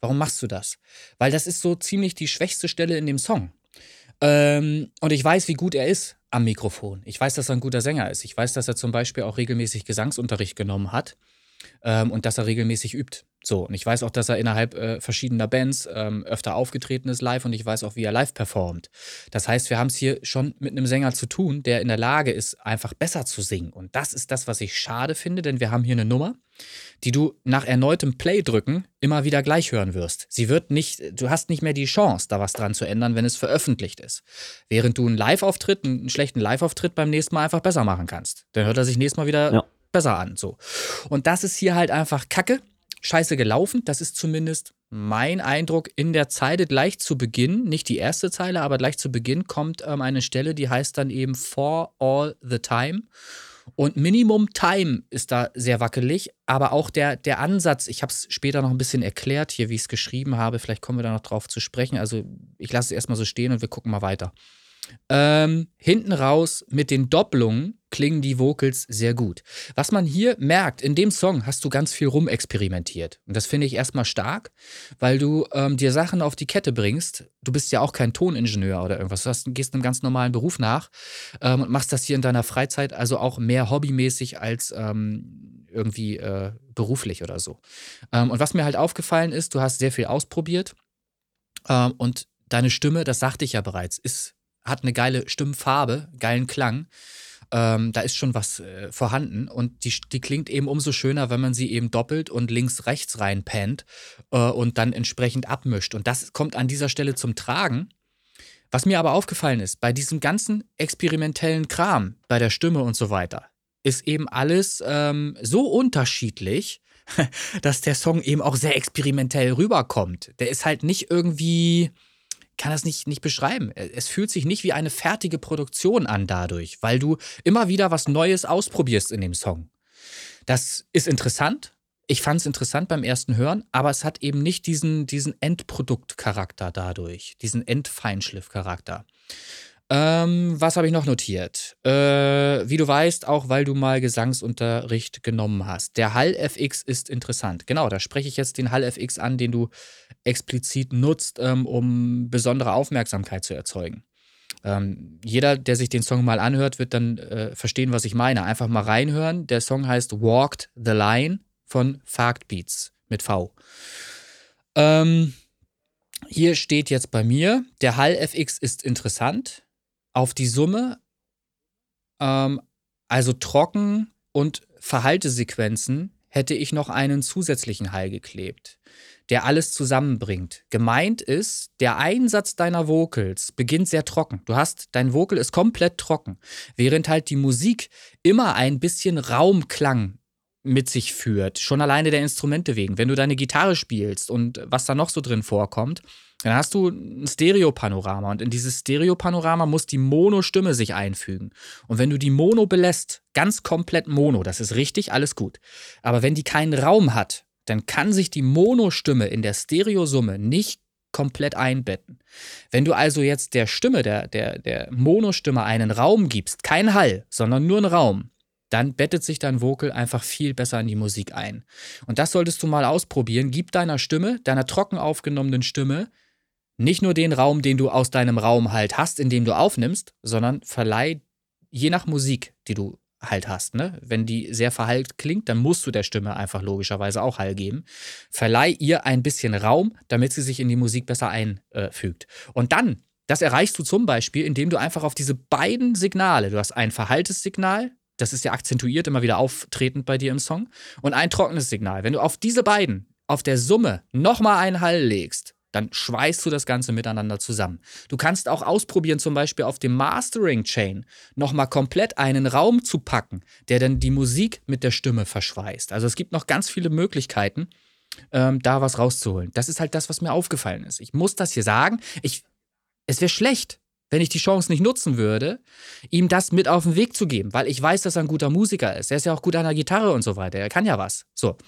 Warum machst du das? Weil das ist so ziemlich die schwächste Stelle in dem Song. Ähm, und ich weiß, wie gut er ist am Mikrofon. Ich weiß, dass er ein guter Sänger ist. Ich weiß, dass er zum Beispiel auch regelmäßig Gesangsunterricht genommen hat ähm, und dass er regelmäßig übt. So, und ich weiß auch, dass er innerhalb äh, verschiedener Bands ähm, öfter aufgetreten ist live und ich weiß auch, wie er live performt. Das heißt, wir haben es hier schon mit einem Sänger zu tun, der in der Lage ist, einfach besser zu singen. Und das ist das, was ich schade finde, denn wir haben hier eine Nummer, die du nach erneutem Play-Drücken immer wieder gleich hören wirst. Sie wird nicht, du hast nicht mehr die Chance, da was dran zu ändern, wenn es veröffentlicht ist. Während du einen Live-Auftritt, einen schlechten Live-Auftritt beim nächsten Mal einfach besser machen kannst. Dann hört er sich nächstes Mal wieder ja. besser an. So. Und das ist hier halt einfach Kacke. Scheiße gelaufen, das ist zumindest mein Eindruck. In der Zeile gleich zu Beginn, nicht die erste Zeile, aber gleich zu Beginn kommt ähm, eine Stelle, die heißt dann eben for all the time und Minimum Time ist da sehr wackelig, aber auch der, der Ansatz, ich habe es später noch ein bisschen erklärt hier, wie ich es geschrieben habe, vielleicht kommen wir da noch drauf zu sprechen, also ich lasse es erstmal so stehen und wir gucken mal weiter. Ähm, hinten raus mit den Doppelungen klingen die Vocals sehr gut. Was man hier merkt, in dem Song hast du ganz viel rumexperimentiert. Und das finde ich erstmal stark, weil du ähm, dir Sachen auf die Kette bringst. Du bist ja auch kein Toningenieur oder irgendwas. Du hast, gehst einem ganz normalen Beruf nach ähm, und machst das hier in deiner Freizeit, also auch mehr hobbymäßig als ähm, irgendwie äh, beruflich oder so. Ähm, und was mir halt aufgefallen ist, du hast sehr viel ausprobiert ähm, und deine Stimme, das sagte ich ja bereits, ist hat eine geile Stimmfarbe, geilen Klang. Ähm, da ist schon was äh, vorhanden und die, die klingt eben umso schöner, wenn man sie eben doppelt und links rechts reinpennt äh, und dann entsprechend abmischt. Und das kommt an dieser Stelle zum Tragen. Was mir aber aufgefallen ist, bei diesem ganzen experimentellen Kram, bei der Stimme und so weiter, ist eben alles ähm, so unterschiedlich, dass der Song eben auch sehr experimentell rüberkommt. Der ist halt nicht irgendwie... kann das nicht, nicht beschreiben. Es fühlt sich nicht wie eine fertige Produktion an dadurch, weil du immer wieder was Neues ausprobierst in dem Song. Das ist interessant. Ich fand es interessant beim ersten Hören, aber es hat eben nicht diesen, diesen Endproduktcharakter dadurch, diesen Endfeinschliffcharakter. Ähm, was habe ich noch notiert? Äh, wie du weißt, auch weil du mal Gesangsunterricht genommen hast. Der Hall F X ist interessant. Genau, da spreche ich jetzt den Hall F X an, den du explizit nutzt, ähm, um besondere Aufmerksamkeit zu erzeugen. Ähm, jeder, der sich den Song mal anhört, wird dann äh, verstehen, was ich meine. Einfach mal reinhören. Der Song heißt Walked the Line von Fark Beats mit V. Ähm, hier steht jetzt bei mir, der Hall F X ist interessant. Auf die Summe, ähm, also Trocken- und Verhaltesequenzen, hätte ich noch einen zusätzlichen Hall geklebt, der alles zusammenbringt. Gemeint ist, der Einsatz deiner Vocals beginnt sehr trocken. Du hast, dein Vocal ist komplett trocken, während halt die Musik immer ein bisschen Raumklang mit sich führt. Schon alleine der Instrumente wegen. Wenn du deine Gitarre spielst und was da noch so drin vorkommt, dann hast du ein Stereopanorama und in dieses Stereopanorama muss die Mono-Stimme sich einfügen. Und wenn du die Mono belässt, ganz komplett Mono, das ist richtig, alles gut. Aber wenn die keinen Raum hat, dann kann sich die Mono-Stimme in der Stereosumme nicht komplett einbetten. Wenn du also jetzt der Stimme, der, der, der Mono-Stimme einen Raum gibst, kein Hall, sondern nur einen Raum, dann bettet sich dein Vocal einfach viel besser in die Musik ein. Und das solltest du mal ausprobieren. Gib deiner Stimme, deiner trocken aufgenommenen Stimme, nicht nur den Raum, den du aus deinem Raum halt hast, in dem du aufnimmst, sondern verleih je nach Musik, die du halt hast. Ne? Wenn die sehr verhallt klingt, dann musst du der Stimme einfach logischerweise auch Hall geben. Verleih ihr ein bisschen Raum, damit sie sich in die Musik besser einfügt. Und dann, das erreichst du zum Beispiel, indem du einfach auf diese beiden Signale, du hast ein verhalltes Signal, das ist ja akzentuiert, immer wieder auftretend bei dir im Song, und ein trockenes Signal. Wenn du auf diese beiden, auf der Summe, nochmal einen Hall legst, dann schweißt du das Ganze miteinander zusammen. Du kannst auch ausprobieren, zum Beispiel auf dem Mastering-Chain nochmal komplett einen Raum zu packen, der dann die Musik mit der Stimme verschweißt. Also es gibt noch ganz viele Möglichkeiten, ähm, da was rauszuholen. Das ist halt das, was mir aufgefallen ist. Ich muss das hier sagen, ich, es wäre schlecht, wenn ich die Chance nicht nutzen würde, ihm das mit auf den Weg zu geben, weil ich weiß, dass er ein guter Musiker ist. Er ist ja auch gut an der Gitarre und so weiter. Er kann ja was. So.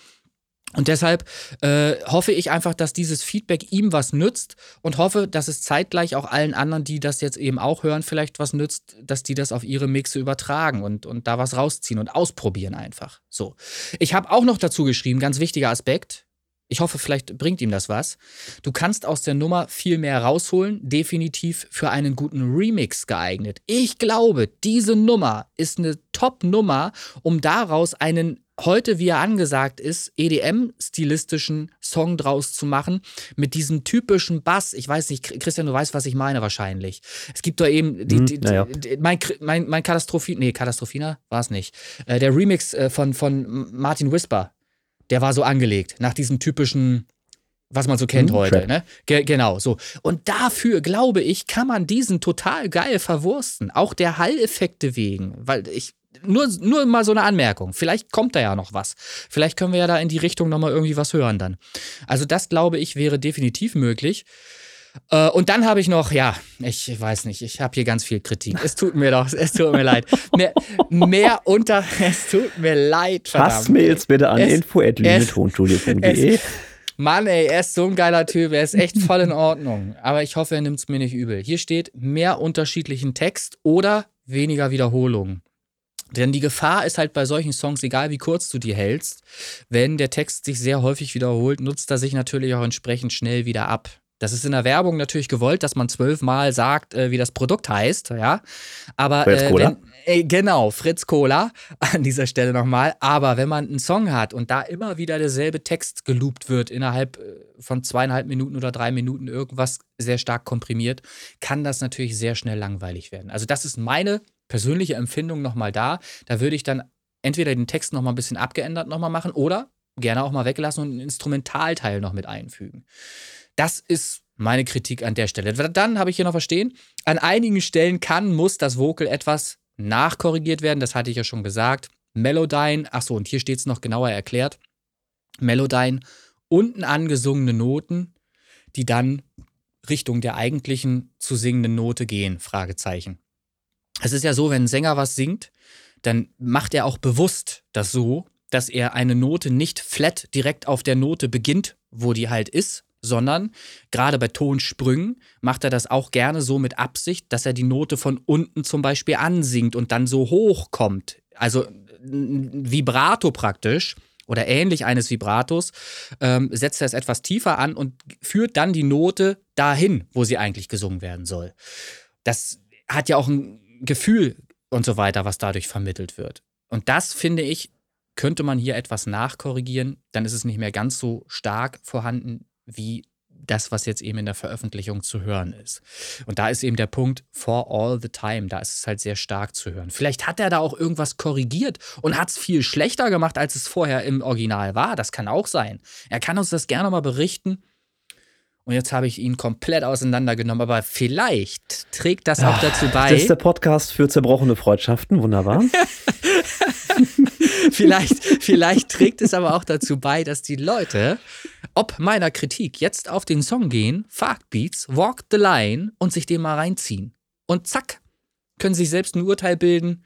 Und deshalb äh, hoffe ich einfach, dass dieses Feedback ihm was nützt und hoffe, dass es zeitgleich auch allen anderen, die das jetzt eben auch hören, vielleicht was nützt, dass die das auf ihre Mixe übertragen und, und da was rausziehen und ausprobieren einfach. So. Ich habe auch noch dazu geschrieben, ganz wichtiger Aspekt. Ich hoffe, vielleicht bringt ihm das was. Du kannst aus der Nummer viel mehr rausholen, definitiv für einen guten Remix geeignet. Ich glaube, diese Nummer ist eine Top-Nummer, um daraus einen, heute wie er angesagt ist, E D M-stilistischen Song draus zu machen, mit diesem typischen Bass. Ich weiß nicht, Christian, du weißt, was ich meine wahrscheinlich. Es gibt da eben, die, die, die, ja. die, mein, mein, mein Katastrophina, nee, Katastrophina war es nicht, äh, der Remix äh, von, von Martin Whisper. Der war so angelegt, nach diesem typischen, was man so kennt heute. Ne? Ge- genau, so. Und dafür, glaube ich, kann man diesen total geil verwursten. Auch der Hall-Effekte wegen. Weil ich, nur, nur mal so eine Anmerkung. Vielleicht kommt da ja noch was. Vielleicht können wir ja da in die Richtung nochmal irgendwie was hören dann. Also das, glaube ich, wäre definitiv möglich. Äh, und dann habe ich noch, ja, ich weiß nicht, ich habe hier ganz viel Kritik. Es tut mir doch, es tut mir leid. Mehr, mehr unter, es tut mir leid, verdammt. Pass mir jetzt bitte an info at lüne tonstudio punkt de. Mann, ey, er ist so ein geiler Typ, er ist echt voll in Ordnung. Aber ich hoffe, er nimmt es mir nicht übel. Hier steht, mehr unterschiedlichen Text oder weniger Wiederholungen. Denn die Gefahr ist halt bei solchen Songs, egal wie kurz du die hältst, wenn der Text sich sehr häufig wiederholt, nutzt er sich natürlich auch entsprechend schnell wieder ab. Das ist in der Werbung natürlich gewollt, dass man zwölfmal sagt, äh, wie das Produkt heißt, ja. Aber Fritz-Cola? Äh, äh, genau, Fritz-Cola an dieser Stelle nochmal. Aber wenn man einen Song hat und da immer wieder derselbe Text geloopt wird, innerhalb von zweieinhalb Minuten oder drei Minuten irgendwas sehr stark komprimiert, kann das natürlich sehr schnell langweilig werden. Also das ist meine persönliche Empfindung nochmal da. Da würde ich dann entweder den Text nochmal ein bisschen abgeändert nochmal machen oder gerne auch mal weglassen und einen Instrumentalteil noch mit einfügen. Das ist meine Kritik an der Stelle. Dann habe ich hier noch verstehen, an einigen Stellen kann, muss das Vocal etwas nachkorrigiert werden. Das hatte ich ja schon gesagt. Melodyne, achso, und hier steht es noch genauer erklärt. Melodyne unten angesungene Noten, die dann Richtung der eigentlichen zu singenden Note gehen, Fragezeichen. Es ist ja so, wenn ein Sänger was singt, dann macht er auch bewusst das so, dass er eine Note nicht flat direkt auf der Note beginnt, wo die halt ist, sondern gerade bei Tonsprüngen macht er das auch gerne so mit Absicht, dass er die Note von unten zum Beispiel ansingt und dann so hoch kommt. Also ein Vibrato praktisch oder ähnlich eines Vibratos ähm, setzt er es etwas tiefer an und führt dann die Note dahin, wo sie eigentlich gesungen werden soll. Das hat ja auch ein Gefühl und so weiter, was dadurch vermittelt wird. Und das, finde ich, könnte man hier etwas nachkorrigieren, dann ist es nicht mehr ganz so stark vorhanden, wie das, was jetzt eben in der Veröffentlichung zu hören ist. Und da ist eben der Punkt for all the time, da ist es halt sehr stark zu hören. Vielleicht hat er da auch irgendwas korrigiert und hat es viel schlechter gemacht, als es vorher im Original war. Das kann auch sein. Er kann uns das gerne mal berichten. Und jetzt habe ich ihn komplett auseinandergenommen, aber vielleicht trägt das auch dazu bei. Das ist der Podcast für zerbrochene Freundschaften, wunderbar. vielleicht, vielleicht trägt es aber auch dazu bei, dass die Leute, ob meiner Kritik, jetzt auf den Song gehen, Fark Beats, Walk the Line und sich den mal reinziehen. Und zack, können sich selbst ein Urteil bilden.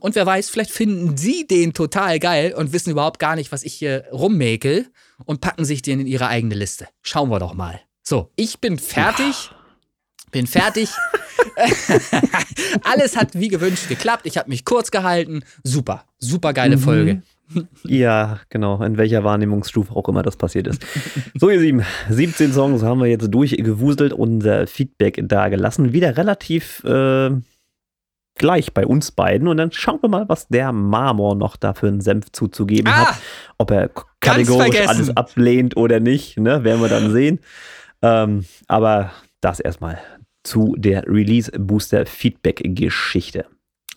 Und wer weiß, vielleicht finden sie den total geil und wissen überhaupt gar nicht, was ich hier rummäkel und packen sich den in ihre eigene Liste. Schauen wir doch mal. So, ich bin fertig. Bin fertig. Alles hat wie gewünscht geklappt. Ich habe mich kurz gehalten. Super. Super geile mhm. Folge. Ja, genau. In welcher Wahrnehmungsstufe auch immer das passiert ist. So, ihr Lieben, siebzehn Songs haben wir jetzt durchgewuselt und unser Feedback da gelassen. Wieder relativ... Äh gleich bei uns beiden und dann schauen wir mal, was der Marmor noch da für einen Senf zuzugeben ah, hat. Ob er kategorisch alles ablehnt oder nicht, ne, werden wir dann sehen. Ähm, aber das erstmal zu der Release-Booster-Feedback-Geschichte.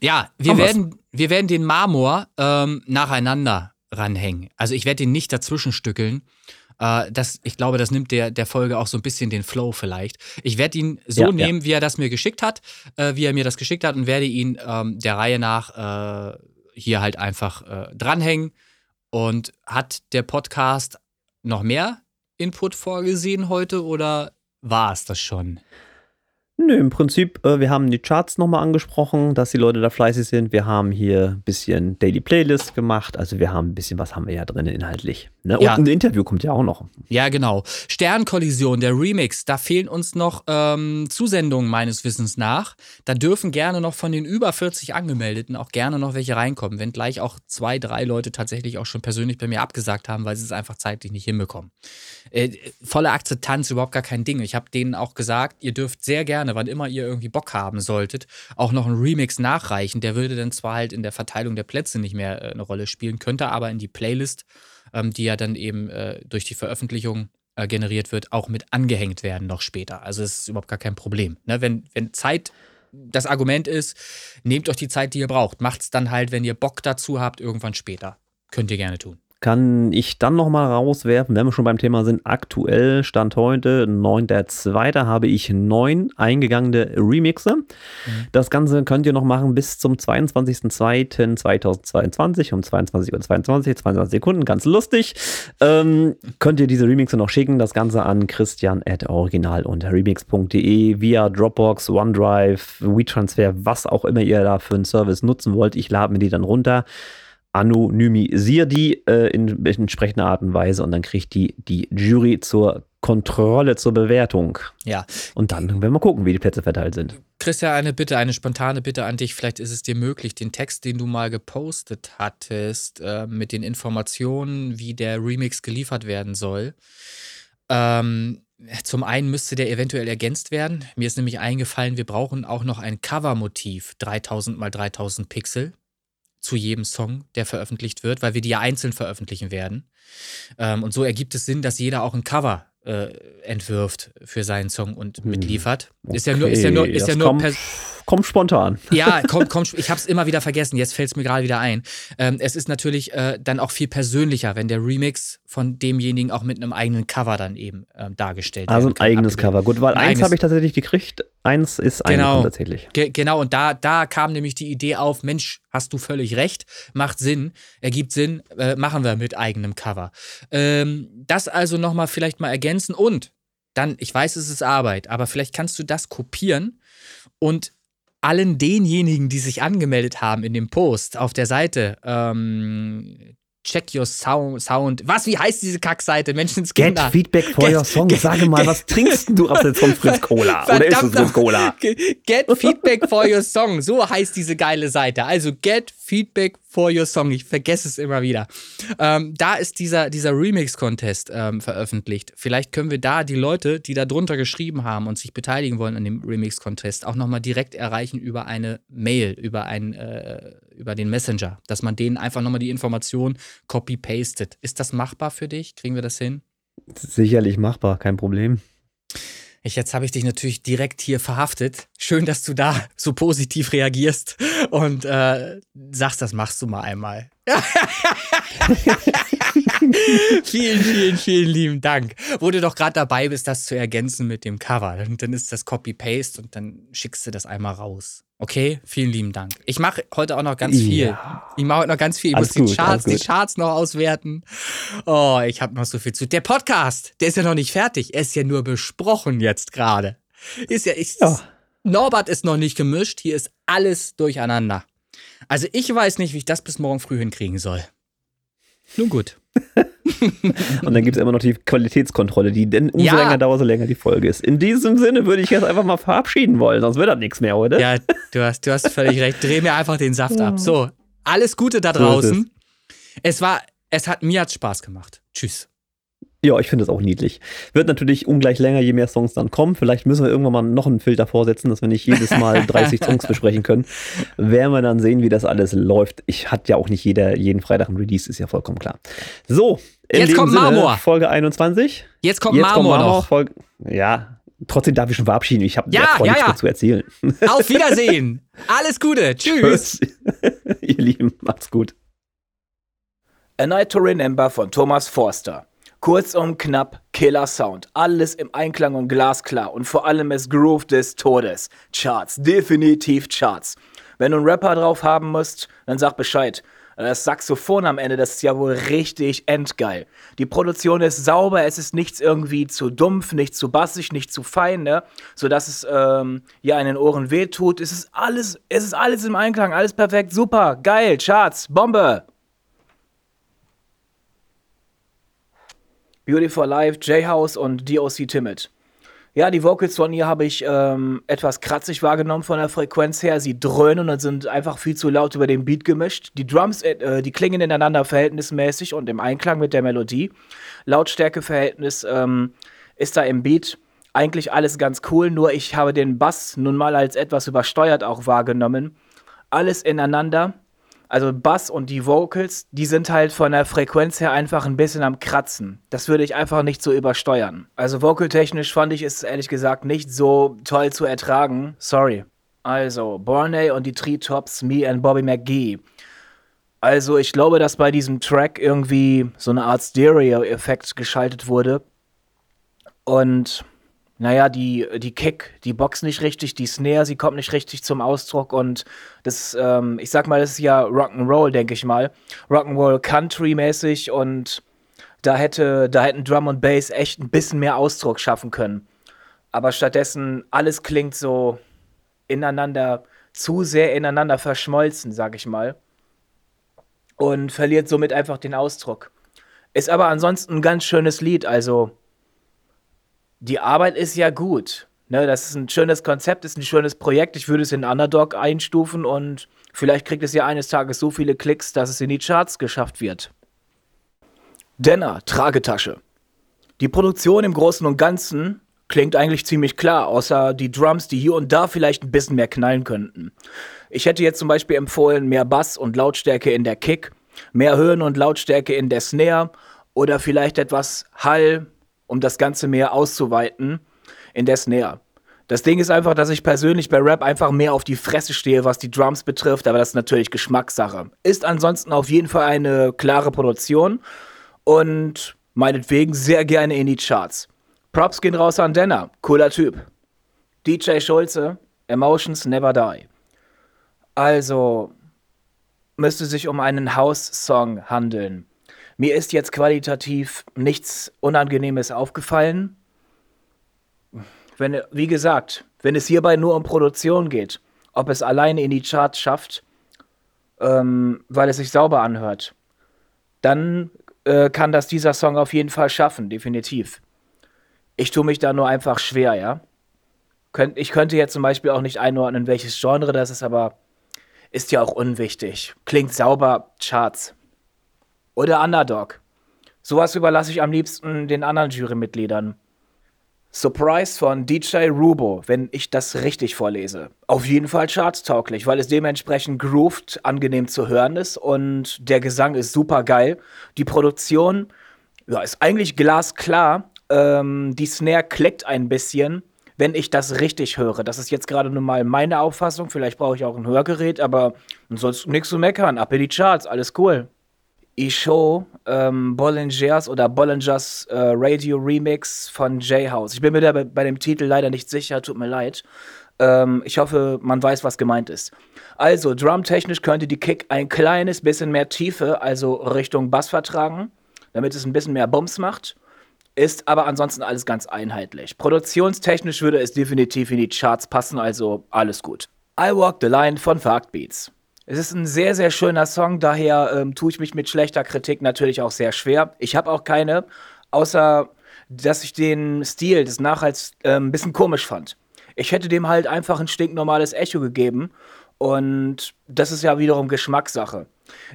Ja, wir Komm, werden, wir werden den Marmor ähm, nacheinander ranhängen. Also ich werde den nicht dazwischen stückeln. Uh, das, ich glaube, das nimmt der, der Folge auch so ein bisschen den Flow vielleicht. Ich werde ihn so ja, nehmen, ja. wie er das mir geschickt hat, äh, wie er mir das geschickt hat und werde ihn ähm, der Reihe nach äh, hier halt einfach äh, dranhängen. Und hat der Podcast noch mehr Input vorgesehen heute oder war es das schon? Nö, im Prinzip, äh, wir haben die Charts nochmal angesprochen, dass die Leute da fleißig sind. Wir haben hier ein bisschen Daily Playlist gemacht. Also wir haben ein bisschen, was haben wir ja drin inhaltlich. Ne? Und ja. ein Interview kommt ja auch noch. Ja, genau. Sternkollision, der Remix. Da fehlen uns noch ähm, Zusendungen meines Wissens nach. Da dürfen gerne noch von den über vierzig Angemeldeten auch gerne noch welche reinkommen. Wenn gleich auch zwei, drei Leute tatsächlich auch schon persönlich bei mir abgesagt haben, weil sie es einfach zeitlich nicht hinbekommen. Äh, volle Akzeptanz, überhaupt gar kein Ding. Ich habe denen auch gesagt, ihr dürft sehr gerne, wann immer ihr irgendwie Bock haben solltet, auch noch einen Remix nachreichen. Der würde dann zwar halt in der Verteilung der Plätze nicht mehr eine Rolle spielen, könnte aber in die Playlist, ähm, die ja dann eben äh, durch die Veröffentlichung äh, generiert wird, auch mit angehängt werden noch später. Also es ist überhaupt gar kein Problem. Ne? Wenn, wenn Zeit das Argument ist, nehmt euch die Zeit, die ihr braucht. Macht's dann halt, wenn ihr Bock dazu habt, irgendwann später. Könnt ihr gerne tun. Kann ich dann nochmal rauswerfen, wenn wir schon beim Thema sind, aktuell Stand heute, neunter Zweiter habe ich neun eingegangene Remixe. Mhm. Das Ganze könnt ihr noch machen bis zum zweiundzwanzigster zweiter zweitausendzweiundzwanzig um zweiundzwanzig Uhr zweiundzwanzig, zweiundzwanzig Sekunden, ganz lustig. Ähm, könnt ihr diese Remixe noch schicken, das Ganze an christian at original und remix punkt de via Dropbox, OneDrive, WeTransfer, was auch immer ihr da für einen Service nutzen wollt. Ich lade mir die dann runter. Anonymisier die äh, in entsprechender Art und Weise und dann kriegt die die Jury zur Kontrolle, zur Bewertung. Ja. Und dann werden wir mal gucken, wie die Plätze verteilt sind. Christian, eine Bitte, eine spontane Bitte an dich. Vielleicht ist es dir möglich, den Text, den du mal gepostet hattest, äh, mit den Informationen, wie der Remix geliefert werden soll, ähm, Zum einen müsste der eventuell ergänzt werden. Mir ist nämlich eingefallen, wir brauchen auch noch ein Covermotiv, dreitausend mal dreitausend Pixel, zu jedem Song, der veröffentlicht wird, weil wir die ja einzeln veröffentlichen werden. Ähm, und so ergibt es Sinn, dass jeder auch ein Cover äh, entwirft für seinen Song und hm. mitliefert. Ist ja nur, ist ja nur, ist ja nur kommt, kommt spontan. Ja, kommt, kommt, ich habe es immer wieder vergessen, jetzt fällt es mir gerade wieder ein. Ähm, es ist natürlich äh, dann auch viel persönlicher, wenn der Remix von demjenigen auch mit einem eigenen Cover dann eben ähm, dargestellt wird. Also ein kann, eigenes abgeben. Cover, gut, weil ein eins habe ich tatsächlich gekriegt, eins ist genau, tatsächlich. Ge- genau, und da, da kam nämlich die Idee auf, Mensch, hast du völlig recht, macht Sinn, ergibt Sinn, äh, machen wir mit eigenem Cover. Ähm, das also nochmal vielleicht mal ergänzen. Und dann, ich weiß, es ist Arbeit, aber vielleicht kannst du das kopieren und allen denjenigen, die sich angemeldet haben in dem Post auf der Seite, ähm, check your sound, sound, was, wie heißt diese Kackseite? Menschenskinder. Get Feedback for get, your Song. Get, Sage mal, get, was trinkst du abseits von Fritz-Cola? Oder ist es Fritz-Cola? Get Feedback for your Song. So heißt diese geile Seite. Also Get Feedback for your Song. Ich vergesse es immer wieder. Ähm, da ist dieser, dieser Remix-Contest ähm, veröffentlicht. Vielleicht können wir da die Leute, die da drunter geschrieben haben und sich beteiligen wollen an dem Remix-Contest, auch nochmal direkt erreichen über eine Mail, über einen, äh, über den Messenger, dass man denen einfach nochmal die Information copy-pastet. Ist das machbar für dich? Kriegen wir das hin? Sicherlich machbar, kein Problem. Ich, jetzt habe ich dich natürlich direkt hier verhaftet. Schön, dass du da so positiv reagierst und äh, sagst, das machst du mal einmal. vielen, vielen, vielen lieben Dank. Wo du doch gerade dabei bist, das zu ergänzen mit dem Cover. Und dann ist das Copy-Paste und dann schickst du das einmal raus. Okay, vielen lieben Dank. Ich mache heute auch noch ganz viel. Ja. Ich mache heute noch ganz viel. Ich alles muss gut, die, Charts, die Charts noch auswerten. Oh, ich habe noch so viel zu. Der Podcast, der ist ja noch nicht fertig. Er ist ja nur besprochen jetzt gerade. Ist ja, ich, ja. Norbert ist noch nicht gemischt. Hier ist alles durcheinander. Also ich weiß nicht, wie ich das bis morgen früh hinkriegen soll. Nun gut. Und dann gibt es immer noch die Qualitätskontrolle, die denn umso ja. länger dauert, so länger die Folge ist. In diesem Sinne würde ich jetzt einfach mal verabschieden wollen, sonst wird das nichts mehr, oder? Ja, du hast, du hast völlig recht. Dreh mir einfach den Saft ja. ab. So, alles Gute da draußen. So es war, es hat mir hat's Spaß gemacht. Tschüss. Ja, ich finde es auch niedlich. Wird natürlich ungleich länger, je mehr Songs dann kommen. Vielleicht müssen wir irgendwann mal noch einen Filter vorsetzen, dass wir nicht jedes Mal dreißig Songs besprechen können. Werden wir dann sehen, wie das alles läuft. Ich hatte ja auch nicht jeder, jeden Freitag ein Release, ist ja vollkommen klar. So, in jetzt kommt Marmor. Sinne, Folge einundzwanzig. Jetzt kommt jetzt Marmor, Marmor noch. Folge, ja, trotzdem darf ich schon verabschieden. Ich habe ja, ja, ja. nichts zu erzählen. Auf Wiedersehen. Alles Gute. Tschüss. Tschüss. Ihr Lieben, macht's gut. A Night to Remember von Thomas Forster. Kurz und knapp, Killer Sound. Alles im Einklang und glasklar. Und vor allem es Groove des Todes. Charts, definitiv Charts. Wenn du einen Rapper drauf haben musst, dann sag Bescheid. Das Saxophon am Ende, das ist ja wohl richtig endgeil. Die Produktion ist sauber, es ist nichts irgendwie zu dumpf, nicht zu bassig, nicht zu fein, ne? Sodass es ähm, ja in den Ohren wehtut. Es ist alles, es ist alles im Einklang, alles perfekt, super, geil, Charts, Bombe. Beautiful Life, J-House und D O C Timid. Ja, die Vocals von ihr habe ich ähm, etwas kratzig wahrgenommen von der Frequenz her. Sie dröhnen und sind einfach viel zu laut über den Beat gemischt. Die Drums, äh, die klingen ineinander verhältnismäßig und im Einklang mit der Melodie. Lautstärkeverhältnis ähm, ist da im Beat eigentlich alles ganz cool, nur ich habe den Bass nun mal als etwas übersteuert auch wahrgenommen. Alles ineinander. Also Bass und die Vocals, die sind halt von der Frequenz her einfach ein bisschen am Kratzen. Das würde ich einfach nicht so übersteuern. Also vocaltechnisch fand ich es ehrlich gesagt nicht so toll zu ertragen. Sorry. Also Borne und die Treetops, Me and Bobby McGee. Also ich glaube, dass bei diesem Track irgendwie so eine Art Stereo-Effekt geschaltet wurde. Und naja, die, die Kick, die Box nicht richtig, die Snare, sie kommt nicht richtig zum Ausdruck und das, ähm, ich sag mal, das ist ja Rock'n'Roll, denke ich mal. Rock'n'Roll Country-mäßig und da hätte, da hätten Drum und Bass echt ein bisschen mehr Ausdruck schaffen können. Aber stattdessen, alles klingt so ineinander, zu sehr ineinander verschmolzen, sag ich mal. Und verliert somit einfach den Ausdruck. Ist aber ansonsten ein ganz schönes Lied, also die Arbeit ist ja gut. Ne, das ist ein schönes Konzept, ist ein schönes Projekt. Ich würde es in Underdog einstufen und vielleicht kriegt es ja eines Tages so viele Klicks, dass es in die Charts geschafft wird. Denner, Tragetasche. Die Produktion im Großen und Ganzen klingt eigentlich ziemlich klar, außer die Drums, die hier und da vielleicht ein bisschen mehr knallen könnten. Ich hätte jetzt zum Beispiel empfohlen, mehr Bass und Lautstärke in der Kick, mehr Höhen und Lautstärke in der Snare oder vielleicht etwas Hall, um das Ganze mehr auszuweiten in der Snare. Das Ding ist einfach, dass ich persönlich bei Rap einfach mehr auf die Fresse stehe, was die Drums betrifft, aber das ist natürlich Geschmackssache. Ist ansonsten auf jeden Fall eine klare Produktion und meinetwegen sehr gerne in die Charts. Props gehen raus an Denner, cooler Typ. D J Schulze, Emotions Never Die. Also, müsste sich um einen House-Song handeln. Mir ist jetzt qualitativ nichts Unangenehmes aufgefallen. Wenn, wie gesagt, wenn es hierbei nur um Produktion geht, ob es alleine in die Charts schafft, ähm, weil es sich sauber anhört, dann äh, kann das dieser Song auf jeden Fall schaffen, definitiv. Ich tue mich da nur einfach schwer, ja. Könnt, ich könnte jetzt zum Beispiel auch nicht einordnen, welches Genre das ist, aber ist ja auch unwichtig. Klingt sauber, Charts. Oder Underdog. Sowas überlasse ich am liebsten den anderen Jurymitgliedern. Surprise von D J Rubo, wenn ich das richtig vorlese. Auf jeden Fall chartstauglich, weil es dementsprechend grooved, angenehm zu hören ist und der Gesang ist super geil. Die Produktion ja, ist eigentlich glasklar. Ähm, die Snare klickt ein bisschen, wenn ich das richtig höre. Das ist jetzt gerade nur mal meine Auffassung. Vielleicht brauche ich auch ein Hörgerät, aber ansonsten nichts zu meckern. Ab in die Charts, alles cool. E-Show, ähm, Bollingers oder Bollingers äh, Radio Remix von J-House. Ich bin mir da bei, bei dem Titel leider nicht sicher, tut mir leid. Ähm, ich hoffe, man weiß, was gemeint ist. Also, drumtechnisch könnte die Kick ein kleines bisschen mehr Tiefe, also Richtung Bass vertragen, damit es ein bisschen mehr Bums macht. Ist aber ansonsten alles ganz einheitlich. Produktionstechnisch würde es definitiv in die Charts passen, also alles gut. I Walk the Line von Fark Beats. Es ist ein sehr, sehr schöner Song, daher ähm, tue ich mich mit schlechter Kritik natürlich auch sehr schwer. Ich habe auch keine, außer dass ich den Stil des Nachhalts äh, ein bisschen komisch fand. Ich hätte dem halt einfach ein stinknormales Echo gegeben und das ist ja wiederum Geschmackssache.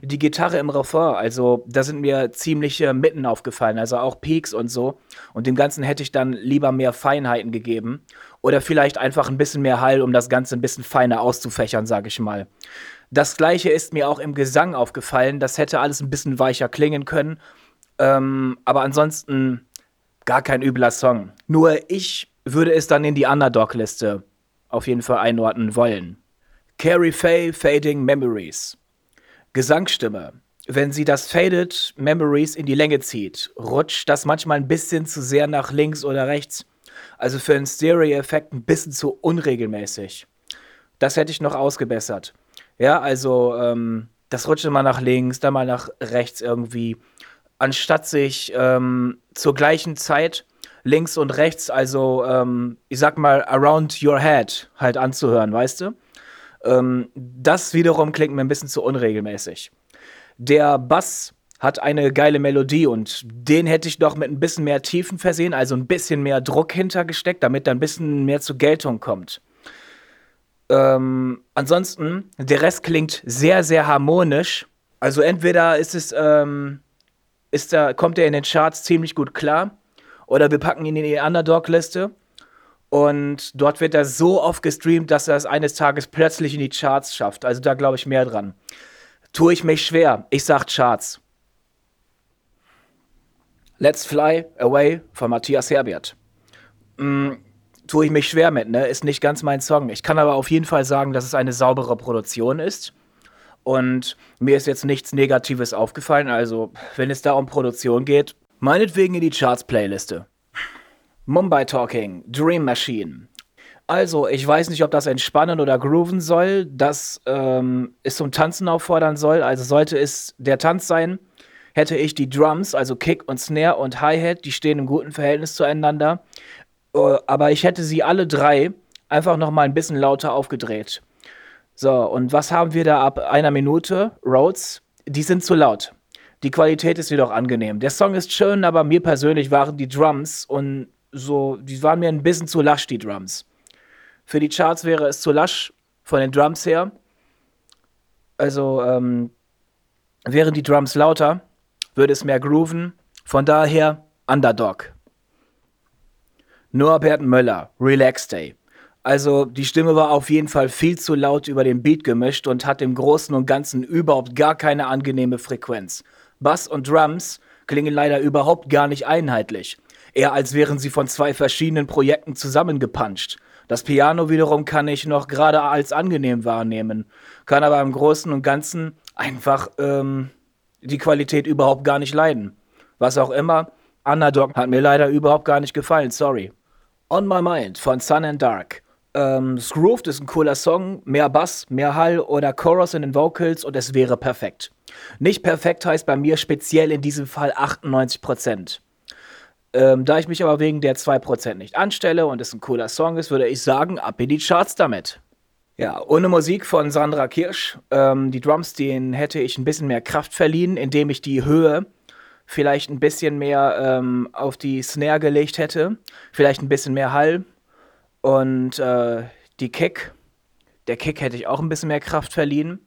Die Gitarre im Refrain, also da sind mir ziemliche Mitten aufgefallen, also auch Peaks und so. Und dem Ganzen hätte ich dann lieber mehr Feinheiten gegeben oder vielleicht einfach ein bisschen mehr Hall, um das Ganze ein bisschen feiner auszufächern, sage ich mal. Das Gleiche ist mir auch im Gesang aufgefallen. Das hätte alles ein bisschen weicher klingen können. Ähm, aber ansonsten gar kein übler Song. Nur ich würde es dann in die Underdog-Liste auf jeden Fall einordnen wollen. Carrie Faye, Fading Memories. Gesangsstimme. Wenn sie das Faded Memories in die Länge zieht, rutscht das manchmal ein bisschen zu sehr nach links oder rechts. Also für einen Stereo-Effekt ein bisschen zu unregelmäßig. Das hätte ich noch ausgebessert. Ja, also ähm, das rutscht immer nach links, dann mal nach rechts irgendwie. Anstatt sich ähm, zur gleichen Zeit links und rechts, also ähm, ich sag mal around your head halt anzuhören, weißt du? Ähm, das wiederum klingt mir ein bisschen zu unregelmäßig. Der Bass hat eine geile Melodie und den hätte ich doch mit ein bisschen mehr Tiefen versehen, also ein bisschen mehr Druck hintergesteckt, damit da ein bisschen mehr zur Geltung kommt. Ähm, ansonsten, der Rest klingt sehr, sehr harmonisch. Also entweder ist es, ähm, ist da, kommt er in den Charts ziemlich gut klar oder wir packen ihn in die Underdog-Liste und dort wird er so oft gestreamt, dass er es eines Tages plötzlich in die Charts schafft. Also da glaube ich mehr dran. Tue ich mich schwer. Ich sag Charts. Let's Fly Away von Matthias Herbert. Mm. Tue ich mich schwer mit, ne? Ist nicht ganz mein Song. Ich kann aber auf jeden Fall sagen, dass es eine saubere Produktion ist. Und mir ist jetzt nichts Negatives aufgefallen. Also, wenn es da um Produktion geht, meinetwegen in die Charts-Playliste. Mumbai Talking, Dream Machine. Also, ich weiß nicht, ob das entspannen oder grooven soll, dass ähm, es zum Tanzen auffordern soll. Also sollte es der Tanz sein, hätte ich die Drums, also Kick und Snare und Hi-Hat, die stehen im guten Verhältnis zueinander. Aber ich hätte sie alle drei einfach noch mal ein bisschen lauter aufgedreht. So, und was haben wir da ab einer Minute? Rhodes, die sind zu laut. Die Qualität ist jedoch angenehm. Der Song ist schön, aber mir persönlich waren die Drums und so, die waren mir ein bisschen zu lasch, die Drums. Für die Charts wäre es zu lasch, von den Drums her. Also, ähm, wären die Drums lauter, würde es mehr grooven. Von daher Underdog. Norbert Müller, Relax Day. Also die Stimme war auf jeden Fall viel zu laut über den Beat gemischt und hat im Großen und Ganzen überhaupt gar keine angenehme Frequenz. Bass und Drums klingen leider überhaupt gar nicht einheitlich. Eher als wären sie von zwei verschiedenen Projekten zusammengepanscht. Das Piano wiederum kann ich noch gerade als angenehm wahrnehmen, kann aber im Großen und Ganzen einfach ähm, die Qualität überhaupt gar nicht leiden. Was auch immer, Underdog hat mir leider überhaupt gar nicht gefallen, sorry. On My Mind von Sun and Dark. Ähm, Scrooved ist ein cooler Song, mehr Bass, mehr Hall oder Chorus in den Vocals und es wäre perfekt. Nicht perfekt heißt bei mir speziell in diesem Fall achtundneunzig Prozent. Ähm, da ich mich aber wegen der zwei Prozent nicht anstelle und es ein cooler Song ist, würde ich sagen, ab in die Charts damit. Ja, ohne Musik von Sandra Kirsch. Ähm, die Drums, denen hätte ich ein bisschen mehr Kraft verliehen, indem ich die Höhe vielleicht ein bisschen mehr ähm, auf die Snare gelegt hätte. Vielleicht ein bisschen mehr Hall. Und äh, die Kick. Der Kick hätte ich auch ein bisschen mehr Kraft verliehen.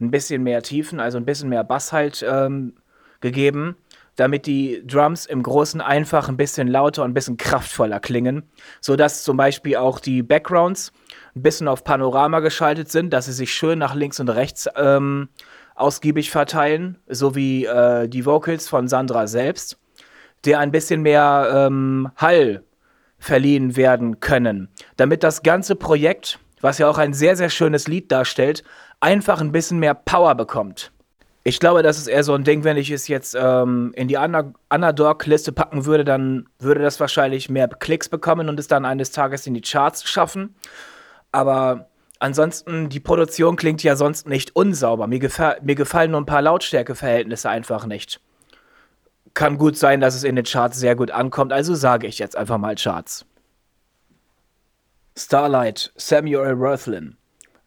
Ein bisschen mehr Tiefen, also ein bisschen mehr Bass halt ähm, gegeben, damit die Drums im Großen einfach ein bisschen lauter und ein bisschen kraftvoller klingen, sodass zum Beispiel auch die Backgrounds ein bisschen auf Panorama geschaltet sind, dass sie sich schön nach links und rechts ähm, ausgiebig verteilen, sowie äh, die Vocals von Sandra selbst, der ein bisschen mehr ähm, Hall verliehen werden können, damit das ganze Projekt, was ja auch ein sehr, sehr schönes Lied darstellt, einfach ein bisschen mehr Power bekommt. Ich glaube, das ist eher so ein Ding, wenn ich es jetzt ähm, in die Underdog-Liste packen würde, dann würde das wahrscheinlich mehr Klicks bekommen und es dann eines Tages in die Charts schaffen. Aber ansonsten, die Produktion klingt ja sonst nicht unsauber. Mir, gefa- mir gefallen nur ein paar Lautstärkeverhältnisse einfach nicht. Kann gut sein, dass es in den Charts sehr gut ankommt, also sage ich jetzt einfach mal Charts. Starlight, Samuel Worthlin.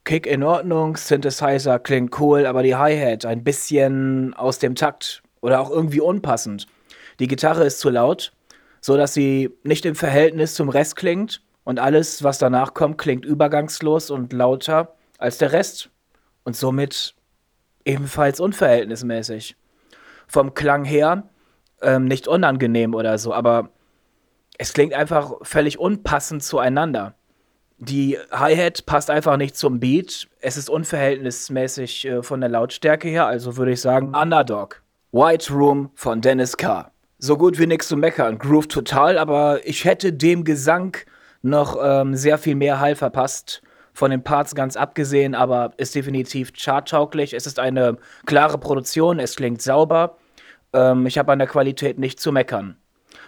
Kick in Ordnung, Synthesizer klingt cool, aber die Hi-Hat ein bisschen aus dem Takt oder auch irgendwie unpassend. Die Gitarre ist zu laut, sodass sie nicht im Verhältnis zum Rest klingt und alles, was danach kommt, klingt übergangslos und lauter als der Rest und somit ebenfalls unverhältnismäßig. Vom Klang her ähm, nicht unangenehm oder so, aber es klingt einfach völlig unpassend zueinander. Die Hi-Hat passt einfach nicht zum Beat. Es ist unverhältnismäßig äh, von der Lautstärke her, also würde ich sagen Underdog. White Room von Dennis K. So gut wie nichts zu meckern, Groove total, aber ich hätte dem Gesang noch ähm, sehr viel mehr Hall verpasst. Von den Parts ganz abgesehen, aber ist definitiv charttauglich. Es ist eine klare Produktion, es klingt sauber. Ähm, ich habe an der Qualität nicht zu meckern.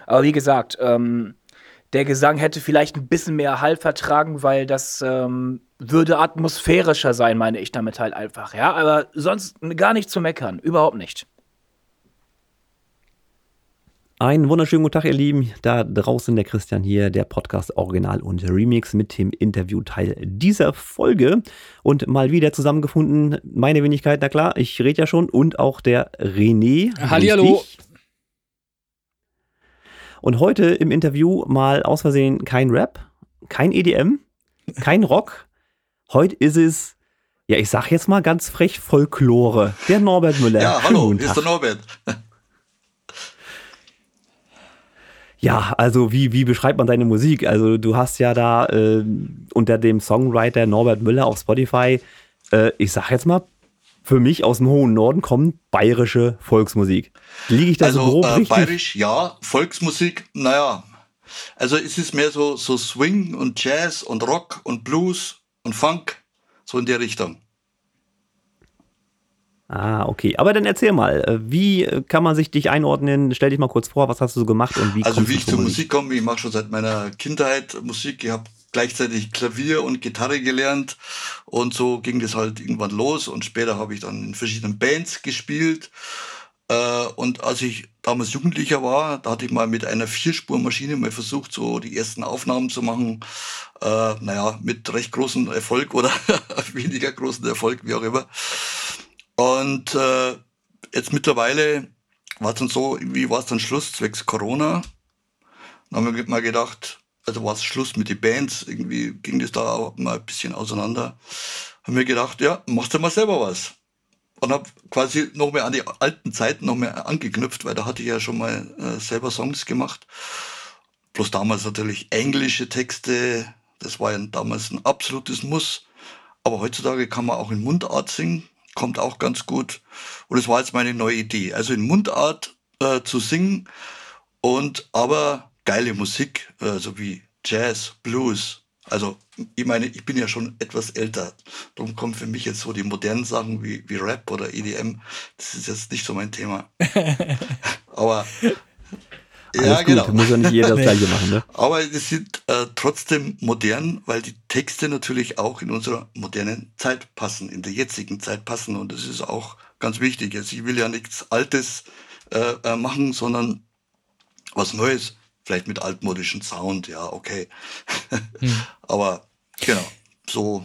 Aber wie gesagt, ähm, der Gesang hätte vielleicht ein bisschen mehr Hall vertragen, weil das ähm, würde atmosphärischer sein, meine ich damit halt einfach. Ja, aber sonst gar nicht zu meckern, überhaupt nicht. Einen wunderschönen guten Tag, ihr Lieben. Da draußen der Christian hier, der Podcast Original und Remix mit dem Interviewteil dieser Folge. Und mal wieder zusammengefunden, meine Wenigkeit, na klar, ich rede ja schon, und auch der René. Hallihallo. Und heute im Interview mal aus Versehen kein Rap, kein E D M, kein Rock. Heute ist es, ja, ich sag jetzt mal ganz frech, Folklore. Der Norbert Müller. Ja, hallo, hier ist der Norbert. Ja, also wie, wie beschreibt man deine Musik? Also du hast ja da äh, unter dem Songwriter Norbert Müller auf Spotify, äh, ich sag jetzt mal, für mich aus dem hohen Norden kommt bayerische Volksmusik. Liege ich da also, so grob äh, richtig? Bayerisch, ja. Volksmusik, naja. Also es ist mehr so, so Swing und Jazz und Rock und Blues und Funk, so in der Richtung. Ah, okay. Aber dann erzähl mal, wie kann man sich dich einordnen? Stell dich mal kurz vor, was hast du so gemacht und wie kommst du Also wie ich zur Musik komme, ich mache schon seit meiner Kindheit Musik. Ich habe gleichzeitig Klavier und Gitarre gelernt und so ging das halt irgendwann los und später habe ich dann in verschiedenen Bands gespielt. Und als ich damals Jugendlicher war, da hatte ich mal mit einer Vierspurmaschine mal versucht, so die ersten Aufnahmen zu machen. Äh, naja, mit recht großem Erfolg oder weniger großen Erfolg, wie auch immer. Und äh, jetzt mittlerweile war es dann so, irgendwie war es dann Schluss zwecks Corona. Dann haben wir mal gedacht, also war es Schluss mit den Bands, irgendwie ging das da mal ein bisschen auseinander. Haben wir gedacht, ja, machst du mal selber was. Und habe quasi noch mehr an die alten Zeiten noch mehr angeknüpft, weil da hatte ich ja schon mal äh, selber Songs gemacht. Bloß damals natürlich englische Texte, das war ja damals ein absolutes Muss. Aber heutzutage kann man auch in Mundart singen, kommt auch ganz gut. Und das war jetzt meine neue Idee. Also in Mundart äh, zu singen, und aber geile Musik, äh, so wie Jazz, Blues. Also ich meine, ich bin ja schon etwas älter. Darum kommen für mich jetzt so die modernen Sachen wie, wie Rap oder E D M. Das ist jetzt nicht so mein Thema. Aber alles ja, gut. Genau. Muss ja nicht jeder das Gleiche machen, ne? Aber es sind äh, trotzdem modern, weil die Texte natürlich auch in unserer modernen Zeit passen, in der jetzigen Zeit passen. Und das ist auch ganz wichtig. Also ich will ja nichts Altes äh, machen, sondern was Neues. Vielleicht mit altmodischem Sound, ja, okay. Hm. Aber genau, so.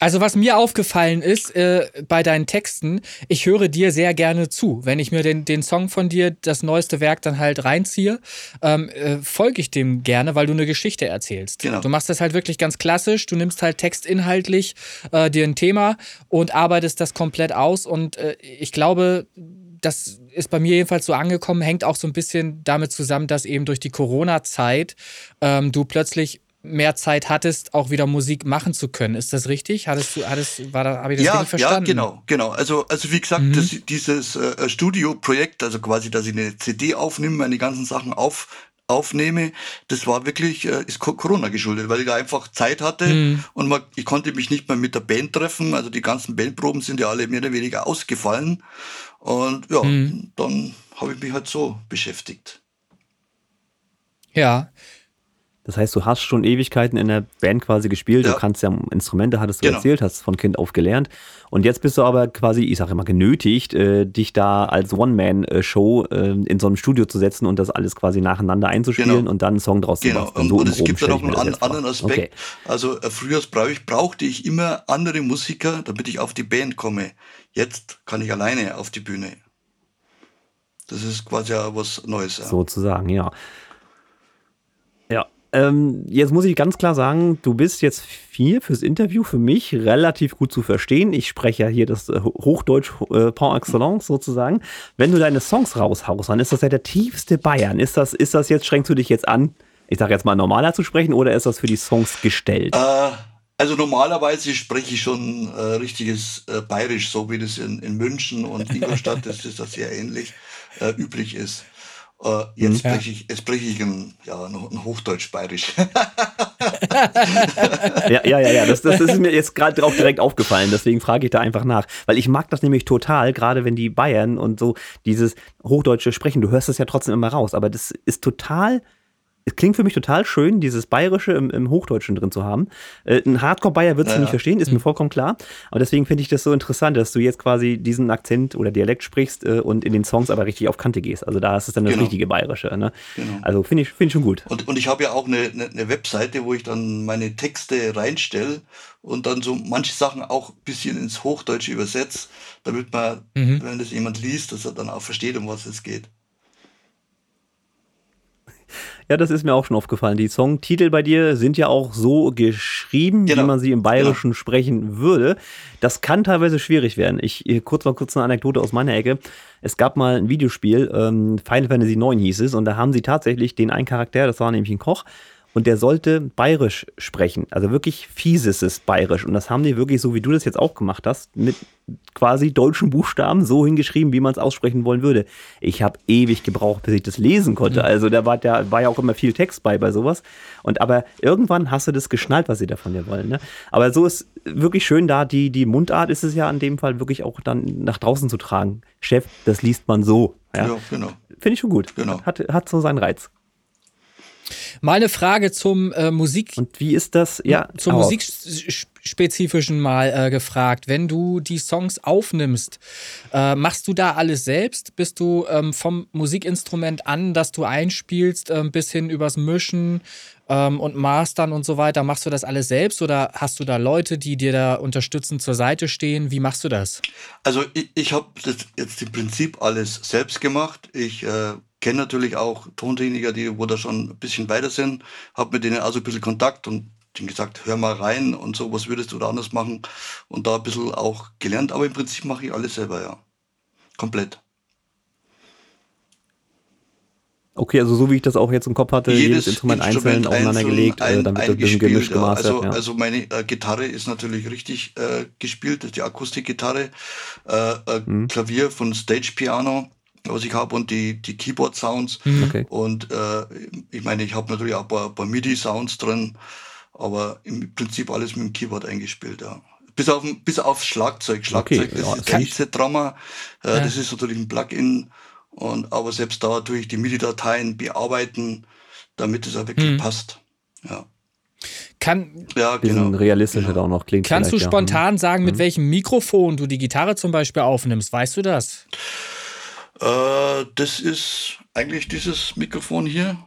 Also was mir aufgefallen ist äh, bei deinen Texten, ich höre dir sehr gerne zu. Wenn ich mir den, den Song von dir, das neueste Werk, dann halt reinziehe, ähm, äh, folge ich dem gerne, weil du eine Geschichte erzählst. Genau. Du machst das halt wirklich ganz klassisch. Du nimmst halt textinhaltlich äh, dir ein Thema und arbeitest das komplett aus. Und äh, ich glaube, das ist bei mir jedenfalls so angekommen, hängt auch so ein bisschen damit zusammen, dass eben durch die Corona-Zeit ähm, du plötzlich mehr Zeit hattest, auch wieder Musik machen zu können. Ist das richtig? Hattest du, hattest, war da, habe ich das ja, richtig verstanden? Ja, genau, genau. Also, also wie gesagt, mhm. das, dieses äh, Studio-Projekt, also quasi, dass ich eine C D aufnehme, meine ganzen Sachen auf, aufnehme, das war wirklich, äh, ist Corona geschuldet, weil ich da einfach Zeit hatte mhm. und man, ich konnte mich nicht mehr mit der Band treffen. Also die ganzen Bandproben sind ja alle mehr oder weniger ausgefallen. Und ja, hm. dann habe ich mich halt so beschäftigt. Ja. Das heißt, du hast schon Ewigkeiten in der Band quasi gespielt. Ja. Du kannst ja Instrumente, hattest du genau. erzählt, hast von Kind auf gelernt. Und jetzt bist du aber quasi, ich sage immer, genötigt, äh, dich da als One-Man-Show äh, in so einem Studio zu setzen und das alles quasi nacheinander einzuspielen genau. und dann einen Song draus zu machen. Genau, und, so und es gibt dann auch noch einen anderen Aspekt. Okay. Also äh, früher brauchte ich immer andere Musiker, damit ich auf die Band komme. Jetzt kann ich alleine auf die Bühne. Das ist quasi was Neues. Ja. Sozusagen, ja. Ja. Jetzt muss ich ganz klar sagen, du bist jetzt hier fürs Interview für mich relativ gut zu verstehen. Ich spreche ja hier das Hochdeutsch äh, par excellence sozusagen. Wenn du deine Songs raushaust, dann ist das ja der tiefste Bayern. Ist das, ist das jetzt, schränkst du dich jetzt an, ich sage jetzt mal normaler zu sprechen, oder ist das für die Songs gestellt? Äh, also normalerweise spreche ich schon äh, richtiges äh, Bayerisch, so wie das in, in München und Ingolstadt, das ist das sehr ähnlich, äh, üblich ist. Uh, jetzt ja. spreche ich, sprech ich in, ja, in Hochdeutsch-Bayerisch. ja, ja, ja, ja. Das, das ist mir jetzt gerade drauf direkt aufgefallen, deswegen frage ich da einfach nach. Weil ich mag das nämlich total, gerade wenn die Bayern und so dieses Hochdeutsche sprechen, du hörst es ja trotzdem immer raus, aber das ist total, es klingt für mich total schön, dieses Bayerische im, im Hochdeutschen drin zu haben. Äh, ein Hardcore-Bayer wird es ja, nicht ja. verstehen, ist mhm. mir vollkommen klar. Aber deswegen finde ich das so interessant, dass du jetzt quasi diesen Akzent oder Dialekt sprichst äh, und in den Songs aber richtig auf Kante gehst. Also da ist es dann das genau. richtige Bayerische. Ne? Genau. Also finde ich, find ich schon gut. Und, und ich habe ja auch eine, eine Webseite, wo ich dann meine Texte reinstelle und dann so manche Sachen auch ein bisschen ins Hochdeutsche übersetze, damit man, mhm. wenn das jemand liest, dass er dann auch versteht, um was es geht. Ja, das ist mir auch schon aufgefallen. Die Songtitel bei dir sind ja auch so geschrieben, genau. wie man sie im Bayerischen genau. sprechen würde. Das kann teilweise schwierig werden. Ich kurz mal kurz eine Anekdote aus meiner Ecke. Es gab mal ein Videospiel, ähm, Final Fantasy neun hieß es, und da haben sie tatsächlich den einen Charakter, das war nämlich ein Koch, und der sollte bayerisch sprechen, also wirklich fieses bayerisch. Und das haben die wirklich, so wie du das jetzt auch gemacht hast, mit quasi deutschen Buchstaben so hingeschrieben, wie man es aussprechen wollen würde. Ich habe ewig gebraucht, bis ich das lesen konnte. Also da war, da war ja auch immer viel Text bei bei sowas. Und aber irgendwann hast du das geschnallt, was sie da von dir wollen. Ne? Aber so ist wirklich schön da, die, die Mundart ist es ja in dem Fall wirklich auch dann nach draußen zu tragen. Chef, das liest man so. Ja, ja genau. Finde ich schon gut. Genau. Hat, hat so seinen Reiz. Mal eine Frage zum äh, Musik. Und wie ist das? Ja, zum Musikspezifischen mal äh, gefragt. Wenn du die Songs aufnimmst, äh, machst du da alles selbst? Bist du ähm, vom Musikinstrument an, das du einspielst, äh, bis hin übers Mischen ähm, und Mastern und so weiter? Machst du das alles selbst oder hast du da Leute, die dir da unterstützend zur Seite stehen? Wie machst du das? Also ich, ich habe jetzt im Prinzip alles selbst gemacht. Ich äh Ich kenne natürlich auch Tontechniker, die wo da schon ein bisschen weiter sind, habe mit denen also ein bisschen Kontakt und denen gesagt, hör mal rein und so, was würdest du da anders machen, und da ein bisschen auch gelernt, aber im Prinzip mache ich alles selber, ja. Komplett. Okay, also so wie ich das auch jetzt im Kopf hatte, jedes, jedes Instrument, Instrument einzeln aufeinandergelegt, ein, äh, damit ein das ein bisschen gemischt gemastert. Also, ja. also meine äh, Gitarre ist natürlich richtig äh, gespielt, die Akustikgitarre, äh, äh, mhm. Klavier von Stage Piano, was ich habe, und die, die Keyboard-Sounds. Mhm. Okay. Und äh, ich meine, ich habe natürlich auch ein paar, ein paar MIDI-Sounds drin, aber im Prinzip alles mit dem Keyboard eingespielt, ja. Bis auf bis auf Schlagzeug. Schlagzeug, okay, das ja, ist ein Set-Drummer, äh, ja. das ist natürlich ein Plugin. Und, aber selbst da tue ich die MIDI-Dateien bearbeiten, damit es auch wirklich hm. passt. Ja. Kann, ja, genau. realistischer genau. auch noch klingt. Kannst du spontan ja. sagen, mit hm. welchem Mikrofon du die Gitarre zum Beispiel aufnimmst? Weißt du das? Äh, das ist eigentlich dieses Mikrofon hier.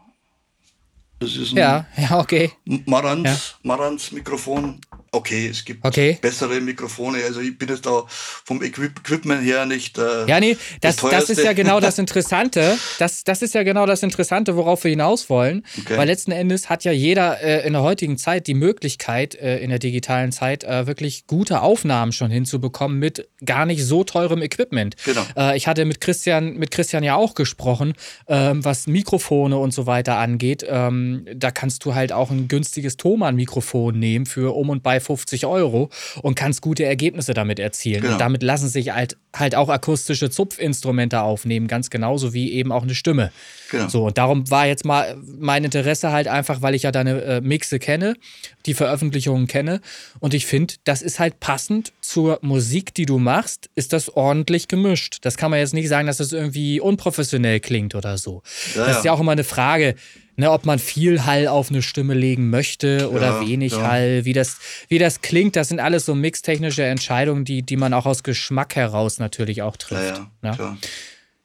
Das ist ein ja. Ja, okay. Marantz, ja. Marantz-Mikrofon. Okay, es gibt okay. bessere Mikrofone. Also ich bin jetzt da vom Equipment her nicht. Äh, ja, nee, das, das, das ist ja genau das Interessante. Das, das ist ja genau das Interessante, worauf wir hinaus wollen. Okay. Weil letzten Endes hat ja jeder äh, in der heutigen Zeit die Möglichkeit, äh, in der digitalen Zeit, äh, wirklich gute Aufnahmen schon hinzubekommen mit gar nicht so teurem Equipment. Genau. Äh, ich hatte mit Christian, mit Christian ja auch gesprochen, äh, was Mikrofone und so weiter angeht. Äh, da kannst du halt auch ein günstiges Thomann-Mikrofon nehmen für um und bei fünfzig Euro und kannst gute Ergebnisse damit erzielen. Genau. Und damit lassen sich halt, halt auch akustische Zupfinstrumente aufnehmen, ganz genauso wie eben auch eine Stimme. Genau. So, und darum war jetzt mal mein Interesse halt einfach, weil ich ja deine äh, Mixe kenne, die Veröffentlichungen kenne, und ich finde, das ist halt passend zur Musik, die du machst, ist das ordentlich gemischt. Das kann man jetzt nicht sagen, dass das irgendwie unprofessionell klingt oder so. Ja, das ist ja auch immer eine Frage, ne, ob man viel Hall auf eine Stimme legen möchte oder ja, wenig ja. Hall, wie das, wie das klingt, das sind alles so mixtechnische Entscheidungen, die, die man auch aus Geschmack heraus natürlich auch trifft. Ja, ja, ne?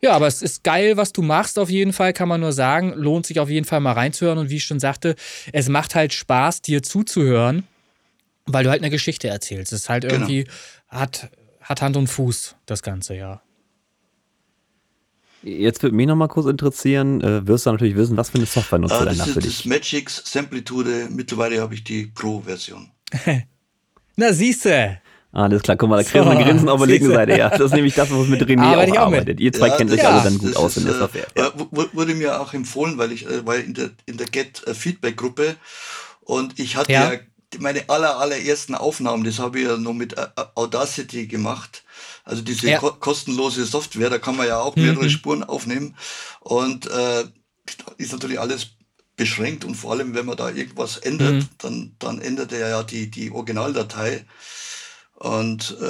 Ja, aber es ist geil, was du machst, auf jeden Fall, kann man nur sagen. Lohnt sich auf jeden Fall mal reinzuhören, und wie ich schon sagte, es macht halt Spaß, dir zuzuhören, weil du halt eine Geschichte erzählst. Es ist halt irgendwie, genau. hat, hat Hand und Fuß, das Ganze, ja. Jetzt würde mich noch mal kurz interessieren, äh, wirst du natürlich wissen, was für eine Software nutzt du denn da für dich? Das ist Magix Samplitude, mittlerweile habe ich die Pro-Version. Na, siehste. Alles klar, guck mal, da kriegen wir so. Grinsen auf der linken Seite, ja. Das ist nämlich das, was mit René auch arbeitet. Mit. Ihr zwei ja, kennt euch ja, alle dann gut aus in der Software. Äh, ja. Wurde mir auch empfohlen, weil ich äh, weil in der, in der Get-Feedback-Gruppe, und ich hatte ja, ja meine aller, allerersten Aufnahmen, das habe ich ja nur mit Audacity gemacht. Also diese ja. ko- kostenlose Software, da kann man ja auch mehrere mhm. Spuren aufnehmen. Und äh, ist natürlich alles beschränkt, und vor allem, wenn man da irgendwas ändert, mhm. dann, dann ändert er ja die, die Originaldatei. Und äh,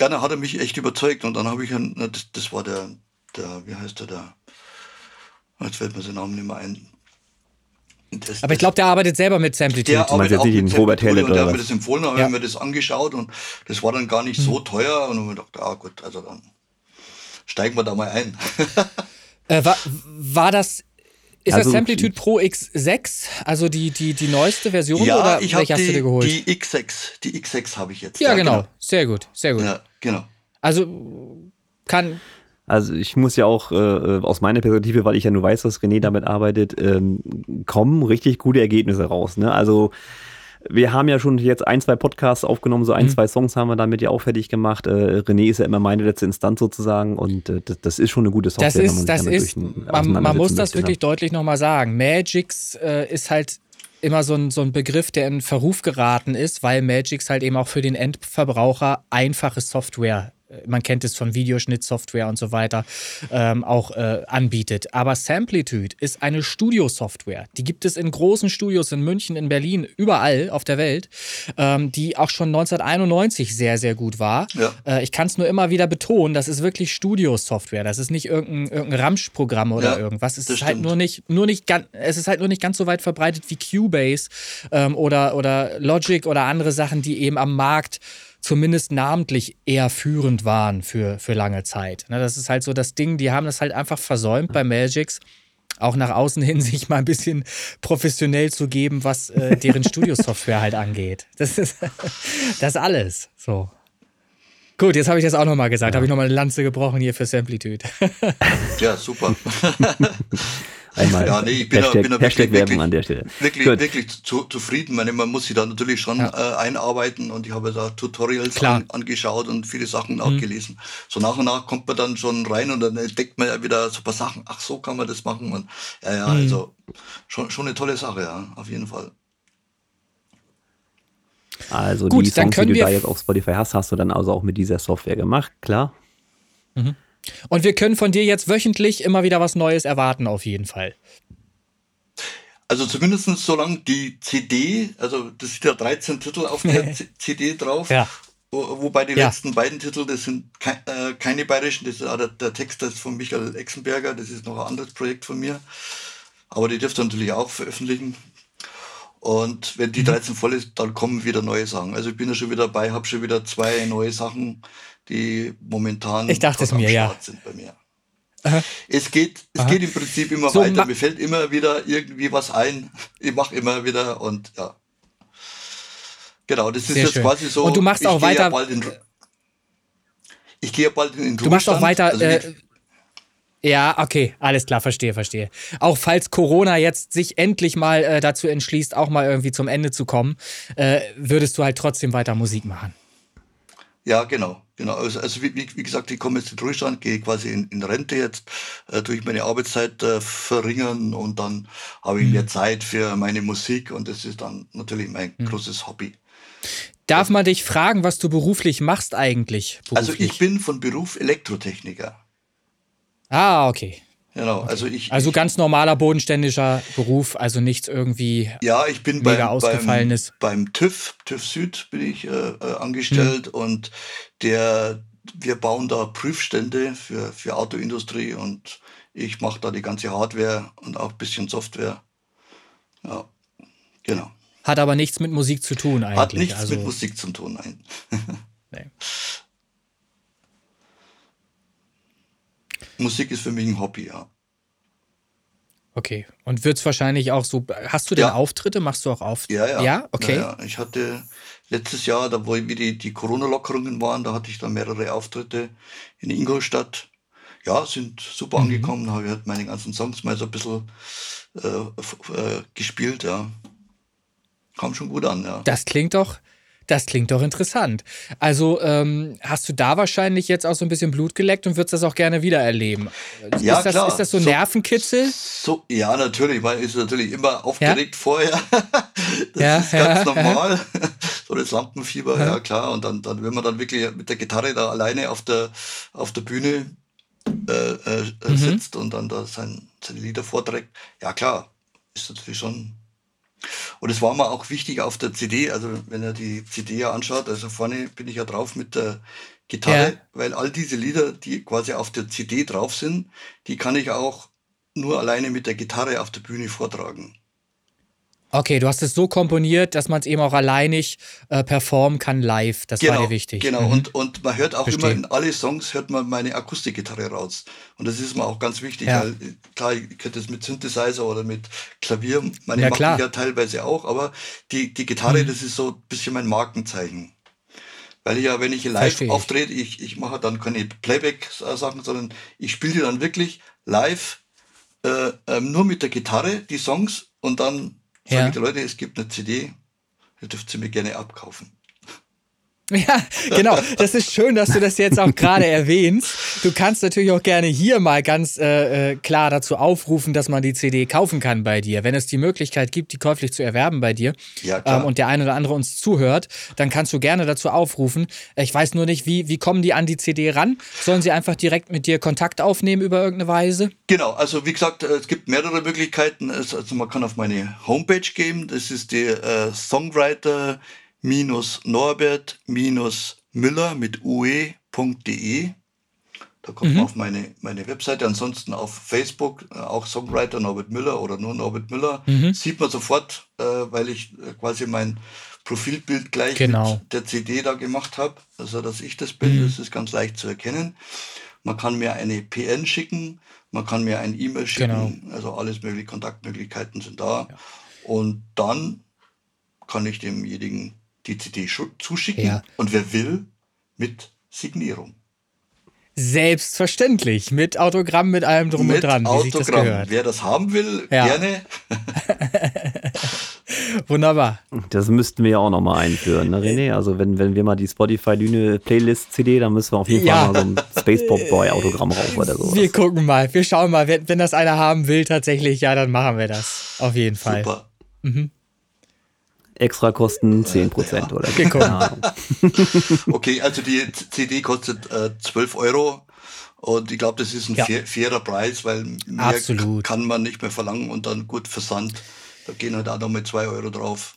ja, dann hat er mich echt überzeugt, und dann habe ich, na, das, das war der, der, wie heißt der da? Jetzt fällt mir seinen Namen nicht mehr ein. Das, aber ich glaube, der arbeitet selber mit Samplitude. Der arbeitet auch mit Samplitude, und der hat mir das empfohlen, aber ja. ich habe mir das angeschaut, und das war dann gar nicht hm. so teuer, und ich dachte, ah gut, also dann steigen wir da mal ein. äh, war, war das, ist also, das Samplitude Pro X sechs, also die, die, die neueste Version, ja, oder ich welche die, hast du dir geholt? Die X sechs, die X sechs habe ich jetzt. Ja, ja genau. genau, sehr gut, sehr gut. Ja, genau. Also kann... Also ich muss ja auch äh, aus meiner Perspektive, weil ich ja nur weiß, was René damit arbeitet, ähm, kommen richtig gute Ergebnisse raus. Ne? Also wir haben ja schon jetzt ein, zwei Podcasts aufgenommen, so ein, mhm. zwei Songs haben wir damit ja auch fertig gemacht. Äh, René ist ja immer meine letzte Instanz sozusagen, und äh, das, das ist schon eine gute Software. Das ist, das ist, man, man muss das wirklich deutlich nochmal sagen. Magix äh, ist halt immer so ein, so ein Begriff, der in Verruf geraten ist, weil Magix halt eben auch für den Endverbraucher einfache Software, man kennt es von Videoschnittsoftware und so weiter, ähm, auch äh, anbietet. Aber Samplitude ist eine Studio-Software. Die gibt es in großen Studios in München, in Berlin, überall auf der Welt, ähm, die auch schon neunzehnhunderteinundneunzig sehr, sehr gut war. Ja. Äh, ich kann es nur immer wieder betonen, das ist wirklich Studio-Software. Das ist nicht irgendein, irgendein Ramsch-Programm oder ja, irgendwas. Es ist, halt nur nicht, nur nicht gan- es ist halt nur nicht ganz so weit verbreitet wie Cubase ähm, oder, oder Logic oder andere Sachen, die eben am Markt zumindest namentlich eher führend waren für, für lange Zeit. Das ist halt so das Ding, die haben das halt einfach versäumt bei Magix, auch nach außen hin sich mal ein bisschen professionell zu geben, was äh, deren Studio-Software halt angeht. Das ist das alles. So. Gut, jetzt habe ich das auch nochmal gesagt. Ja. Habe ich nochmal eine Lanze gebrochen hier für Samplitude. Ja, super. einmal. Ja, nee, ich bin, Hashtag, da, bin da wirklich, wirklich, an der Stelle. wirklich, wirklich zu, zufrieden. Man, man muss sich da natürlich schon ja. äh, einarbeiten und ich habe da Tutorials an, angeschaut und viele Sachen auch mhm. gelesen. So nach und nach kommt man dann schon rein und dann entdeckt man ja wieder so ein paar Sachen. Ach, so kann man das machen. Und, ja, ja, mhm. also schon, schon eine tolle Sache, ja, auf jeden Fall. Also gut, die Songs, die du da jetzt auf Spotify hast, hast du dann also auch mit dieser Software gemacht, klar. Mhm. Und wir können von dir jetzt wöchentlich immer wieder was Neues erwarten, auf jeden Fall. Also zumindest solange die C D, also das sind ja dreizehn Titel auf der C D drauf, ja. wobei die ja. letzten beiden Titel, das sind ke- äh, keine bayerischen, das ist, der, der Text das ist von Michael Exenberger, das ist noch ein anderes Projekt von mir, aber die dürft ihr natürlich auch veröffentlichen. Und wenn die dreizehn voll ist, dann kommen wieder neue Sachen. Also ich bin ja schon wieder dabei, habe schon wieder zwei neue Sachen, die momentan ich dachte es mir, ja. sind bei mir. Aha. Es, geht, es geht im Prinzip immer so, weiter. Ma- mir fällt immer wieder irgendwie was ein. Ich mache immer wieder und ja. Genau, das ist Sehr jetzt schön. quasi so. Und du machst auch weiter... Ja bald in, ich gehe ja bald in den Ruhestand. Du machst auch weiter... Also äh, Ja, okay, alles klar, verstehe, verstehe. Auch falls Corona jetzt sich endlich mal äh, dazu entschließt, auch mal irgendwie zum Ende zu kommen, äh, würdest du halt trotzdem weiter Musik machen. Ja, genau, genau. Also, also wie, wie gesagt, ich komme jetzt in Ruhestand, gehe quasi in, in Rente jetzt, äh, durch meine Arbeitszeit äh, verringern und dann habe ich mhm. mehr Zeit für meine Musik und das ist dann natürlich mein mhm. großes Hobby. Darf man dich fragen, was du beruflich machst eigentlich? Beruflich? Also ich bin von Beruf Elektrotechniker. Ah, okay. Genau, okay. Also ich. Also ganz normaler bodenständischer Beruf, also nichts irgendwie. Ja, ich bin mega beim, ausgefallenes. Beim, beim TÜV, TÜV Süd bin ich äh, äh, angestellt hm. und der, wir bauen da Prüfstände für, für Autoindustrie und ich mache da die ganze Hardware und auch ein bisschen Software. Ja, genau. Hat aber nichts mit Musik zu tun eigentlich. Hat nichts also mit Musik zu tun, nein. Nee. Musik ist für mich ein Hobby, ja. Okay, und wird es wahrscheinlich auch so... Hast du denn ja. Auftritte? Machst du auch Auftritte? Ja, ja. Ja, okay. Ja, ja. Ich hatte letztes Jahr, da wo die, die Corona-Lockerungen waren, da hatte ich dann mehrere Auftritte in Ingolstadt. Ja, sind super mhm. angekommen, habe ich halt meine ganzen Songs mal so ein bisschen äh, f- äh, gespielt, ja. Kam schon gut an, ja. Das klingt doch... Das klingt doch interessant. Also ähm, hast du da wahrscheinlich jetzt auch so ein bisschen Blut geleckt und würdest das auch gerne wieder erleben? Ja, ist das, klar. Ist das so ein so, Nervenkitzel? So, ja, natürlich. Man ist natürlich immer aufgeregt ja? vorher. Das ja, ist ganz ja, normal. Ja. So das Lampenfieber, ja, ja klar. Und dann, dann, wenn man dann wirklich mit der Gitarre da alleine auf der, auf der Bühne äh, äh, mhm. sitzt und dann da sein, seine Lieder vorträgt, ja klar, ist natürlich schon... Und es war mir auch wichtig auf der C D, also wenn ihr die C D ja anschaut, also vorne bin ich ja drauf mit der Gitarre, ja. weil all diese Lieder, die quasi auf der C D drauf sind, die kann ich auch nur alleine mit der Gitarre auf der Bühne vortragen. Okay, du hast es so komponiert, dass man es eben auch alleinig äh, performen kann live, das genau, war dir wichtig. Genau, mhm. und, und man hört auch Verstehen. immer in alle Songs, hört man meine Akustikgitarre raus. Und das ist mir auch ganz wichtig, ja. weil klar, ich könnte das mit Synthesizer oder mit Klavier, meine ja, mache ich ja teilweise auch, aber die, die Gitarre, mhm. das ist so ein bisschen mein Markenzeichen. Weil ich ja, wenn ich live Verstehen. auftrete, ich, ich mache dann keine Playback-Sachen, sondern ich spiele die dann wirklich live äh, äh, nur mit der Gitarre, die Songs und dann Sag ja. ich die Leute, es gibt eine C D, ihr dürft sie mir gerne abkaufen. Ja, genau. Das ist schön, dass du das jetzt auch gerade erwähnst. Du kannst natürlich auch gerne hier mal ganz äh, klar dazu aufrufen, dass man die C D kaufen kann bei dir. Wenn es die Möglichkeit gibt, die käuflich zu erwerben bei dir ja, ähm, und der eine oder andere uns zuhört, dann kannst du gerne dazu aufrufen. Ich weiß nur nicht, wie, wie kommen die an die C D ran? Sollen sie einfach direkt mit dir Kontakt aufnehmen über irgendeine Weise? Genau, also wie gesagt, es gibt mehrere Möglichkeiten. Also man kann auf meine Homepage gehen, das ist die äh, Songwriter minus Norbert minus Müller mit u e punkt d e. Da kommt mhm. man auf meine, meine Webseite. Ansonsten auf Facebook, auch Songwriter Norbert Müller oder nur Norbert Müller. Mhm. Sieht man sofort, äh, weil ich äh, quasi mein Profilbild gleich genau. mit der C D da gemacht habe. Also, dass ich das bin, mhm. das ist ganz leicht zu erkennen. Man kann mir eine P N schicken, man kann mir ein E-Mail schicken. Genau. Also, alles mögliche Kontaktmöglichkeiten sind da. Ja. Und dann kann ich demjenigen die C D zuschicken ja. und wer will, mit Signierung. Selbstverständlich, mit Autogramm, mit allem drum mit und dran, Autogramm. Wie sich das gehört. Wer das haben will, ja. Gerne. Wunderbar. Das müssten wir ja auch nochmal einführen, ne, René? Also wenn, wenn wir mal die Spotify-Lüne-Playlist-C D, dann müssen wir auf jeden ja. Fall mal so ein Space Pop Boy-Autogramm rauf oder so. Wir gucken mal, wir schauen mal. Wenn, wenn das einer haben will tatsächlich, ja, dann machen wir das. Auf jeden Fall. Super. Mhm. Extra Kosten zehn Prozent ja. oder so. Keine Ahnung. Okay, also die C D kostet äh, zwölf Euro und ich glaube, das ist ein ja. fair, fairer Preis, weil mehr Absolut. Kann man nicht mehr verlangen und dann gut Versand. Da gehen halt auch noch mit zwei Euro drauf.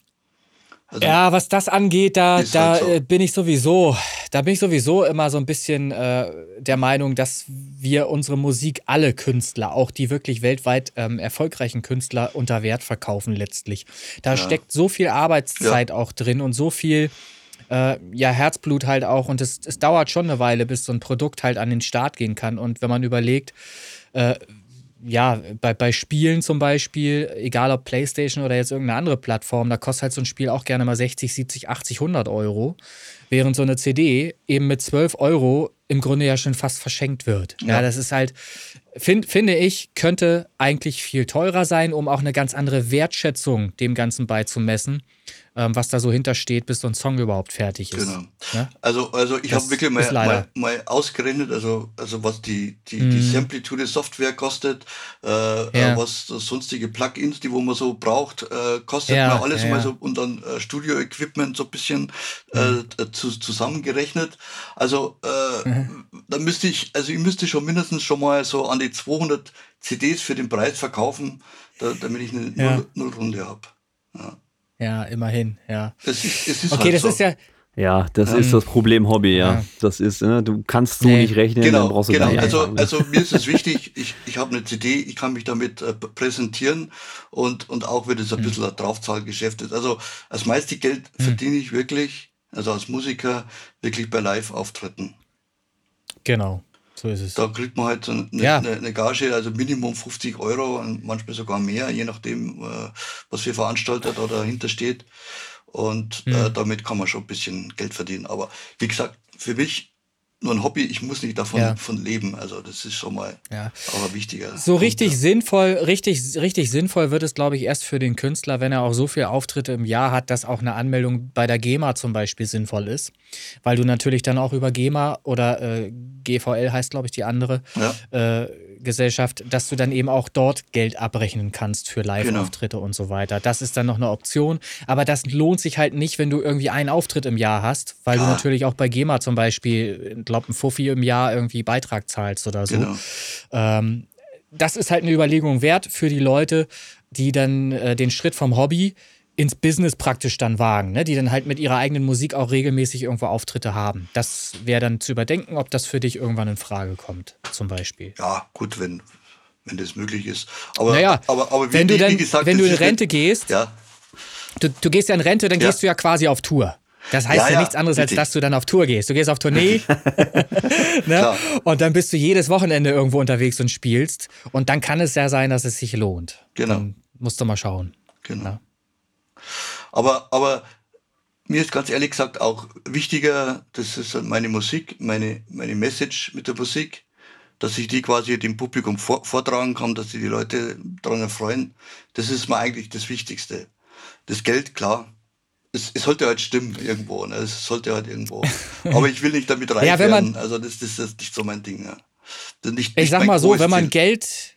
Also ja, was das angeht, da, da halt so. bin ich sowieso, da bin ich sowieso immer so ein bisschen äh, der Meinung, dass wir unsere Musik, alle Künstler, auch die wirklich weltweit ähm, erfolgreichen Künstler, unter Wert verkaufen letztlich. Da ja. steckt so viel Arbeitszeit ja. auch drin und so viel äh, ja, Herzblut halt auch. Und es, es dauert schon eine Weile, bis so ein Produkt halt an den Start gehen kann. Und wenn man überlegt, äh, ja, bei, bei Spielen zum Beispiel, egal ob PlayStation oder jetzt irgendeine andere Plattform, da kostet halt so ein Spiel auch gerne mal sechzig, siebzig, achtzig, hundert Euro, während so eine C D eben mit zwölf Euro im Grunde ja schon fast verschenkt wird. Ja, ja das ist halt, find, finde ich, könnte eigentlich viel teurer sein, um auch eine ganz andere Wertschätzung dem Ganzen beizumessen, ähm, was da so hintersteht, bis so ein Song überhaupt fertig ist. Genau. Ja? Also, also ich habe wirklich mal, mal, mal ausgerechnet, also, also was die, die, mm. die Samplitude-Software kostet, äh, ja. äh, was sonstige Plugins, die wo man so braucht, äh, kostet ja, mal alles ja, mal so und dann äh, Studio-Equipment so ein bisschen mhm. äh, zu, zusammengerechnet. Also äh, mhm. da müsste ich, also ich müsste schon mindestens schon mal so an die zweihundert C Ds für den Preis verkaufen, da, damit ich eine ja. Nullrunde habe. Ja. Ja, immerhin, ja. Das ist, es ist okay, halt das so. Ist ja. Ja, das ähm, ist das Problem Hobby, ja. ja. Das ist, ne, du kannst so nee. nicht rechnen, genau, dann brauchst du genau. gar nicht. Also, also mir ist es wichtig, ich, ich habe eine C D, ich kann mich damit äh, präsentieren und, und auch wird es ein mhm. bisschen ein Draufzahlgeschäft ist. Also das meiste Geld mhm. verdiene ich wirklich, also als Musiker, wirklich bei Live-Auftritten. Genau, so ist es. Da kriegt man halt so eine, ja. eine, eine Gage, also Minimum fünfzig Euro und manchmal sogar mehr, je nachdem, äh, was wir veranstaltet oder dahinter steht. Und mhm. äh, damit kann man schon ein bisschen Geld verdienen. Aber wie gesagt, für mich nur ein Hobby, ich muss nicht davon ja. von leben. Also das ist schon mal ja. aber wichtiger. So richtig und, sinnvoll, richtig, richtig sinnvoll wird es, glaube ich, erst für den Künstler, wenn er auch so viele Auftritte im Jahr hat, dass auch eine Anmeldung bei der GEMA zum Beispiel sinnvoll ist. Weil du natürlich dann auch über GEMA oder äh, G V L heißt, glaube ich, die andere ja. äh, Gesellschaft, dass du dann eben auch dort Geld abrechnen kannst für Live-Auftritte genau. und so weiter. Das ist dann noch eine Option. Aber das lohnt sich halt nicht, wenn du irgendwie einen Auftritt im Jahr hast, weil ja. du natürlich auch bei GEMA zum Beispiel, glaube ein Fuffi im Jahr irgendwie Beitrag zahlst oder so. Genau. Ähm, das ist halt eine Überlegung wert für die Leute, die dann äh, den Schritt vom Hobby ins Business praktisch dann wagen, ne? Die dann halt mit ihrer eigenen Musik auch regelmäßig irgendwo Auftritte haben. Das wäre dann zu überdenken, ob das für dich irgendwann in Frage kommt, zum Beispiel. Ja, gut, wenn, wenn das möglich ist. Aber, naja, aber, aber wie, wenn du, dann, wie gesagt, wenn du in Rente nicht, gehst, ja. du, du gehst ja in Rente, dann ja. gehst du ja quasi auf Tour. Das heißt ja, ja, ja nichts anderes, richtig. Als dass du dann auf Tour gehst. Du gehst auf Tournee ne? und dann bist du jedes Wochenende irgendwo unterwegs und spielst. Und dann kann es ja sein, dass es sich lohnt. Genau. Dann musst du mal schauen. Genau. Ja. Aber, aber mir ist ganz ehrlich gesagt auch wichtiger, das ist meine Musik, meine, meine Message mit der Musik, dass ich die quasi dem Publikum vor, vortragen kann, dass sich die Leute daran erfreuen. Das ist mir eigentlich das Wichtigste. Das Geld, klar. Es, es sollte halt stimmen irgendwo, ne? Es sollte halt irgendwo. Aber ich will nicht damit reich ja, wenn man, werden. Also das, das ist nicht so mein Ding. Ne? Das nicht, ich nicht sag mal so, wenn man Geld,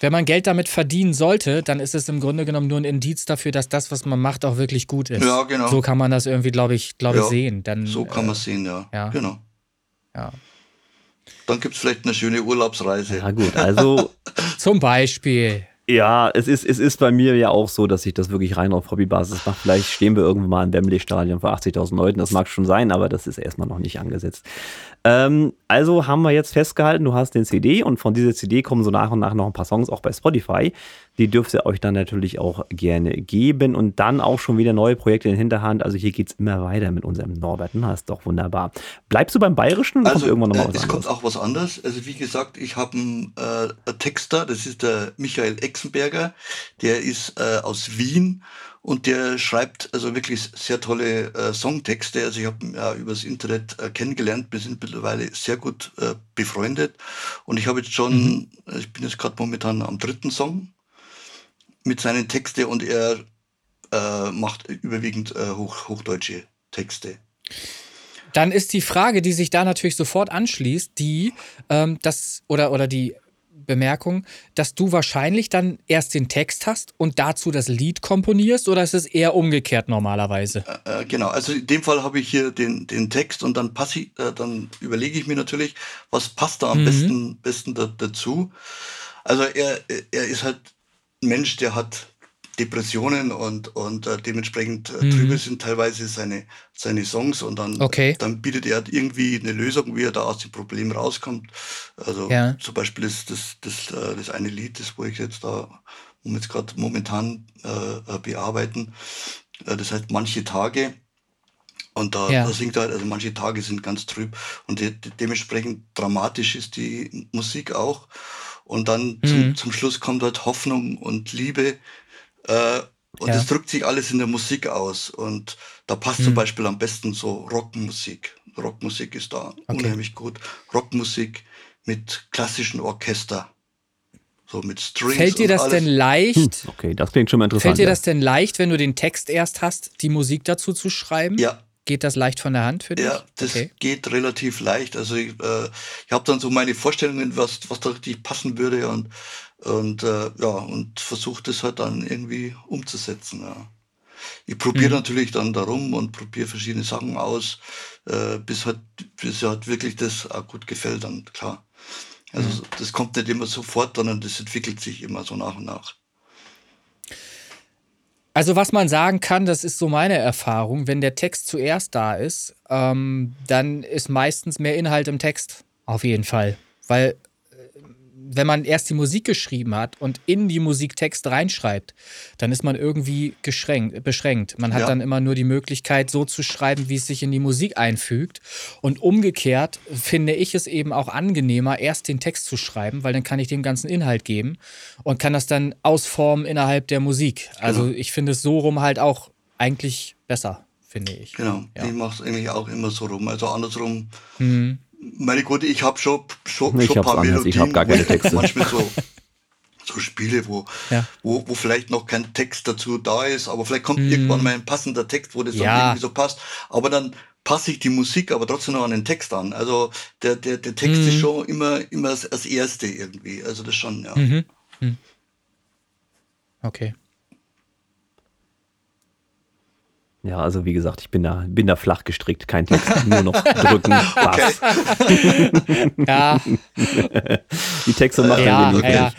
wenn man Geld damit verdienen sollte, dann ist es im Grunde genommen nur ein Indiz dafür, dass das, was man macht, auch wirklich gut ist. Ja, genau. So kann man das irgendwie, glaube ich, glaube ja, ich, sehen. Dann, so kann äh, man es sehen, ja. ja. Genau. Ja. Dann gibt es vielleicht eine schöne Urlaubsreise. Ja gut, also zum Beispiel. Ja, es ist, es ist bei mir ja auch so, dass ich das wirklich rein auf Hobbybasis mache. Vielleicht stehen wir irgendwann mal im Wembley-Stadion vor achtzigtausend Leuten. Das mag schon sein, aber das ist erstmal noch nicht angesetzt. Ähm, also haben wir jetzt festgehalten, du hast den C D und von dieser C D kommen so nach und nach noch ein paar Songs auch bei Spotify. Die dürft ihr euch dann natürlich auch gerne geben und dann auch schon wieder neue Projekte in Hinterhand. Also hier geht es immer weiter mit unserem Norbert. Na, ist doch wunderbar. Bleibst du beim Bayerischen oder also, kommt irgendwann nochmal was äh, es anderes? Kommt auch was anderes. Also wie gesagt, ich habe einen, äh, einen Texter, das ist der Michael Exenberger, der ist äh, aus Wien und der schreibt also wirklich sehr tolle äh, Songtexte. Also ich habe ihn ja übers Internet äh, kennengelernt, wir sind mittlerweile sehr gut äh, befreundet und ich habe jetzt schon, mhm. ich bin jetzt gerade momentan am dritten Song mit seinen Texten und er äh, macht überwiegend äh, hoch, hochdeutsche Texte. Dann ist die Frage, die sich da natürlich sofort anschließt, die ähm, das oder, oder die Bemerkung, dass du wahrscheinlich dann erst den Text hast und dazu das Lied komponierst, oder ist es eher umgekehrt normalerweise? Äh, äh, genau, also in dem Fall habe ich hier den, den Text und dann, pass ich, äh, dann überlege ich mir natürlich, was passt da am mhm. besten, besten da, dazu. Also er, er ist halt Mensch, der hat Depressionen und, und äh, dementsprechend äh, mhm. trübe sind teilweise seine, seine Songs und dann, okay. dann bietet er irgendwie eine Lösung, wie er da aus dem Problem rauskommt. Also ja. zum Beispiel ist das, das, das, das eine Lied, das wo ich jetzt da um jetzt gerade momentan äh, bearbeiten, äh, das heißt manche Tage und da, ja. da singt er halt, also manche Tage sind ganz trüb und de- de- dementsprechend dramatisch ist die Musik auch. Und dann mhm. zum, zum Schluss kommt halt Hoffnung und Liebe. Äh, und ja. das drückt sich alles in der Musik aus. Und da passt mhm. zum Beispiel am besten so Rockmusik. Rockmusik ist da okay. unheimlich gut. Rockmusik mit klassischem Orchester. So mit Strings. Fällt dir das alles. denn leicht? Hm. Okay, das klingt schon mal interessant. Fällt dir ja. das denn leicht, wenn du den Text erst hast, die Musik dazu zu schreiben? Ja. Geht das leicht von der Hand für dich? Ja, das okay. geht relativ leicht. Also ich, äh, ich habe dann so meine Vorstellungen, was, was da richtig passen würde und, und äh, ja, und versuche das halt dann irgendwie umzusetzen. Ja. Ich probiere mhm. natürlich dann darum und probiere verschiedene Sachen aus, äh, bis halt, bis halt wirklich das auch gut gefällt dann, klar. Also mhm. das kommt nicht immer sofort, sondern das entwickelt sich immer so nach und nach. Also was man sagen kann, das ist so meine Erfahrung, wenn der Text zuerst da ist, ähm, dann ist meistens mehr Inhalt im Text, auf jeden Fall. Weil wenn man erst die Musik geschrieben hat und in die Musik Text reinschreibt, dann ist man irgendwie geschränkt, beschränkt. Man hat ja. dann immer nur die Möglichkeit, so zu schreiben, wie es sich in die Musik einfügt. Und umgekehrt finde ich es eben auch angenehmer, erst den Text zu schreiben, weil dann kann ich dem ganzen Inhalt geben und kann das dann ausformen innerhalb der Musik. Also genau. ich finde es so rum halt auch eigentlich besser, finde ich. Genau, ja. ich mache es eigentlich auch immer so rum, also andersrum. Mhm. Meine Gute, ich habe schon, schon, ich schon ein paar anders. Melodien, ich hab gar keine Texte. Manchmal so, so Spiele, wo, ja. wo, wo vielleicht noch kein Text dazu da ist, aber vielleicht kommt mm. irgendwann mal ein passender Text, wo das ja. dann irgendwie so passt, aber dann passe ich die Musik aber trotzdem noch an den Text an. Also der, der, der Text mm. ist schon immer, immer das, das Erste irgendwie, also das schon, ja. Mhm. Mhm. Okay. Ja, also wie gesagt, ich bin da, bin da flach gestrickt, kein Text, nur noch drücken, Spaß. Okay. ja. Die Texte machen ja, wir ja.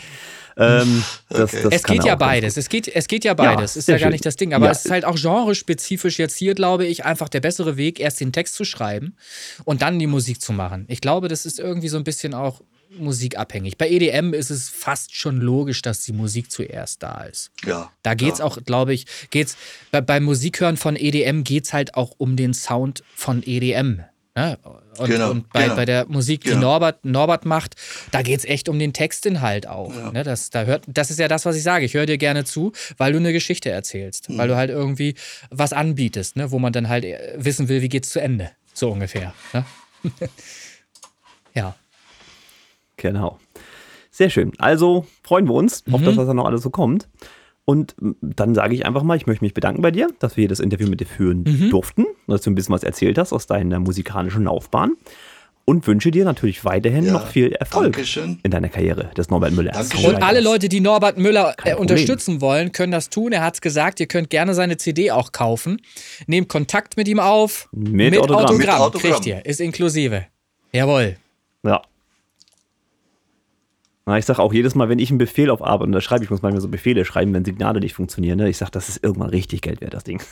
ähm, das, okay. das es, geht ja beides. Es, geht, es geht ja beides, ja, ist ja schön. Gar nicht das Ding, aber ja. es ist halt auch genrespezifisch jetzt hier, glaube ich, einfach der bessere Weg, erst den Text zu schreiben und dann die Musik zu machen. Ich glaube, das ist irgendwie so ein bisschen auch musikabhängig. Bei E D M ist es fast schon logisch, dass die Musik zuerst da ist. Ja. Da geht's ja. auch, glaube ich, geht's bei, beim Musikhören von E D M geht's halt auch um den Sound von E D M. Ne? Und, genau, und bei, genau. bei der Musik, die genau. Norbert, Norbert macht, da geht's echt um den Textinhalt auch. Ja. Ne? Das, da hört, das ist ja das, was ich sage. Ich höre dir gerne zu, weil du eine Geschichte erzählst, mhm. weil du halt irgendwie was anbietest, ne? Wo man dann halt wissen will, wie geht's zu Ende. So ungefähr. Ne? ja. Genau. Sehr schön. Also freuen wir uns mhm. auf das, was da noch alles so kommt. Und dann sage ich einfach mal, ich möchte mich bedanken bei dir, dass wir hier das Interview mit dir führen mhm. durften, dass du ein bisschen was erzählt hast aus deiner musikalischen Laufbahn und wünsche dir natürlich weiterhin ja, noch viel Erfolg Dankeschön. in deiner Karriere des Norbert Müller. Dankeschön. Und alle Leute, die Norbert Müller äh, unterstützen wollen, können das tun. Er hat es gesagt, ihr könnt gerne seine C D auch kaufen. Nehmt Kontakt mit ihm auf. Mit, mit Autogramm. Autogramm. Mit Autogramm kriegt ihr. Ist inklusive. Jawohl. Ja. Ich sage auch jedes Mal, wenn ich einen Befehl auf Arbeit unterschreibe, ich muss manchmal so Befehle schreiben, wenn Signale nicht funktionieren. Ne? Ich sage, das ist irgendwann richtig Geld wert, das Ding.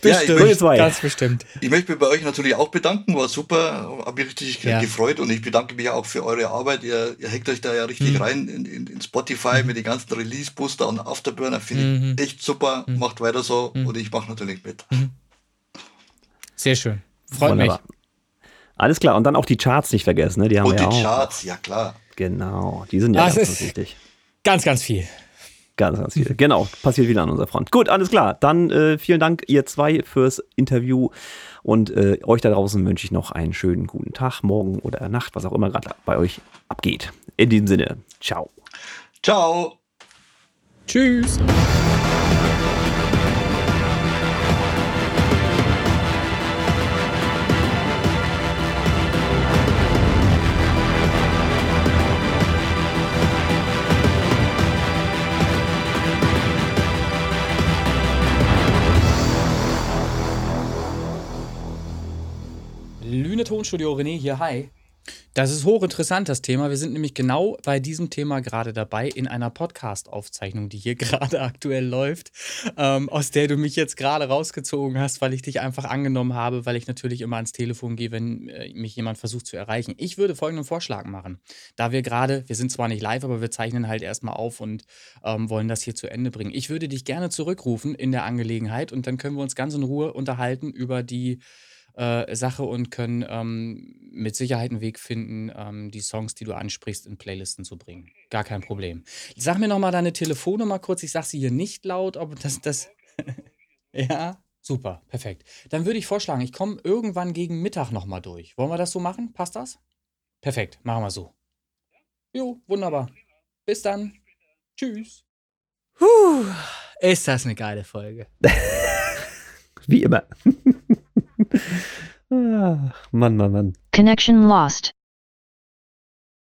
Bestimmt, ja, ganz bestimmt. Ich möchte mich bei euch natürlich auch bedanken, war super, habe mich richtig ja. gefreut und ich bedanke mich auch für eure Arbeit. Ihr, ihr hackt euch da ja richtig mhm. rein in, in, in Spotify mhm. mit den ganzen Release-Booster und Afterburner. Finde mhm. ich echt super, mhm. macht weiter so mhm. und ich mache natürlich mit. Mhm. Sehr schön, freut Wunderbar. mich. Alles klar, und dann auch die Charts nicht vergessen, ne? Die haben und wir die auch. Charts, ja klar. Genau, die sind ja das ganz, ganz wichtig. Ganz, ganz viel. Ganz, ganz viel. Genau, passiert wieder an unserer Front. Gut, alles klar. Dann äh, vielen Dank, ihr zwei, fürs Interview. Und äh, euch da draußen wünsche ich noch einen schönen guten Tag, morgen oder Nacht, was auch immer gerade bei euch abgeht. In diesem Sinne, ciao. Ciao. Tschüss. Lüne Tonstudio, René hier, hi. Das ist hochinteressant, das Thema. Wir sind nämlich genau bei diesem Thema gerade dabei in einer Podcast-Aufzeichnung, die hier gerade aktuell läuft, ähm, aus der du mich jetzt gerade rausgezogen hast, weil ich dich einfach angenommen habe, weil ich natürlich immer ans Telefon gehe, wenn äh, mich jemand versucht zu erreichen. Ich würde folgenden Vorschlag machen. Da wir gerade, wir sind zwar nicht live, aber wir zeichnen halt erstmal auf und ähm, wollen das hier zu Ende bringen. Ich würde dich gerne zurückrufen in der Angelegenheit und dann können wir uns ganz in Ruhe unterhalten über die Sache und können ähm, mit Sicherheit einen Weg finden, ähm, die Songs, die du ansprichst, in Playlisten zu bringen. Gar kein Problem. Sag mir nochmal deine Telefonnummer kurz. Ich sag sie hier nicht laut, aber das... das ja, super, perfekt. Dann würde ich vorschlagen, ich komme irgendwann gegen Mittag nochmal durch. Wollen wir das so machen? Passt das? Perfekt, machen wir so. Jo, wunderbar. Bis dann. Tschüss. Puh, ist das eine geile Folge. Wie immer. Ah, Mann, Mann, Mann. Connection lost.